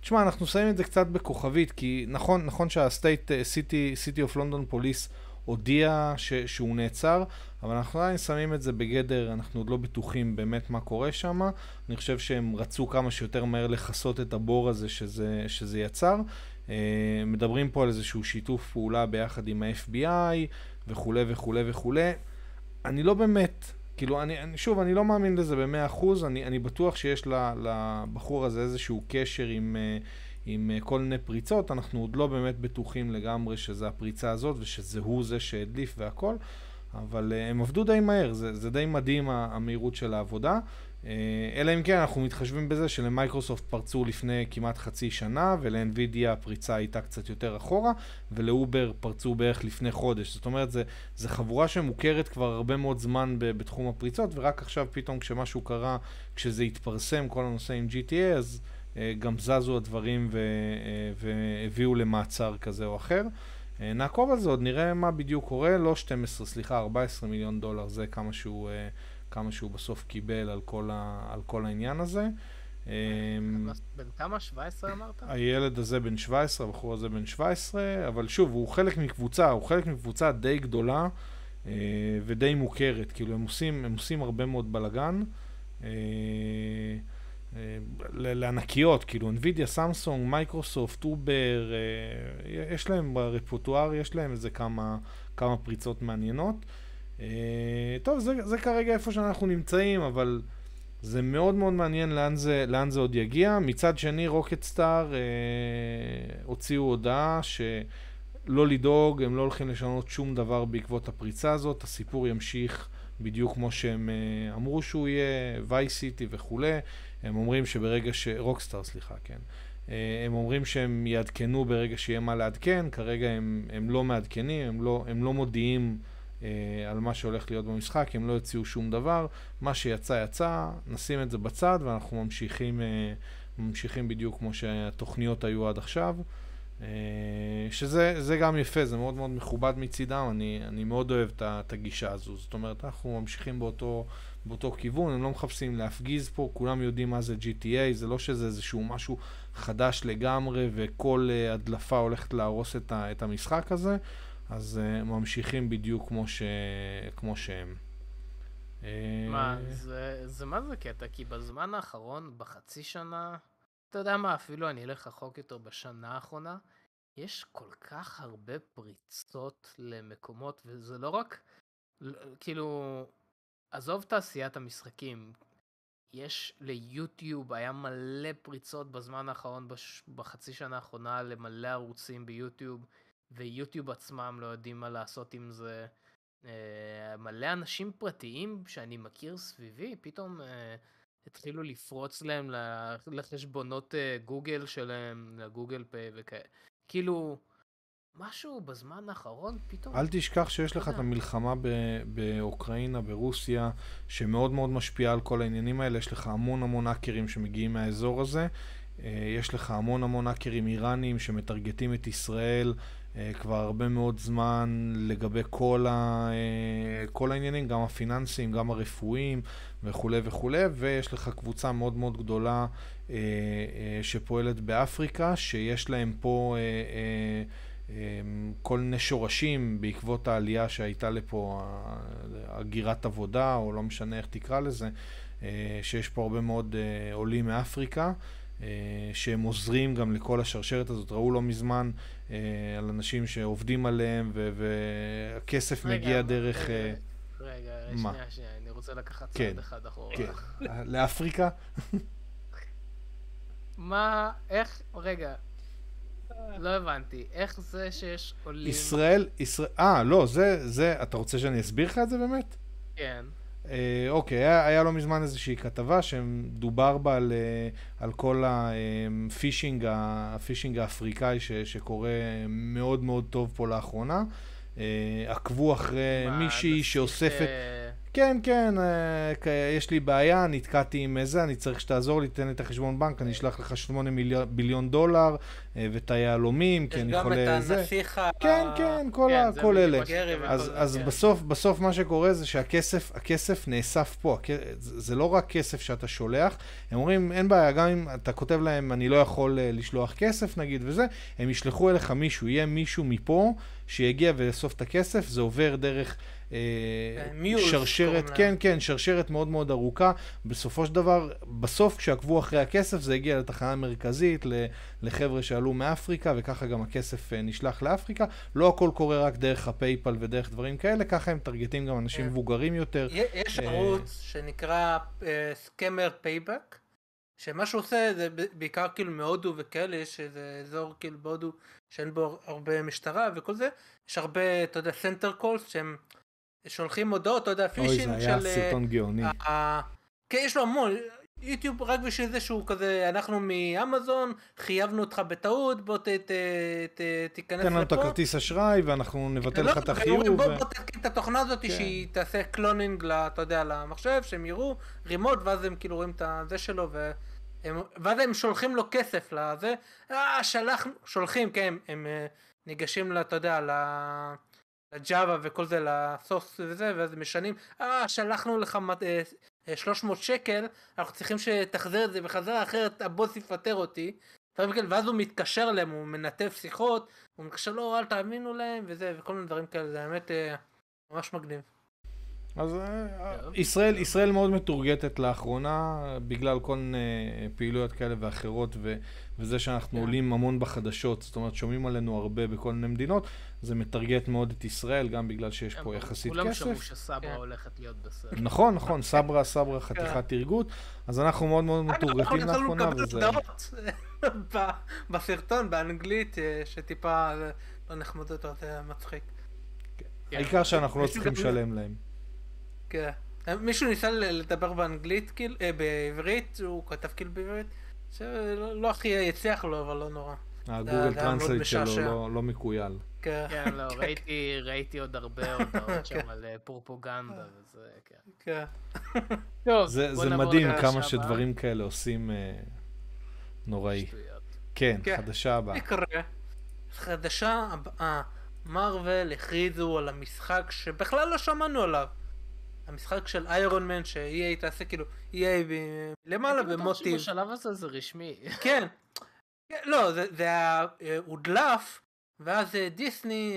תשמע, אנחנו שמים את זה קצת בכוכבית, כי נכון שה-City of London Police הודיע שהוא נעצר, אבל אנחנו עדיין שמים את זה בגדר, אנחנו עוד לא בטוחים באמת מה קורה שם. אני חושב שהם רצו כמה שיותר מהר לחסות את הבור הזה שזה יצר. מדברים פה על איזשהו שיתוף פעולה ביחד עם ה-FBI וכו' וכו' וכו'. אני לא באמת, כאילו, שוב, אני לא מאמין לזה ב-100%, אני בטוח שיש לבחור הזה איזשהו קשר עם כל מיני פריצות, אנחנו עוד לא באמת בטוחים לגמרי שזה הפריצה הזאת ושזה הוא זה שהדליף והכל, אבל הם עבדו די מהר, זה די מדהים המהירות של העבודה, אלא אם כן אנחנו מתחשבים בזה שלמייקרוסופט פרצו לפני כמעט חצי שנה, ולאנווידיה הפריצה הייתה קצת יותר אחורה, ולאובר פרצו בערך לפני חודש. זאת אומרת, זה חבורה שמוכרת כבר הרבה מאוד זמן בתחום הפריצות, ורק עכשיו פתאום כשמשהו קרה, כשזה התפרסם כל הנושא עם GTA, אז גם זזו הדברים והביאו למעצר כזה או אחר. נעקוב על זה, עוד נראה מה בדיוק קורה, לא 12, סליחה, 14 מיליון דולר, זה כמה שהוא בסוף קיבל על כל העניין הזה. בן כמה? 17 אמרת? הילד הזה בן 17, הבחור הזה בן 17, אבל שוב, הוא חלק מקבוצה, די גדולה ודי מוכרת, כאילו הם עושים הרבה מאוד בלגן. לענקיות, כאילו NVIDIA, סמסונג, מייקרוסופט, אובר, יש להם ברפוטואר, יש להם איזה כמה פריצות מעניינות. טוב, זה כרגע איפה שאנחנו נמצאים, אבל זה מאוד מאוד מעניין לאן זה עוד יגיע. מצד שני, רוקטסטאר הוציאו הודעה שלא לדאוג, הם לא הולכים לשנות שום דבר בעקבות הפריצה הזאת, הסיפור ימשיך בדיוק כמו שהם אמרו שהוא יהיה, וייסיטי וכו'. הם אומרים שברגע רוקסטאר, סליחה, כן. הם אומרים שהם יעדכנו ברגע שיהיה מה לעדכן, כרגע הם לא מעדכנים, הם לא מודיעים על מה שהולך להיות במשחק, הם לא יוציאו שום דבר, מה שיצא יצא, נשים את זה בצד ואנחנו ממשיכים בדיוק כמו שהתוכניות היו עד עכשיו, שזה גם יפה, זה מאוד מאוד מכובד מצידם, אני מאוד אוהב את הגישה הזו, זאת אומרת אנחנו ממשיכים באותו כיוון, הם לא מחפשים להפגיז פה, כולם יודעים מה זה GTA, זה לא שזה איזשהו משהו חדש לגמרי וכל הדלפה הולכת להרוס את המשחק הזה, אז ממשיכים בדיוק כמו שהם. מה, זה מה זה קטע? כי בזמן האחרון, בחצי שנה, אתה יודע מה, אפילו אני אלך רחוק יותר בשנה האחרונה, יש כל כך הרבה פריצות למקומות, וזה לא רק, כאילו, עזוב תעשיית המשחקים, יש ליוטיוב, היה מלא פריצות בזמן האחרון, בחצי שנה האחרונה, למלא ערוצים ביוטיוב, ויוטיוב עצמם לא יודעים מה לעשות עם זה. מלא אנשים פרטיים שאני מכיר סביבי, פתאום התחילו לפרוץ להם לחשבונות גוגל שלהם, לגוגל פיי וכאלה. כאילו, משהו בזמן האחרון פתאום... אל תשכח שיש לך את המלחמה באוקראינה, ברוסיה, שמאוד מאוד משפיעה על כל העניינים האלה. יש לך המון האקרים שמגיעים מהאזור הזה. יש לך המון האקרים איראנים שמטרגטים את ישראל כבר הרבה מאוד זמן לגבי כל העניינים, גם הפיננסיים, גם הרפואיים וכו' וכו'. ויש לך קבוצה מאוד מאוד גדולה שפועלת באפריקה, שיש להם פה כל מיני שורשים בעקבות העלייה שהייתה לפה, הגירת עבודה, או לא משנה איך תקרא לזה, שיש פה הרבה מאוד עולים מאפריקה, שהם עוזרים גם לכל השרשרת הזאת. ראו לא מזמן על אנשים שעובדים עליהם והכסף מגיע דרך... רגע, שנייה, אני רוצה לקחת צעד אחד אחורה. לאפריקה? מה, איך, רגע, לא הבנתי, איך זה שיש עולים... ישראל, לא, זה, אתה רוצה שאני אסביר לך את זה באמת? כן. אוקיי, היה לא מזמן איזושהי כתבה שדובר בה על כל הפישינג האפריקאי שקורה מאוד מאוד טוב פה לאחרונה. עקבו אחרי מישהי שאוספת... כן, כן, יש לי בעיה, נתקעתי עם זה, אני צריך שתעזור לי, תן את החשבון בנק, אני אשלח לך 8 ביליון דולר, ותיעלומים, כי אני חולה את זה. כן, כן, כל אלה. אז בסוף מה שקורה זה שהכסף נאסף פה, זה לא רק כסף שאתה שולח, הם אומרים, אין בעיה, גם אם אתה כותב להם, אני לא יכול לשלוח כסף, נגיד, וזה, הם ישלחו אליך מישהו, יהיה מישהו מפה, שיגיע ולאסוף את הכסף, זה עובר דרך שרשרת, כן, כן, שרשרת מאוד מאוד ארוכה. בסופו של דבר, בסוף כשעקבו אחרי הכסף, זה הגיע לתחנה המרכזית, לחבר'ה שעלו מאפריקה, וככה גם הכסף נשלח לאפריקה. לא הכל קורה רק דרך הפייפל ודרך דברים כאלה, ככה הם טרגטים גם אנשים מבוגרים יותר. יש ערוץ שנקרא סקמר פייבק, שמה שהוא עושה זה בעיקר כאילו מהודו וכאלה, שזה אזור כאילו בהודו שאין בו הרבה משטרה וכל זה. יש הרבה, אתה יודע, סנטר קולס שהם שולחים הודעות, אתה יודע, פישינג של... אוי, זה היה סרטון גאוני. כן, יש לו המון. יוטיוב רק בשביל זה שהוא כזה, אנחנו מאמזון, חייבנו אותך בטעות, בוא תיכנס לפה. תן לנו את הכרטיס אשראי ואנחנו נבטל לך את החיוב. בוא תתקין את התוכנה הזאת שהיא תעשה קלונינג, אתה יודע, למחשב, שהם יראו רימוט, ואז הם כאילו רואים את זה שלו, ואז הם שולחים לו כסף לזה. שולחים, כן, הם ניגשים, אתה יודע, לג'אווה וכל זה, לסוס וזה, ואז משנים, שלחנו לך 300 שקל, אנחנו צריכים שתחזר את זה וחזרה, אחרת הבוס יפטר אותי, ואז הוא מתקשר להם, הוא מנתב שיחות, הוא מתקשר לו, אל תאמינו להם, וזה, וכל מיני דברים כאלה, זה האמת ממש מגניב. אז ישראל מאוד מתורגטת לאחרונה, בגלל כל פעילויות כאלה ואחרות, וזה שאנחנו עולים המון בחדשות, זאת אומרת, שומעים עלינו הרבה בכל מיני מדינות, זה מתרגט מאוד את ישראל, גם בגלל שיש פה יחסית כסף. כולם שמעו שסברה הולכת להיות בסדר. נכון, נכון, סברה, חתיכת ארגות, אז אנחנו מאוד מאוד מתורגטים לאחרונה, וזה... בסרטון, באנגלית, שטיפה לא נחמדות, זה מצחיק. העיקר שאנחנו לא צריכים לשלם להם. כן. מישהו ניסה לדבר באנגלית, בעברית, הוא כתב כאילו בעברית, שלא הכי יצליח לו, אבל לא נורא. הגוגל טרנסלייט שלו לא מקוייל. כן, לא, ראיתי עוד הרבה הודעות שם על פרופוגנדה וזה, כן. זה מדהים כמה שדברים כאלה עושים נוראי. כן, חדשה הבאה. חדשה הבאה, מארוול הכריזו על המשחק שבכלל לא שמענו עליו. המשחק של איירון מן שהיא תעשה כאילו, היא למעלה במוטיב. בשלב הזה זה רשמי. כן. לא, זה הודלף, ואז דיסני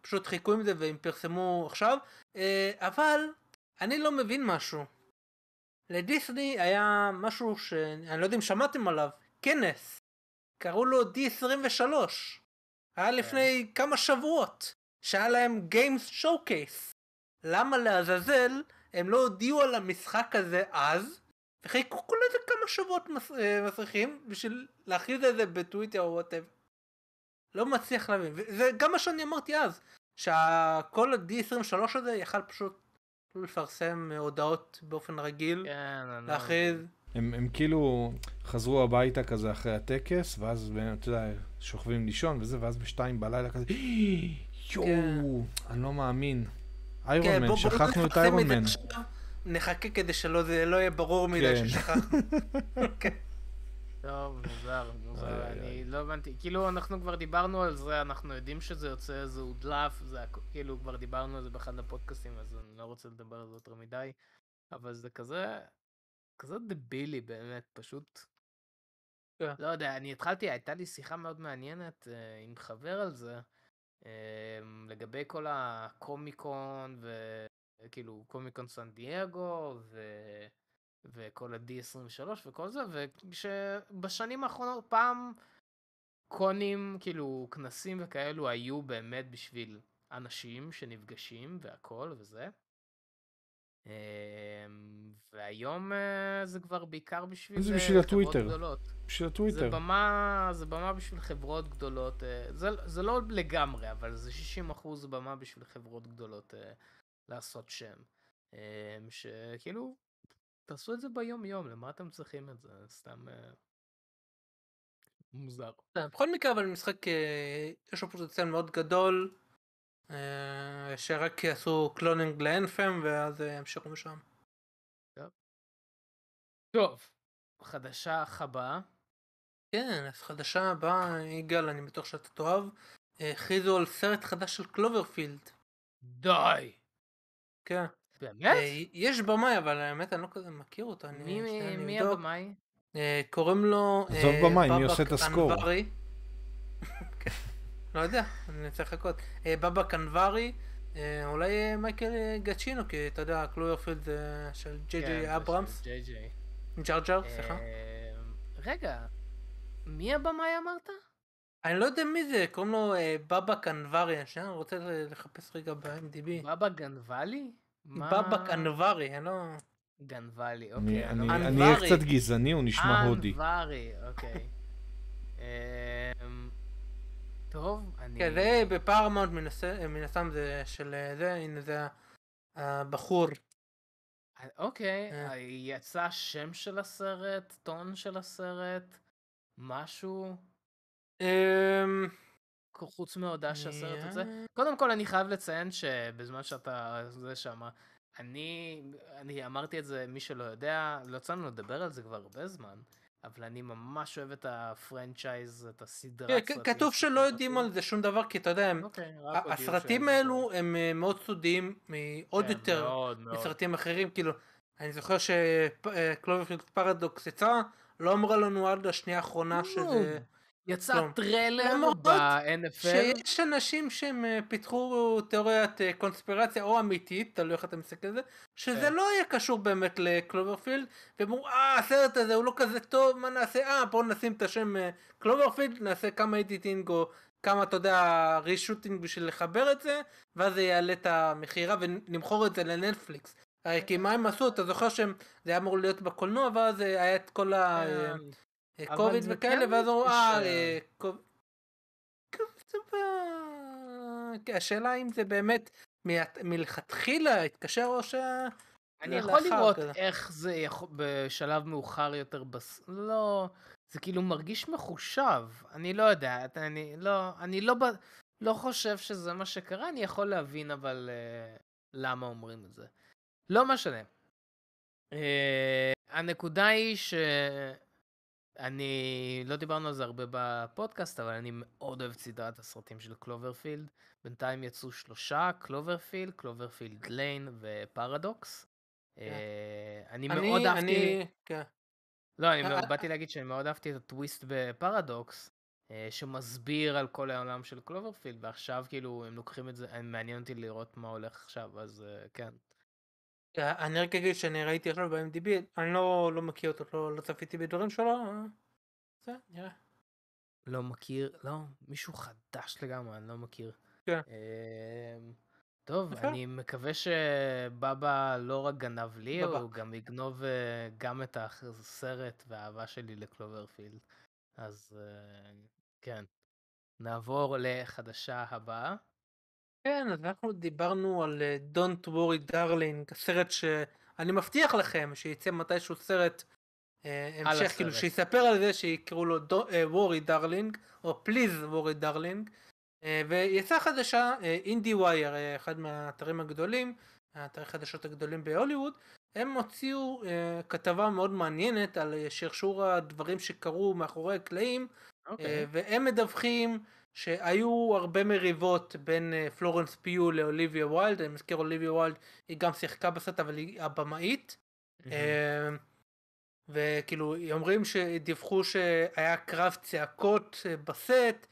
פשוט חיכו עם זה והם פרסמו עכשיו, אבל אני לא מבין משהו. לדיסני היה משהו שאני לא יודע אם שמעתם עליו, כנס. קראו לו D23. היה לפני כמה שבועות, שהיה להם Games Showcase. למה לעזאזל הם לא הודיעו על המשחק הזה אז, וחיכו כל איזה כמה שבועות מסריחים בשביל להכריז את זה בטוויטר או וואטאב. לא מצליח להבין, וזה גם מה שאני אמרתי אז, שכל ה-D23 הזה יכל פשוט לפרסם הודעות באופן רגיל, להכריז. הם כאילו חזרו הביתה כזה אחרי הטקס, ואז אתה יודע, שוכבים לישון וזה, ואז בשתיים בלילה כזה, יואו, אני לא מאמין. איירון מן, שכחנו את איירון מן. נחכה כדי שלא יהיה ברור מדי ששכחנו. טוב, מוזר, אני לא הבנתי. כאילו אנחנו כבר דיברנו על זה, אנחנו יודעים שזה יוצא איזה הודלף, כאילו כבר דיברנו על זה באחד הפודקאסים, אז אני לא רוצה לדבר על זה יותר מדי, אבל זה כזה דבילי באמת, פשוט. לא יודע, אני התחלתי, הייתה לי שיחה מאוד מעניינת עם חבר על זה, לגבי כל הקומיקון וכאילו קומיקון סן דייגו וכל ה-D23 וכל זה, ובשנים האחרונות פעם קונים כאילו כנסים וכאלו היו באמת בשביל אנשים שנפגשים והכל וזה, והיום זה כבר בעיקר בשביל חברות גדולות. בשביל הטוויטר. זה במה בשביל חברות גדולות. זה לא לגמרי, אבל זה 60% במה בשביל חברות גדולות לעשות שם. שכאילו, תעשו את זה ביום יום, למה אתם צריכים את זה? סתם מוזר. בכל מקרה, אבל משחק יש לו פוטנציאל מאוד גדול. שרק יעשו קלונינג לאנפם ואז ימשיכו משם. טוב, חדשה הבאה. כן, אז חדשה הבאה, יגאל, אני בטוח שאתה תאהב. הכריזו על סרט חדש של קלוברפילד. די! כן. באמת? יש במאי, אבל האמת אני לא כזה מכיר אותה. מי הבמאי? קוראים לו... זאת במאי, מי עושה את הסקור? לא יודע, אני צריך לחכות. בבק אנברי, אולי מייקל גאצ'ינו, כי אתה יודע, קלוברפילד של ג'יי ג'יי אברהמס. ג'יי ג'יי. ג'ר ג'ר, סליחה. רגע, מי הבמאי אמרת? אני לא יודע מי זה, קוראים לו בבק אנברי, אני רוצה לחפש רגע ב-IMDb. בבא גנבלי? בבק אנברי, אני לא... גנבלי, אוקיי. אני אהיה קצת גזעני, הוא נשמע הודי. אנברי, אוקיי. טוב, אני... כן, זה בפארמאונט מנסם זה של זה, הנה זה הבחור. אוקיי, יצא שם של הסרט, טון של הסרט, משהו... חוץ מהודעה שהסרט הזה. קודם כל אני חייב לציין שבזמן שאתה זה שמה, אני אמרתי את זה, מי שלא יודע, לא יצאנו לדבר על זה כבר הרבה זמן, אבל אני ממש אוהב את הפרנצ'ייז, את הסדרת סרטים. כתוב שלא יודעים על זה שום דבר, כי אתה יודע, הסרטים האלו הם מאוד סודיים, עוד יותר מסרטים אחרים, כאילו, אני זוכר שקלוברפילד פרדוקס יצא, לא אמרה לנו עד השנייה האחרונה שזה... יצא טריילר ב-NFL. שיש אנשים שהם פיתחו תיאוריית קונספירציה או אמיתית, תלוי איך אתה מסתכל על זה, שזה לא יהיה קשור באמת לקלוברפילד, והם אמרו, הסרט הזה הוא לא כזה טוב, מה נעשה? בואו נשים את השם קלוברפילד, נעשה כמה אדיטינג או כמה, אתה יודע, רישוטינג בשביל לחבר את זה, ואז זה יעלה את המחירה ונמכור את זה לנטפליקס. כי מה הם עשו? אתה זוכר שהם, זה היה אמור להיות בקולנוע, ואז היה את כל ה... קוביד וכאלה, ואז הוא השאלה אם זה באמת מלכתחילה התקשר או ש... אני יכול לראות איך זה בשלב מאוחר יותר, לא, זה כאילו מרגיש מחושב, אני לא יודע, אני לא חושב שזה מה שקרה, אני יכול להבין אבל למה אומרים את זה. לא משנה. הנקודה היא ש... אני לא דיברנו על זה הרבה בפודקאסט, אבל אני מאוד אוהב סדרת הסרטים של קלוברפילד. בינתיים יצאו 3, קלוברפילד, קלוברפילד ליין ופרדוקס. אני מאוד אהבתי... לא, אני באתי להגיד שאני מאוד אהבתי את הטוויסט בפרדוקס, שמסביר על כל העולם של קלוברפילד, ועכשיו כאילו הם לוקחים את זה, מעניין אותי לראות מה הולך עכשיו, אז כן. אני רק אגיד שאני ראיתי עכשיו ב-IMDb, אני לא מכיר אותו, לא צפיתי בדברים שלו, זה נראה. לא מכיר, לא, מישהו חדש לגמרי, אני לא מכיר. כן. טוב, אני מקווה שבאבא לא רק גנב לי, הוא גם יגנוב גם את הסרט והאהבה שלי לקלוברפילד. אז כן, נעבור לחדשה הבאה. כן, אז אנחנו דיברנו על Don't Worry Darling, סרט שאני מבטיח לכם שיצא מתישהו סרט המשך, כאילו שיספר על זה שיקראו לו Worry Darling, או Please Worry Darling, ויצא חדשה, אינדי ווייר, אחד מהאתרים הגדולים, האתרי חדשות הגדולים בהוליווד, הם הוציאו כתבה מאוד מעניינת על שרשור הדברים שקרו מאחורי הקלעים, והם מדווחים, שהיו הרבה מריבות בין פלורנס פיו לאוליביה ווילד, אני מזכיר אוליביה ווילד, היא גם שיחקה בסרט אבל היא הבמאית, וכאילו אומרים שדיווחו שהיה קרב צעקות בסרט,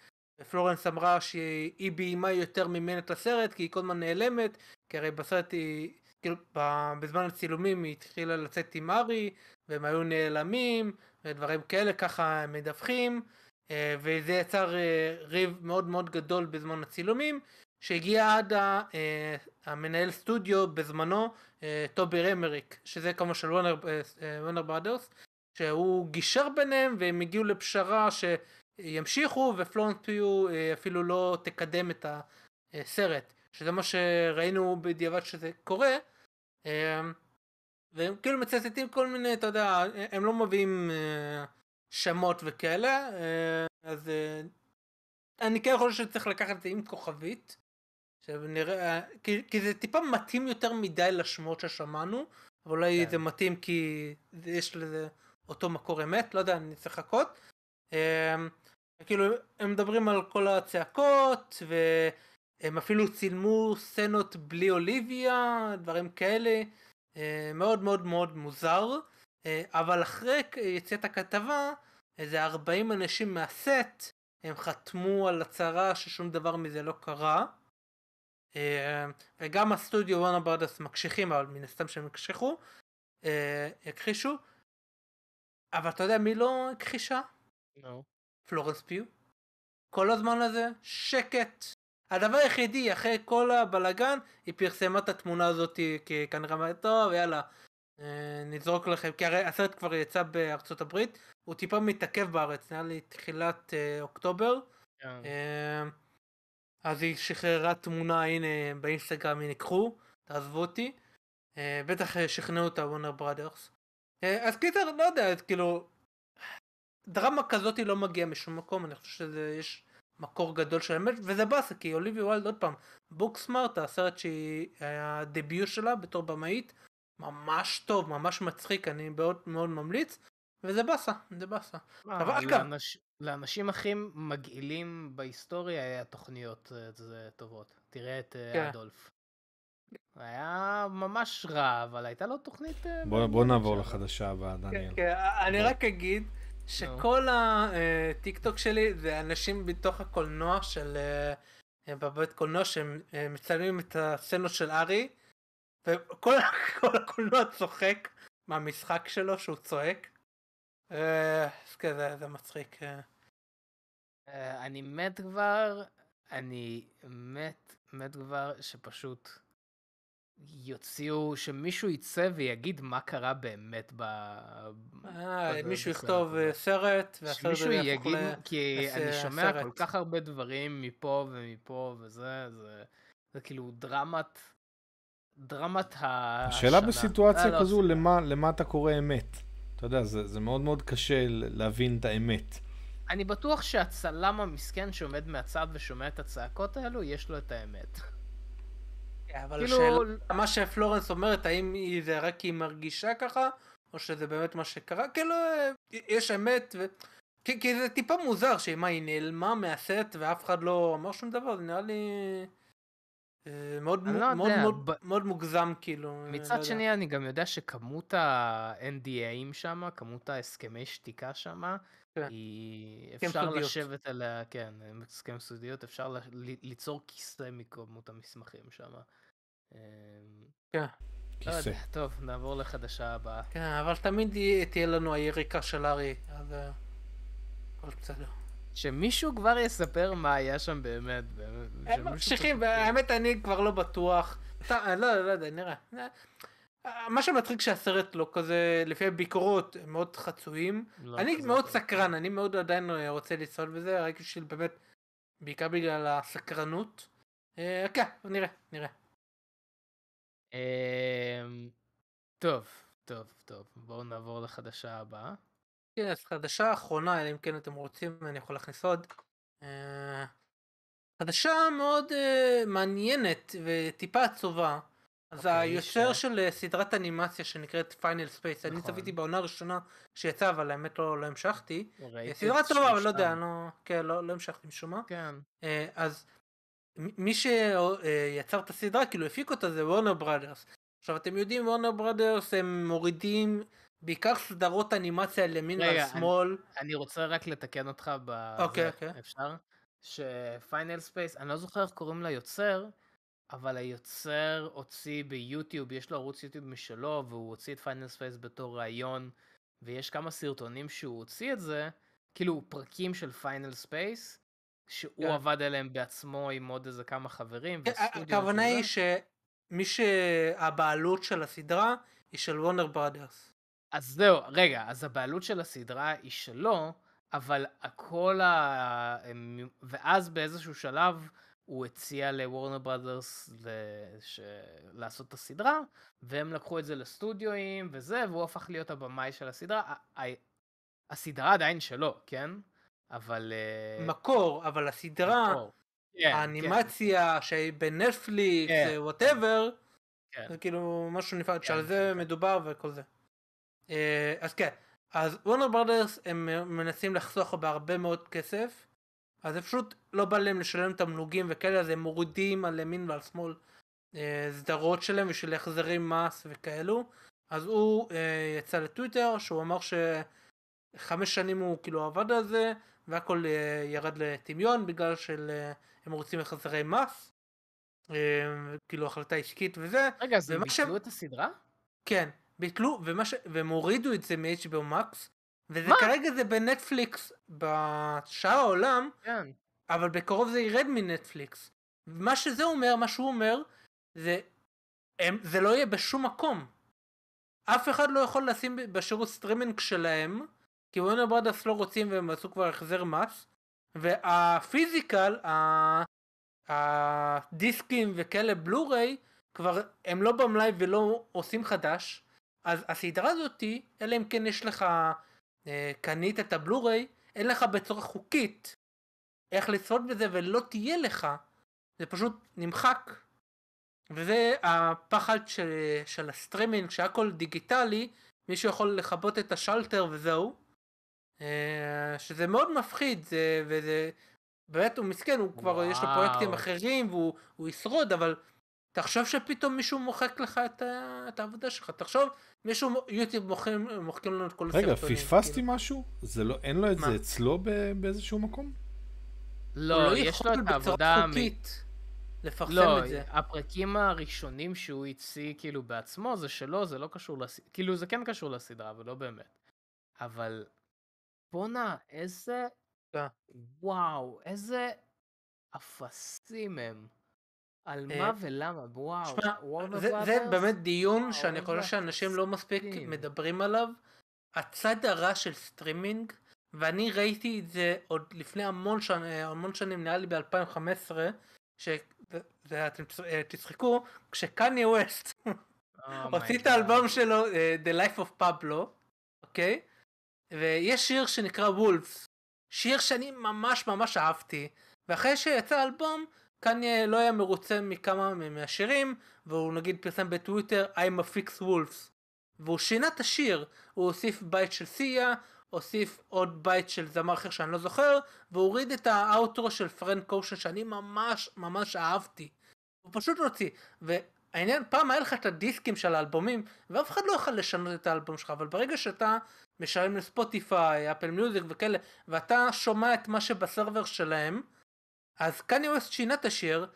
פלורנס אמרה שהיא ביימה יותר ממנת לסרט כי היא כל הזמן נעלמת, כי הרי בסרט היא, כאילו בזמן הצילומים היא התחילה לצאת עם ארי, והם היו נעלמים ודברים כאלה, ככה הם מדווחים, וזה יצר ריב מאוד מאוד גדול בזמן הצילומים, שהגיע עד המנהל סטודיו בזמנו, טובי רמריק, שזה כמו של וורנר בראדרס, שהוא גישר ביניהם והם הגיעו לפשרה שימשיכו, ופלורנס פיו אפילו לא תקדם את הסרט, שזה מה שראינו בדיעבד שזה קורה, והם כאילו מצטטים כל מיני, אתה יודע, הם לא מביאים... שמות וכאלה, אז אני כן חושב שצריך לקחת את זה עם כוכבית, שנראה, כי זה טיפה מתאים יותר מדי לשמות ששמענו, אבל אולי זה מתאים כי יש לזה אותו מקור אמת, לא יודע, אני צריך לחכות. כאילו הם מדברים על כל הצעקות, והם אפילו צילמו סצנות בלי אוליביה, דברים כאלה, מאוד מאוד מאוד מוזר, אבל אחרי יציאת הכתבה, איזה 40 אנשים מהסט, הם חתמו על הצהרה ששום דבר מזה לא קרה, וגם הסטודיו וורנר ברדרס מקשיחים, אבל מן הסתם שהם יקשיחו, יכחישו, אבל אתה יודע מי לא הכחישה? לא. פלורנס פיו. כל הזמן הזה, שקט. הדבר היחידי, אחרי כל הבלגן, היא פרסמה את התמונה הזאת, כי כנראה מה טוב, יאללה, נזרוק לכם, כי הרי הסרט כבר יצא בארצות הברית, הוא טיפה מתעכב בארץ, נראה לי תחילת אוקטובר, אז היא שחררה תמונה, הנה באינסטגרם, הנה קחו, תעזבו אותי, בטח שכנעו אותה וורנר בראדרס. אז קיצר, לא יודע, כאילו, דרמה כזאת היא לא מגיעה משום מקום, אני חושב שיש מקור גדול של אמת, וזה בסה, כי אוליביה וילד, עוד פעם, בוקסמארט, הסרט שהיא, הדביוט שלה בתור במאית, ממש טוב, ממש מצחיק, אני מאוד מאוד ממליץ, וזה בסה, זה בסה. אבל אגב, לאנשים הכי מגעילים בהיסטוריה, התוכניות זה טובות. תראה את אדולף. היה ממש רע, אבל הייתה לו תוכנית... בוא נעבור לחדשה הבאה, דניאל. אני רק אגיד שכל הטיקטוק שלי זה אנשים בתוך הקולנוע של... בבית קולנוע שהם מצלמים את הסצנות של ארי, וכל הקולנוע צוחק מהמשחק שלו שהוא צועק. אז כזה, זה מצחיק. אני מת כבר שפשוט יוציאו, שמישהו יצא ויגיד מה קרה באמת מישהו יכתוב סרט, שמישהו יגיד, כי אני שומע כל כך הרבה דברים מפה ומפה וזה, זה כאילו דרמת השנה. השאלה בסיטואציה כזו, למה אתה קורא אמת? אתה יודע, זה מאוד מאוד קשה להבין את האמת. אני בטוח שהצלם המסכן שעומד מהצד ושומע את הצעקות האלו, יש לו את האמת. אבל השאלה, מה שפלורנס אומרת, האם זה רק כי היא מרגישה ככה, או שזה באמת מה שקרה? כאילו, יש אמת, כי זה טיפה מוזר, שמה, היא נעלמה מהסט ואף אחד לא אמר שום דבר, זה נראה לי... מאוד מאוד מוגזם כאילו. מצד שני אני גם יודע שכמות ה-NDA'ים שם, כמות ההסכמי שתיקה שם, היא אפשר לשבת עליה, כן, הסכם סודיות, אפשר ליצור כיסא מכמות המסמכים שם. כן. כיסא. טוב, נעבור לחדשה הבאה. כן, אבל תמיד תהיה לנו היריקה של ארי, אז כל צדו. שמישהו כבר יספר מה היה שם באמת. הם ממשיכים, האמת אני כבר לא בטוח. לא יודע, נראה. מה שמצחיק שהסרט לא כזה, לפי הביקורות, מאוד חצויים. אני מאוד סקרן, אני מאוד עדיין רוצה לצעוד בזה, רק בשביל באמת, בעיקר בגלל הסקרנות. כן, נראה. טוב. בואו נעבור לחדשה הבאה. כן, אז חדשה האחרונה, אלא אם כן אתם רוצים, אני יכול להכניס עוד. חדשה מאוד מעניינת וטיפה עצובה. אז היוצר של סדרת אנימציה שנקראת Final Space, אני צפיתי בעונה הראשונה שיצאה, אבל האמת לא המשכתי. סדרה טובה, אבל לא יודע, לא המשכתי משום מה. אז מי שיצר את הסדרה, כאילו הפיק אותה, זה וורנר בראדרס. עכשיו, אתם יודעים, וורנר בראדרס הם מורידים... בעיקר סדרות אנימציה למין ולשמאל. אני רוצה רק לתקן אותך אפשר? שפיינל ספייס, אני לא זוכר קוראים לה יוצר, אבל היוצר הוציא ביוטיוב, יש לו ערוץ יוטיוב משלו, והוא הוציא את פיינל ספייס בתור רעיון, ויש כמה סרטונים שהוא הוציא את זה, כאילו פרקים של פיינל ספייס, שהוא עבד עליהם בעצמו עם עוד איזה כמה חברים. הכוונה היא שמי שהבעלות של הסדרה היא של וורנר בראדרס. אז זהו, רגע, אז הבעלות של הסדרה היא שלו, אבל הכל ואז באיזשהו שלב הוא הציע לוורנר בראדרס לעשות את הסדרה, והם לקחו את זה לסטודיואים וזה, והוא הפך להיות הבמאי של הסדרה. הסדרה עדיין שלו, כן? אבל... מקור, אבל הסדרה האנימציה שהיא בנטפליקס, וואטאבר, זה כאילו משהו נפרד, שעל זה מדובר וכל זה. אז כן, אז וורנר ברודרס הם מנסים לחסוך בהרבה מאוד כסף, אז פשוט לא בא להם לשלם תמלוגים וכאלה, אז הם מורידים על ימין ועל שמאל סדרות שלהם ושל החזרי מס וכאלו. אז הוא יצא לטוויטר שהוא אמר ש5 שנים הוא כאילו עבד על זה והכל ירד לטמיון בגלל שהם רוצים החזרי מס, כאילו החלטה עסקית וזה. רגע, אז הם ביטלו את הסדרה? כן, ביטלו, והם הורידו את זה מ-HBO Max, וכרגע זה בנטפליקס בשאר העולם, אבל בקרוב זה ירד מנטפליקס. מה שזה אומר, מה שהוא אומר, זה לא יהיה בשום מקום. אף אחד לא יכול לשים בשירות סטרימינג שלהם, כי וורנר ברודרס לא רוצים והם עשו כבר החזר מס, והפיזיקל, הדיסקים וכאלה בלו-ריי, כבר הם לא במלאי ולא עושים חדש. אז הסדרה הזאת, אלא אם כן יש לך, קנית את הבלו-ריי, אין לך בצורה חוקית איך לצפות בזה ולא תהיה לך, זה פשוט נמחק. וזה הפחד של הסטרימינג, שהכל דיגיטלי, מישהו יכול לחבות את השלטר וזהו, שזה מאוד מפחיד, וזה באמת הוא מסכן, הוא כבר יש לו פרויקטים אחרים והוא ישרוד, אבל תחשוב שפתאום מישהו מוחק לך את העבודה שלך, תחשוב מישהו יוטיוב מוחקים לנו את כל הסרטונים. רגע, פספסתי משהו? אין לו את זה אצלו באיזשהו מקום? לא, יש לו את העבודה חוקית לפרסם את זה. הפרקים הראשונים שהוא הציע כאילו בעצמו זה שלו, זה לא קשור לסדרה, כאילו זה כן קשור לסדרה, אבל לא באמת. אבל בונה, איזה וואו, איזה אפסים הם. על מה ולמה, וואו. זה באמת דיון שאני חושב שאנשים לא מספיק מדברים עליו. הצד הרע של סטרימינג, ואני ראיתי את זה עוד לפני המון שנים, נראה לי ב-2015, שאתם תצחקו, כשקניה ווסט הוציא את האלבום שלו, The Life of Pablo, אוקיי? ויש שיר שנקרא Wolves, שיר שאני ממש ממש אהבתי, ואחרי שיצא האלבום, קניה לא היה מרוצה מכמה מהשירים, והוא נגיד פרסם בטוויטר, I'm a fix Wolves, והוא שינה את השיר, הוא הוסיף בית של סיה, הוסיף עוד בית של זמר אחר שאני לא זוכר, והוריד את האוטרו של פרנק אושן שאני ממש ממש אהבתי. הוא פשוט הוציא, והעניין, פעם היה לך את הדיסקים של האלבומים, ואף אחד לא יוכל לשנות את האלבום שלך, אבל ברגע שאתה משלם לספוטיפיי, אפל מיוזיק וכאלה, ואתה שומע את מה שבסרבר שלהם, אז קניה ווסט שינה את השיר,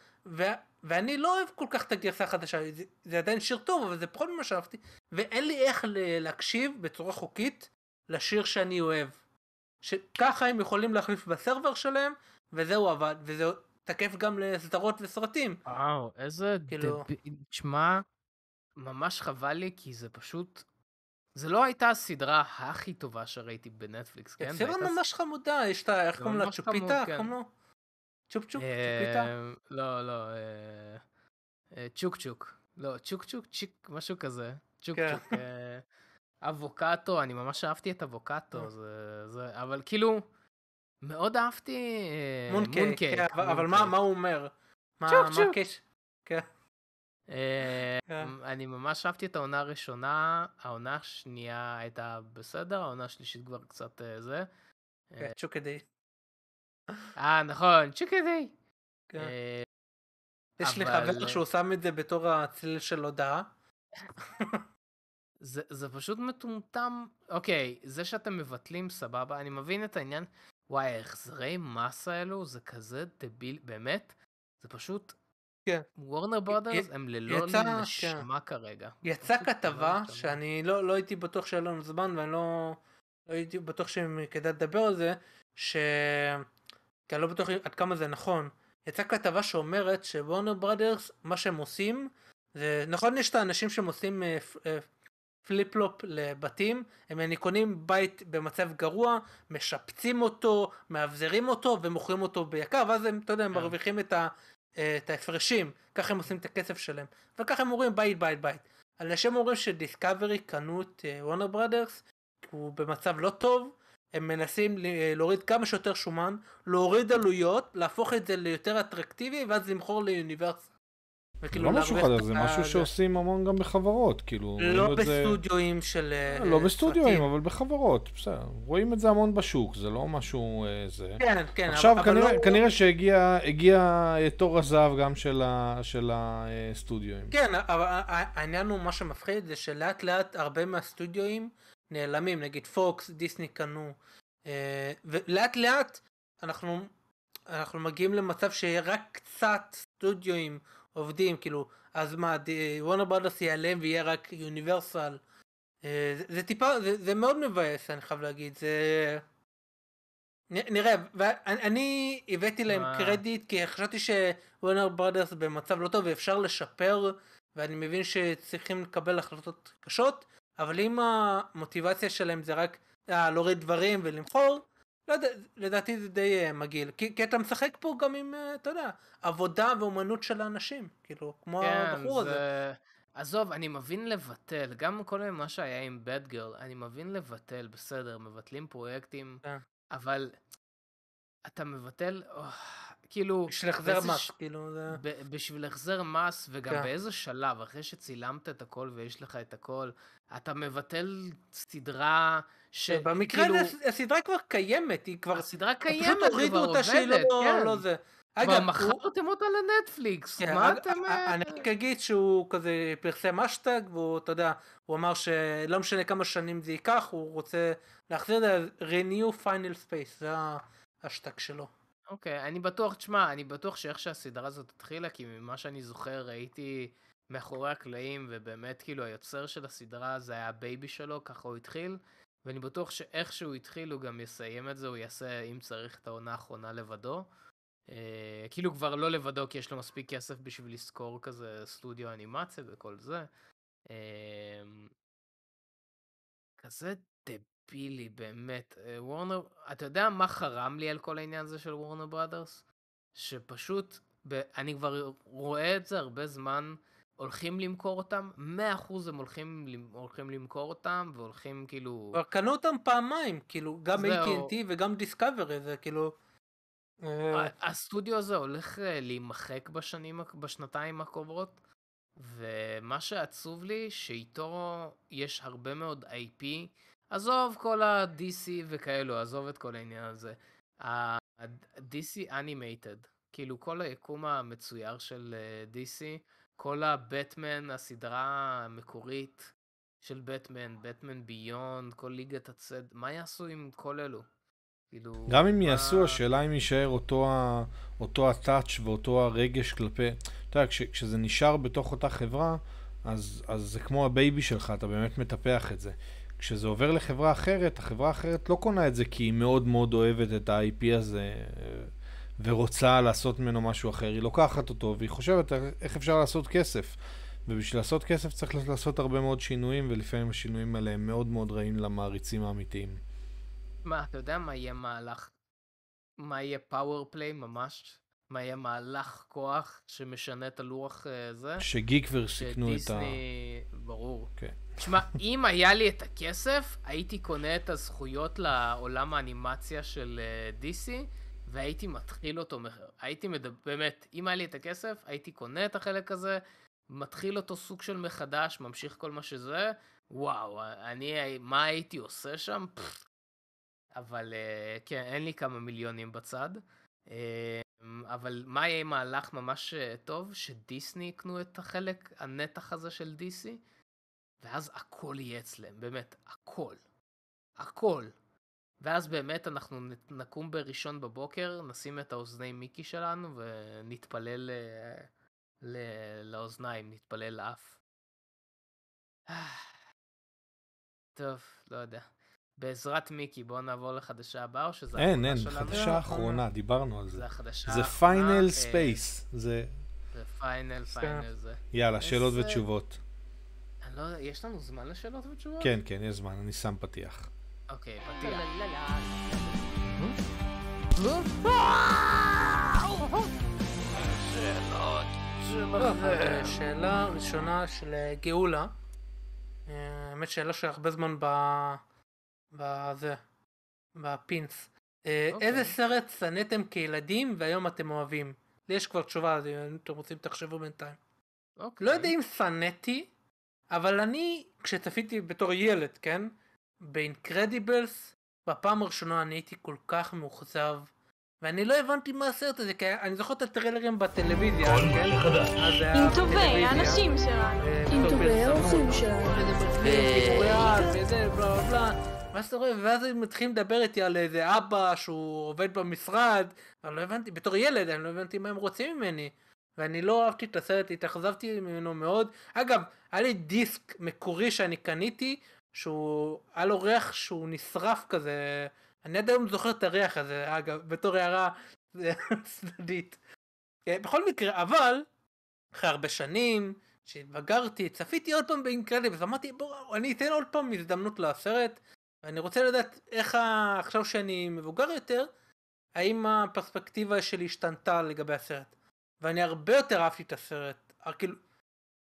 ואני לא אוהב כל כך את הגרסה החדשה, זה עדיין שיר טוב, אבל זה פחות ממה שאהבתי, ואין לי איך להקשיב בצורה חוקית, לשיר שאני אוהב, שככה הם יכולים להחליף בסרבר שלהם, וזהו עבד, וזה תקף גם לסדרות וסרטים. וואו, איזה תשמע, ממש חבל לי, כי זה פשוט, זה לא הייתה הסדרה הכי טובה שראיתי בנטפליקס, כן? סדרה ממש חמודה, יש את, איך קוראים לה, צ'ופיטה, קוראים לו? צ'ופ צ'ופ, צ'ופיטה? לא, לא, צ'וק צ'וק, לא, צ'וק צ'וק, צ'יק, משהו כזה, צ'וק צ'וק, אבוקטו, אני ממש אהבתי את אבוקטו, זה, אבל כאילו, מאוד אהבתי מונקייק. אבל מה הוא אומר? צ'וק צ'וק. אני ממש אהבתי את העונה הראשונה, העונה השנייה הייתה בסדר, העונה השלישית כבר קצת זה. צ'וק אדי. נכון, צ'וק אדי. יש לי חבר שהוא שם את זה בתור הצליל של הודעה. זה פשוט מטומטם. אוקיי, זה שאתם מבטלים סבבה, אני מבין את העניין. וואי, החזרי מס האלו, זה כזה דביל, באמת, זה פשוט, וורנר ברודרס הם ללא נשמה כרגע. יצא כתבה שאני לא הייתי בטוח שהיה לנו זמן, ואני לא הייתי בטוח שכדאי לדבר על זה, כי אני לא בטוח עד כמה זה נכון. יצא כתבה שאומרת שוורנר ברודרס, מה שהם עושים, נכון, יש את האנשים שהם עושים פליפ-פלופ לבתים, הם קונים בית במצב גרוע, משפצים אותו, מאבזרים אותו ומוכרים אותו ביקר, ואז הם, אתה יודע, הם מרוויחים את ההפרשים, כך הם עושים את הכסף שלהם, וכך הם אומרים בית, בית, בית. אנשים אומרים שדיסקאברי קנו את וורנר ברודרס, הוא במצב לא טוב, הם מנסים להוריד כמה שיותר שומן, להוריד עלויות, להפוך את זה ליותר אטרקטיבי, ואז למכור לאוניברסיטה. לא משהו חדש, זה משהו שעושים המון גם בחברות, כאילו... לא בסטודיואים של... לא בסטודיואים, אבל בחברות, בסדר. רואים את זה המון בשוק, זה לא משהו... כן, כן. עכשיו כנראה שהגיע תור הזהב גם של הסטודיואים. כן, אבל העניין הוא מה שמפחיד, זה שלאט לאט הרבה מהסטודיואים נעלמים, נגיד פוקס, דיסני קנו, ולאט לאט אנחנו מגיעים למצב שרק קצת סטודיואים עובדים, כאילו, אז מה, וורנר ברודרס ייעלם ויהיה רק יוניברסל. זה טיפה, זה מאוד מבאס, אני חייב להגיד, זה... נראה, ואני הבאתי להם קרדיט, כי חשבתי שוורנר ברודרס במצב לא טוב ואפשר לשפר, ואני מבין שצריכים לקבל החלטות קשות, אבל אם המוטיבציה שלהם זה רק להוריד דברים ולמכור, לא יודע, לדעתי זה די מגעיל, כי אתה משחק פה גם עם, אתה יודע, עבודה ואומנות של האנשים, כאילו, כמו הבחור הזה. עזוב, אני מבין לבטל, גם כל מה שהיה עם Bad Girl, אני מבין לבטל, בסדר, מבטלים פרויקטים, אבל אתה מבטל, כאילו... בשביל החזר מס, כאילו זה... בשביל החזר מס, וגם באיזה שלב, אחרי שצילמת את הכל ויש לך את הכל, אתה מבטל סדרה... במקרה הזה הסדרה כבר קיימת, היא כבר... הסדרה קיימת, כבר עובדת. פשוט הורידו אותה שהיא לא זה. כבר מכרתם אותה לנטפליקס, מה אתם... אני אגיד שהוא כזה פרסם אשטג, והוא, אתה יודע, הוא אמר שלא משנה כמה שנים זה ייקח, הוא רוצה להחזיר את ה-Renew Final Space, זה האשטג שלו. אוקיי, אני בטוח, תשמע, אני בטוח שאיך שהסדרה הזאת התחילה, כי ממה שאני זוכר ראיתי מאחורי הקלעים, ובאמת כאילו היוצר של הסדרה זה היה הבייבי שלו, ככה הוא התחיל, ואני בטוח שאיך שהוא התחיל הוא גם יסיים את זה, הוא יעשה אם צריך את העונה האחרונה לבדו, כאילו כבר לא לבדו כי יש לו מספיק כסף בשביל לזכור כזה סטודיו אנימציה וכל זה, כזה דבילי באמת, וורנר, אתה יודע מה חרם לי על כל העניין הזה של וורנר ברודרס? שפשוט, אני כבר רואה את זה הרבה זמן, הולכים למכור אותם, 100% הם הולכים למכור אותם, והולכים כאילו... כבר קנו אותם פעמיים, כאילו, גם AT&T וגם דיסקאברי, זה כאילו... הסטודיו הזה הולך להימחק בשנתיים הקרובות, ומה שעצוב לי, שאיתו יש הרבה מאוד IP, עזוב כל ה-DC וכאלו, עזוב את כל העניין הזה. ה-DC animated, כאילו כל היקום המצויר של DC, כל הבטמן, הסדרה המקורית של בטמן, בטמן ביונד, כל ליגת הצד, מה יעשו עם כל אלו? גם אם יעשו, השאלה אם יישאר אותו הטאץ' ואותו הרגש כלפי, אתה יודע, כשזה נשאר בתוך אותה חברה, אז זה כמו הבייבי שלך, אתה באמת מטפח את זה. כשזה עובר לחברה אחרת, החברה האחרת לא קונה את זה כי היא מאוד מאוד אוהבת את ה-IP הזה ורוצה לעשות ממנו משהו אחר. היא לוקחת אותו והיא חושבת איך אפשר לעשות כסף. ובשביל לעשות כסף צריך לעשות הרבה מאוד שינויים, ולפעמים השינויים האלה הם מאוד מאוד רעים למעריצים האמיתיים. מה, אתה יודע מה יהיה מהלך? מה יהיה power play ממש? מה יהיה מהלך כוח שמשנה את הלוח הזה? שגיק ורסיקנו את ה... שדיסני, ברור. כן. תשמע, אם היה לי את הכסף, הייתי קונה את הזכויות לעולם האנימציה של DC, והייתי מתחיל אותו, באמת, אם היה לי את הכסף, הייתי קונה את החלק הזה, מתחיל אותו סוג של מחדש, ממשיך כל מה שזה, וואו, מה הייתי עושה שם? אבל כן, אין לי כמה מיליונים בצד, אבל מה יהיה מהלך ממש טוב, שדיסני יקנו את החלק, הנתח הזה של DC, ואז הכל יהיה אצלם, באמת, הכל. ואז באמת אנחנו נקום בראשון בבוקר, נשים את האוזני מיקי שלנו ונתפלל לאוזניים, נתפלל לאף. טוב, לא יודע. בעזרת מיקי, בואו נעבור לחדשה הבאה, או שזה החדשה שלנו? אין, חדשה אחרונה, דיברנו על זה. זה החדשה האחרונה. זה פיינל ספייס. זה פיינל זה. יאללה, שאלות ותשובות. לא, יש לנו זמן לשאלות ותשובות? כן, כן, יש זמן, אני שם פתיח. אוקיי, פתיח. שאלה ראשונה של גאולה. האמת שאלה שהרבה זמן בזה והפינס. איזה סרט שנאתם כילדים והיום אתם אוהבים? יש כבר תשובה, אם אתם רוצים תחשבו בינתיים. לא יודע אם שנאתי, אבל אני, כשצפיתי בתור ילד, כן? באינקרדיבלס, בפעם הראשונה אני הייתי כל כך מאוכזב, ואני לא הבנתי מה הסרט הזה, כי אני זוכר את הטרילרים בטלוויזיה. עם טובי האנשים שלנו. עם טובי האורחים שלנו. ואז הם מתחילים לדבר איתי על איזה אבא שהוא עובד במשרד, אבל לא הבנתי, בתור ילד אני לא הבנתי מה הם רוצים ממני. ואני לא אהבתי את הסרט, התאכזבתי ממנו מאוד. אגב, היה לי דיסק מקורי שאני קניתי, שהוא היה לו ריח שהוא נשרף כזה. אני עד היום זוכר את הריח הזה, אגב, בתור הערה צדדית. בכל מקרה, אבל, אחרי הרבה שנים, שהתבגרתי, צפיתי עוד פעם באינקרדיבלס, ואמרתי, בוא, אני אתן עוד פעם הזדמנות לסרט, ואני רוצה לדעת איך עכשיו שאני מבוגר יותר, האם הפרספקטיבה שלי השתנתה לגבי הסרט. ואני הרבה יותר אהבתי את הסרט, כאילו,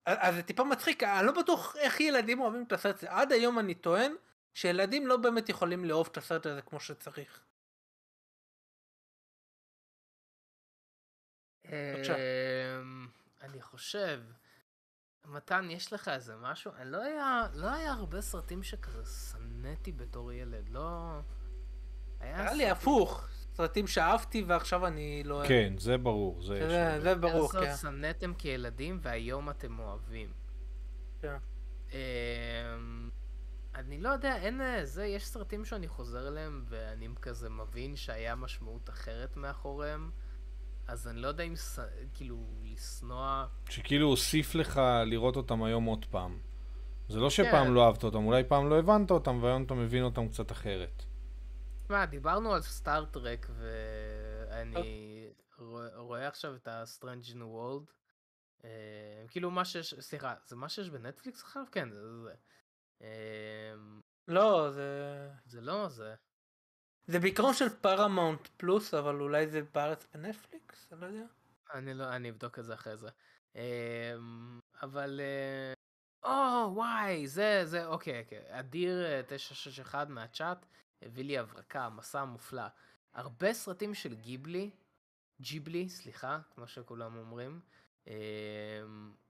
אז זה טיפה מצחיק, אני לא בטוח איך ילדים אוהבים את הסרט הזה, עד היום אני טוען, שילדים לא באמת יכולים לאהוב את הסרט הזה כמו שצריך. אני חושב, מתן, יש לך איזה משהו? לא היה הרבה סרטים שכזה שנאתי בתור ילד, לא... היה לי הפוך, סרטים שאהבתי ועכשיו אני לא... כן, זה ברור, זה יש. זה ברור, כן. שנאתם כילדים והיום אתם אוהבים. כן. אני לא יודע, אין איזה, יש סרטים שאני חוזר אליהם ואני כזה מבין שהיה משמעות אחרת מאחוריהם, אז אני לא יודע אם כאילו לסנוע... שכאילו הוסיף לך לראות אותם היום עוד פעם. זה לא שפעם לא אהבת אותם, אולי פעם לא הבנת אותם והיום אתה מבין אותם קצת אחרת. מה, דיברנו על סטאר טרק ואני רואה עכשיו את ה-Strange New World. כאילו מה שיש, סליחה, זה מה שיש בנטפליקס עכשיו? כן, זה. לא, זה לא זה בעיקרון של פרמאונט פלוס, אבל אולי זה בארץ בנטפליקס, אני לא יודע. אני אבדוק את זה אחרי זה. אבל וואי, זה אוקיי, אדיר 961 מהצ'אט הביא לי הברקה, מסע מופלא. הרבה סרטים של ג'יבלי, סליחה, כמו שכולם אומרים,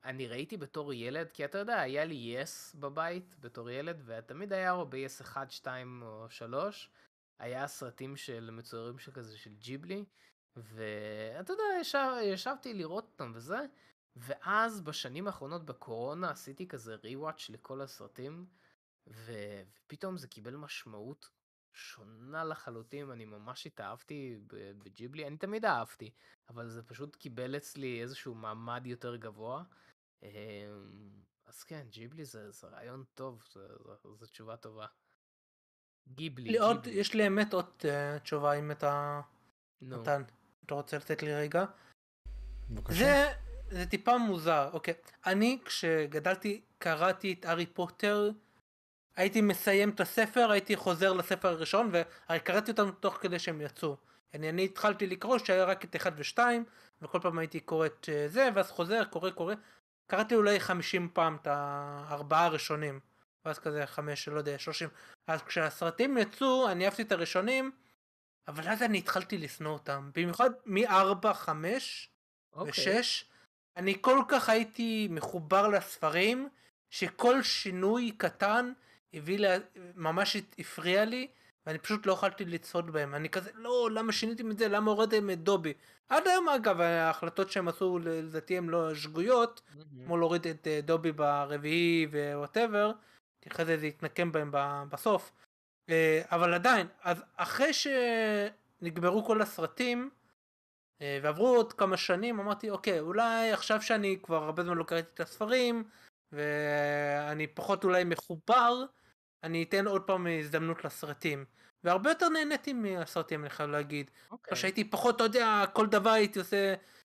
אני ראיתי בתור ילד, כי אתה יודע, היה לי יס בבית בתור ילד, ותמיד היה הרבה יס 1, 2 או 3, היה סרטים של מצוירים שכזה של ג'יבלי, ואתה יודע, ישבתי לראות אותם וזה, ואז בשנים האחרונות בקורונה עשיתי כזה ריוואץ' לכל הסרטים, ופתאום זה קיבל משמעות שונה לחלוטין, אני ממש התאהבתי בג'יבלי, אני תמיד אהבתי, אבל זה פשוט קיבל אצלי איזשהו מעמד יותר גבוה. אז כן, ג'יבלי זה רעיון טוב, זו תשובה טובה. גיבלי. יש לי אמת עוד תשובה אם אתה רוצה לתת לי רגע. זה טיפה מוזר, אוקיי. אני כשגדלתי קראתי את הארי פוטר, הייתי מסיים את הספר, הייתי חוזר לספר הראשון, וקראתי אותם תוך כדי שהם יצאו. אני התחלתי לקרוא שהיה רק את 1 ו-2, וכל פעם הייתי קורא את זה, ואז חוזר, קורא. קראתי אולי 50 פעם את הארבעה הראשונים, ואז כזה 5, לא יודע, 30. אז כשהסרטים יצאו, אני אהבתי את הראשונים, אבל אז אני התחלתי לשנוא אותם. במיוחד מ-4, 5 ו-6, אני כל כך הייתי מחובר לספרים, שכל שינוי קטן, ממש הפריע לי, ואני פשוט לא יכולתי לצפות בהם. אני כזה, לא, למה שיניתם את זה? למה הורדתם את דובי? עד היום, אגב, ההחלטות שהם עשו לדעתי הן לא שגויות, כמו להוריד את דובי ברביעי ווואטאבר, כי אחרי זה התנקם בהם בסוף. אבל עדיין, אז אחרי שנגמרו כל הסרטים, ועברו עוד כמה שנים, אמרתי, אוקיי, אולי עכשיו שאני כבר הרבה זמן לא קראתי את הספרים, ואני פחות אולי מחובר, אני אתן עוד פעם הזדמנות לסרטים. והרבה יותר נהניתי מהסרטים, אני חייב להגיד. Okay. כשהייתי פחות, אתה יודע, כל דבר הייתי עושה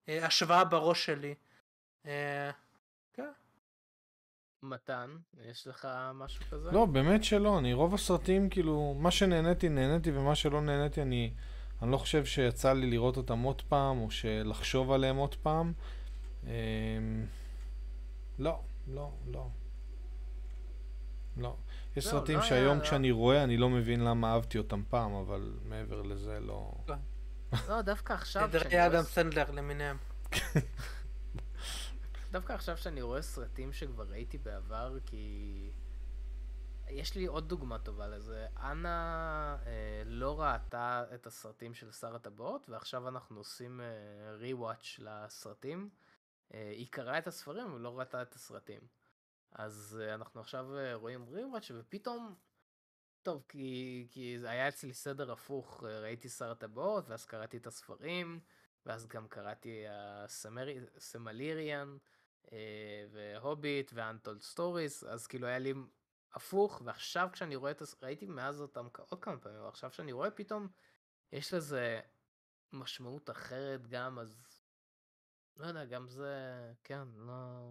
השוואה בראש שלי. כן. מתן, יש לך משהו כזה? לא, באמת שלא. אני רוב הסרטים, כאילו, מה שנהניתי, נהניתי, ומה שלא נהניתי, אני לא חושב שיצא לי לראות אותם עוד פעם, או שלחשוב עליהם עוד פעם. לא. לא. יש סרטים שהיום כשאני רואה, אני לא מבין למה אהבתי אותם פעם, אבל מעבר לזה לא... לא, דווקא עכשיו... תדעי אדם סנדלר למיניהם. דווקא עכשיו שאני רואה סרטים שכבר ראיתי בעבר, כי... יש לי עוד דוגמה טובה לזה. אנה לא ראתה את הסרטים של שר הטבעות, ועכשיו אנחנו עושים ריוואץ' לסרטים. היא קראה את הספרים, אבל לא ראתה את הסרטים. אז אנחנו עכשיו רואים ריוואץ' ופתאום... טוב, כי היה אצלי סדר הפוך, ראיתי שר הטבעות, ואז קראתי את הספרים, ואז גם קראתי הסמליריאן, והוביט, והאנטולד סטוריס, אז כאילו היה לי... הפוך, ועכשיו כשאני רואה את הסרטים, ראיתי מאז אותם עוד כמה פעמים, ועכשיו כשאני רואה פתאום, יש לזה משמעות אחרת גם, אז לא יודע, גם זה, כן, לא...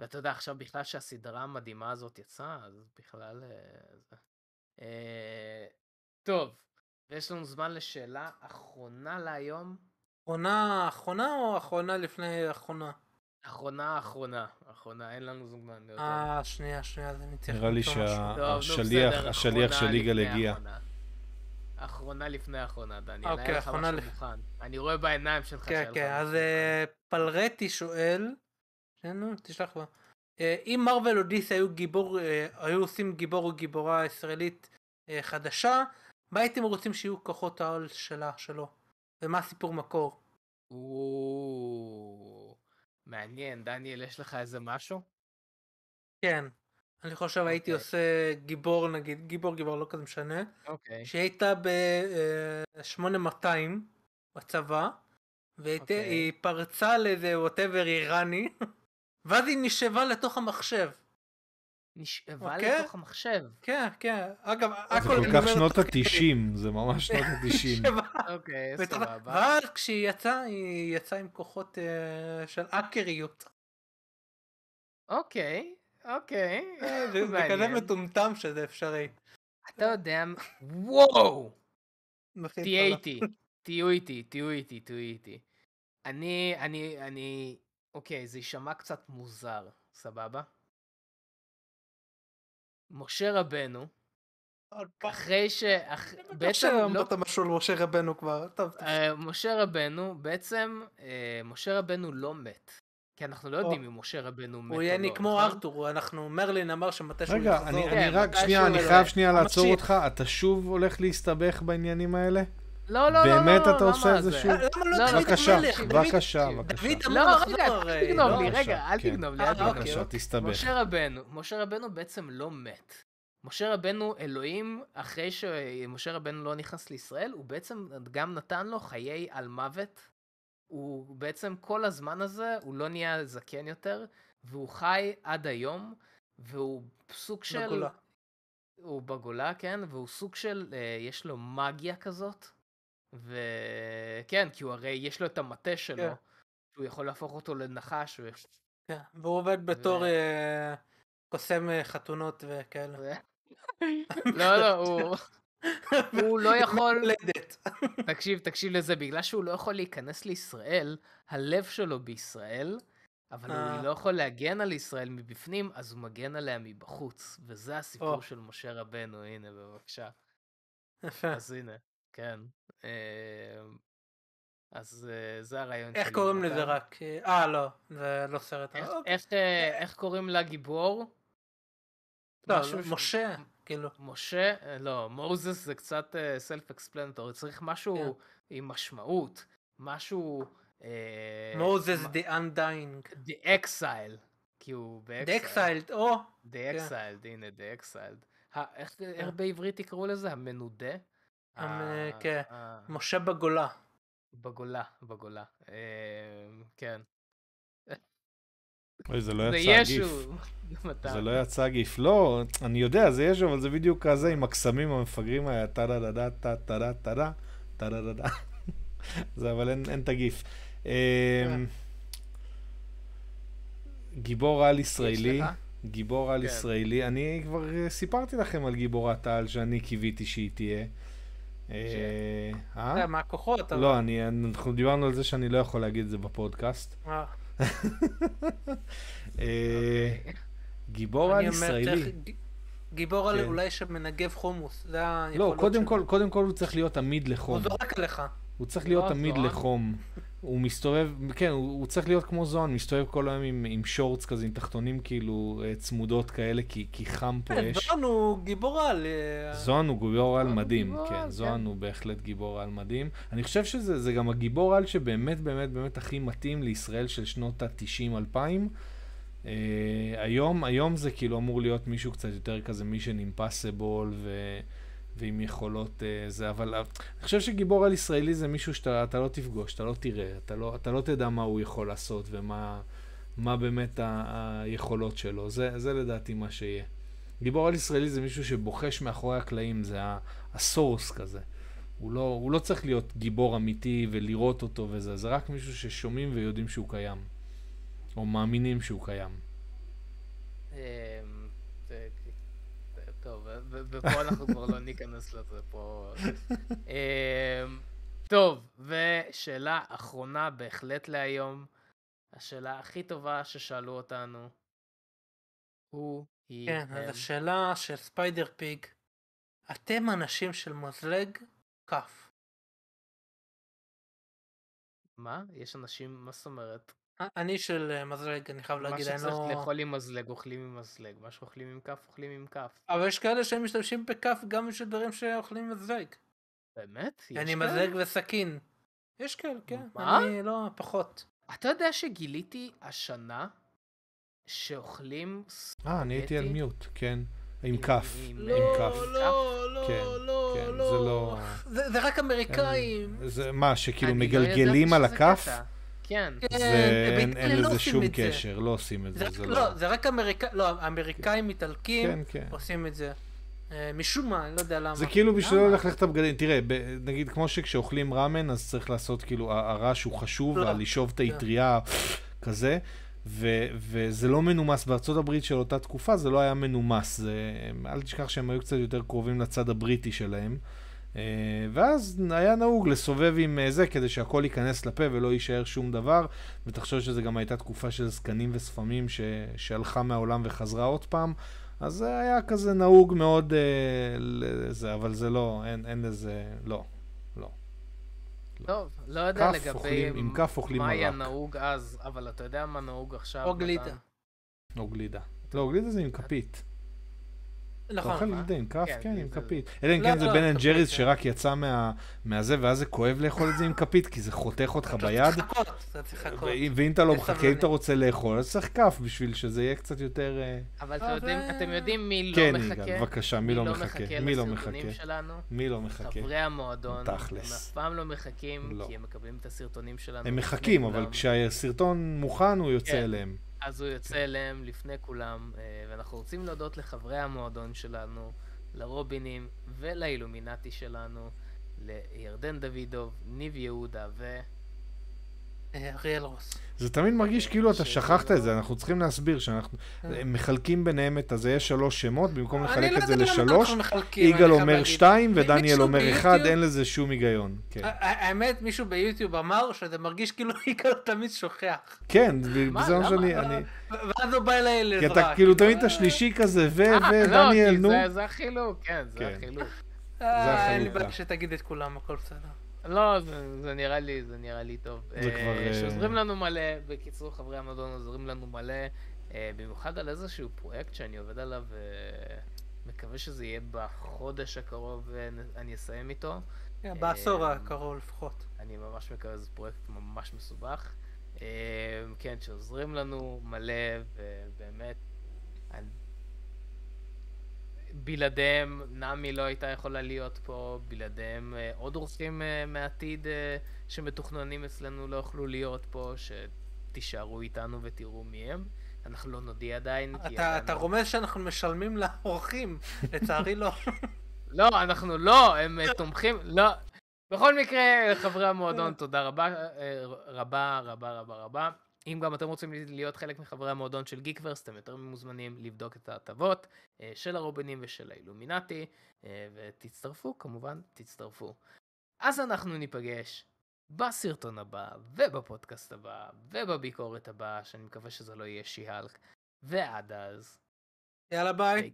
ואתה יודע, עכשיו בכלל שהסדרה המדהימה הזאת יצאה, אז בכלל... טוב, ויש לנו זמן לשאלה אחרונה להיום. אחרונה או אחרונה לפני אחרונה? אחרונה, אין לנו זוגמן. שנייה, זה מתייחד. נראה לי שהשליח של ליגל הגיע. אחרונה לפני האחרונה, דני. אוקיי, אחרונה לפני. אני רואה בעיניים שלך. כן, אז פלרטי שואל, תשלח בה. אם מרוול או דיסי היו עושים גיבור או גיבורה ישראלית חדשה, מה הייתם רוצים שיהיו כוחות העול שלו? ומה הסיפור מקור? מעניין, דניאל, יש לך איזה משהו? כן, אני חושב הייתי עושה גיבור, נגיד, גיבור, לא כזה משנה. שהייתה ב-8200 בצבא, והיא פרצה לאיזה ווטאבר איראני, ואז היא נשאבה לתוך המחשב. נשאבה לתוך המחשב? כן, אגב, זה כל כך שנות ה-90, זה ממש שנות ה-90. אוקיי, סבבה. ואז כשהיא יצאה, היא יצאה עם כוחות של אקריות. אוקיי. זה כזה מטומטם שזה אפשרי. אתה יודע, וואו! תהיו איתי. אני, אוקיי, זה יישמע קצת מוזר, סבבה? משה רבנו, אחרי ש... בעצם לא... אתה משהו על משה רבנו כבר. משה רבנו, בעצם, משה רבנו לא מת. כי אנחנו לא יודעים אם משה רבנו מת או לא. הוא יעני כמו ארתור, מרלין אמר שמתי שהוא יחזור. רגע, אני חייב שנייה לעצור אותך, אתה שוב הולך להסתבך בעניינים האלה? לא. באמת אתה עושה את זה שוב? בבקשה. אל תגנוב לי. תסתבך. משה רבנו בעצם לא מת. משה רבנו אלוהים, אחרי שמשה רבנו לא נכנס לישראל, הוא בעצם גם נתן לו חיי על מוות. הוא בעצם כל הזמן הזה, הוא לא נהיה זקן יותר, והוא חי עד היום, והוא סוג של... בגולה. הוא בגולה, כן, והוא סוג של... יש לו מגיה כזאת. וכן, כי הוא הרי יש לו את המטה שלו, שהוא יכול להפוך אותו לנחש. כן, והוא עובד בתור קוסם חתונות וכאלה. לא, הוא לא יכול... תקשיב לזה, בגלל שהוא לא יכול להיכנס לישראל, הלב שלו בישראל, אבל הוא לא יכול להגן על ישראל מבפנים, אז הוא מגן עליה מבחוץ, וזה הסיפור של משה רבנו, הנה בבקשה. אז הנה. כן, אז זה הרעיון שלי. איך קוראים לזה רק? לא, זה לא סרט. איך קוראים לגיבור? לא, משה, כאילו. משה, לא, מוזס זה קצת self-explanatory, צריך משהו עם משמעות, משהו... מוזס the Undying. The Exile, כי הוא ב-Exile. The Exile, The Exile, הנה, The Exile. איך בעברית יקראו לזה? המנודה? משה בגולה. בגולה. כן. זה לא יצא גיף. לא, אני יודע, זה ישו, אבל זה בדיוק כזה עם הקסמים המפגרים היה טה-דה-דה-דה-דה-דה-דה-דה-דה-דה. זה אבל אין את הגיף. גיבור על ישראלי. אני כבר סיפרתי לכם על גיבורת העל שאני קיוויתי שהיא תהיה. מה הכוחות? לא, אנחנו דיברנו על זה שאני לא יכול להגיד את זה בפודקאסט. גיבור על ישראלי. גיבור על אולי שמנגב חומוס. לא, קודם כל הוא צריך להיות עמיד לחום. הוא זורק עליך. הוא צריך להיות עמיד לחום. הוא מסתובב, כן, הוא צריך להיות כמו זון, מסתובב כל היום עם שורץ כזה, עם תחתונים כאילו צמודות כאלה, כי חם פה יש. זון הוא גיבור על. זון הוא גיבור על מדהים, כן, זון הוא בהחלט גיבור על מדהים. אני חושב שזה גם הגיבור על שבאמת באמת באמת הכי מתאים לישראל של שנות ה-90-2000. היום זה כאילו אמור להיות מישהו קצת יותר כזה מישן אימפסיבול ועם יכולות זה, אבל אני חושב שגיבור על ישראלי זה מישהו שאתה לא תפגוש, אתה לא תראה, אתה לא תדע מה הוא יכול לעשות ומה באמת היכולות שלו, זה לדעתי מה שיהיה. גיבור על ישראלי זה מישהו שבוחש מאחורי הקלעים, זה הסורס כזה, הוא לא צריך להיות גיבור אמיתי ולראות אותו וזה, זה רק מישהו ששומעים ויודעים שהוא קיים. או מאמינים שהוא קיים. טוב, ופה אנחנו כבר לא ניכנס לזה פה. טוב, ושאלה אחרונה בהחלט להיום, השאלה הכי טובה ששאלו אותנו, כן, אז השאלה של ספיידר פיג, אתם אנשים של מזלג כף. מה? יש אנשים, מה זאת אומרת? אני של מזלג, אני חייב להגיד, מה שצריך לאכול עם מזלג, אוכלים עם מזלג, מה שאוכלים עם כף, אוכלים עם כף. אבל יש כאלה שהם משתמשים בכף גם של דברים שאוכלים עם מזלג. באמת? אני מזלג וסכין. יש כאלה, כן. מה? אני לא, פחות. אתה יודע שגיליתי השנה שאוכלים ספגטי? אני הייתי על מיוט, כן. עם כף. לא. זה רק אמריקאים. מה, שכאילו מגלגלים על הכף? כן, אין לזה שום קשר, לא עושים את זה. לא, זה רק אמריקאים, איטלקים עושים את זה. משום מה, לא יודע למה. זה כאילו בשביל לא ללכת בגדים, תראה, נגיד כמו שכשאוכלים רמן, אז צריך לעשות כאילו, הרעש הוא חשוב, לשאוב את האטריה כזה, וזה לא מנומס. בארצות הברית של אותה תקופה זה לא היה מנומס, אל תשכח שהם היו קצת יותר קרובים לצד הבריטי שלהם. ואז היה נהוג לסובב עם זה כדי שהכל ייכנס לפה ולא יישאר שום דבר, ותחשוב שזה גם הייתה תקופה של זקנים וספמים שהלכה מהעולם וחזרה עוד פעם, אז זה היה כזה נהוג מאוד, אבל זה לא, אין לזה, לא. טוב, לא יודע לגבי מה היה נהוג אז, אבל אתה יודע מה נהוג עכשיו? או גלידה. או גלידה. לא, גלידה זה עם כפית. אתה אוכל לידה עם כף? כן, עם כפית. אלא אם כן זה בן אנד ג'ריז שרק יצא מהזה, ואז זה כואב לאכול את זה עם כפית, כי זה חותך אותך ביד. אתה צריך לחכות. ואם אתה לא מחכה, אם אתה רוצה לאכול, אז צריך כף בשביל שזה יהיה קצת יותר... אבל אתם יודעים מי לא מחכה? כן, בבקשה, מי לא מחכה? מי לא מחכה לסרטונים שלנו? מי לא מחכה? חברי המועדון. תכלס. הם אף פעם לא מחכים, כי הם מקבלים את הסרטונים שלנו. הם מחכים, אבל כשהסרטון מוכן, הוא יוצא אליהם. אז הוא יוצא אליהם לפני כולם, ואנחנו רוצים להודות לחברי המועדון שלנו, לרובינים ולאילומינטי שלנו, לירדן דוידוב, ניב יהודה ו... אריאל רוס. זה תמיד מרגיש כאילו אתה שכחת את זה, אנחנו צריכים להסביר שאנחנו מחלקים ביניהם את הזה, יש שלוש שמות, במקום לחלק את זה לשלוש, איגל אומר 2 ודניאל אומר 1, אין לזה שום היגיון. האמת, מישהו ביוטיוב אמר שזה מרגיש כאילו איגל תמיד שוכח. כן, בזמן שאני... ואז הוא בא אליי לעזרה. כי אתה כאילו תמיד את השלישי כזה, ודניאל, נו. זה החילוק, כן, זה החילוק. אין לי בעיה שתגיד את כולם, הכל בסדר. לא, זה נראה לי טוב. שעוזרים לנו מלא, בקיצור חברי המועדון עוזרים לנו מלא, במיוחד על איזשהו פרויקט שאני עובד עליו, מקווה שזה יהיה בחודש הקרוב, אני אסיים איתו. בעשור הקרוב לפחות. אני ממש מקווה, זה פרויקט ממש מסובך. כן, שעוזרים לנו מלא, ובאמת, בלעדיהם נמי לא הייתה יכולה להיות פה, בלעדיהם עוד אורחים מהעתיד שמתוכננים אצלנו לא יוכלו להיות פה, שתישארו איתנו ותראו מיהם. אנחנו לא נודיע עדיין. אתה רומז שאנחנו משלמים לאורחים, לצערי לא. לא, אנחנו לא, הם תומכים, לא. בכל מקרה, חברי המועדון, תודה רבה, רבה, רבה, רבה, רבה. אם גם אתם רוצים להיות חלק מחברי המועדון של גיקוורס, אתם יותר מוזמנים לבדוק את ההטבות של הרובינים ושל האילומינטי, ותצטרפו, כמובן, תצטרפו. אז אנחנו ניפגש בסרטון הבא, ובפודקאסט הבא, ובביקורת הבאה, שאני מקווה שזה לא יהיה שיהלק, ועד אז, יאללה ביי.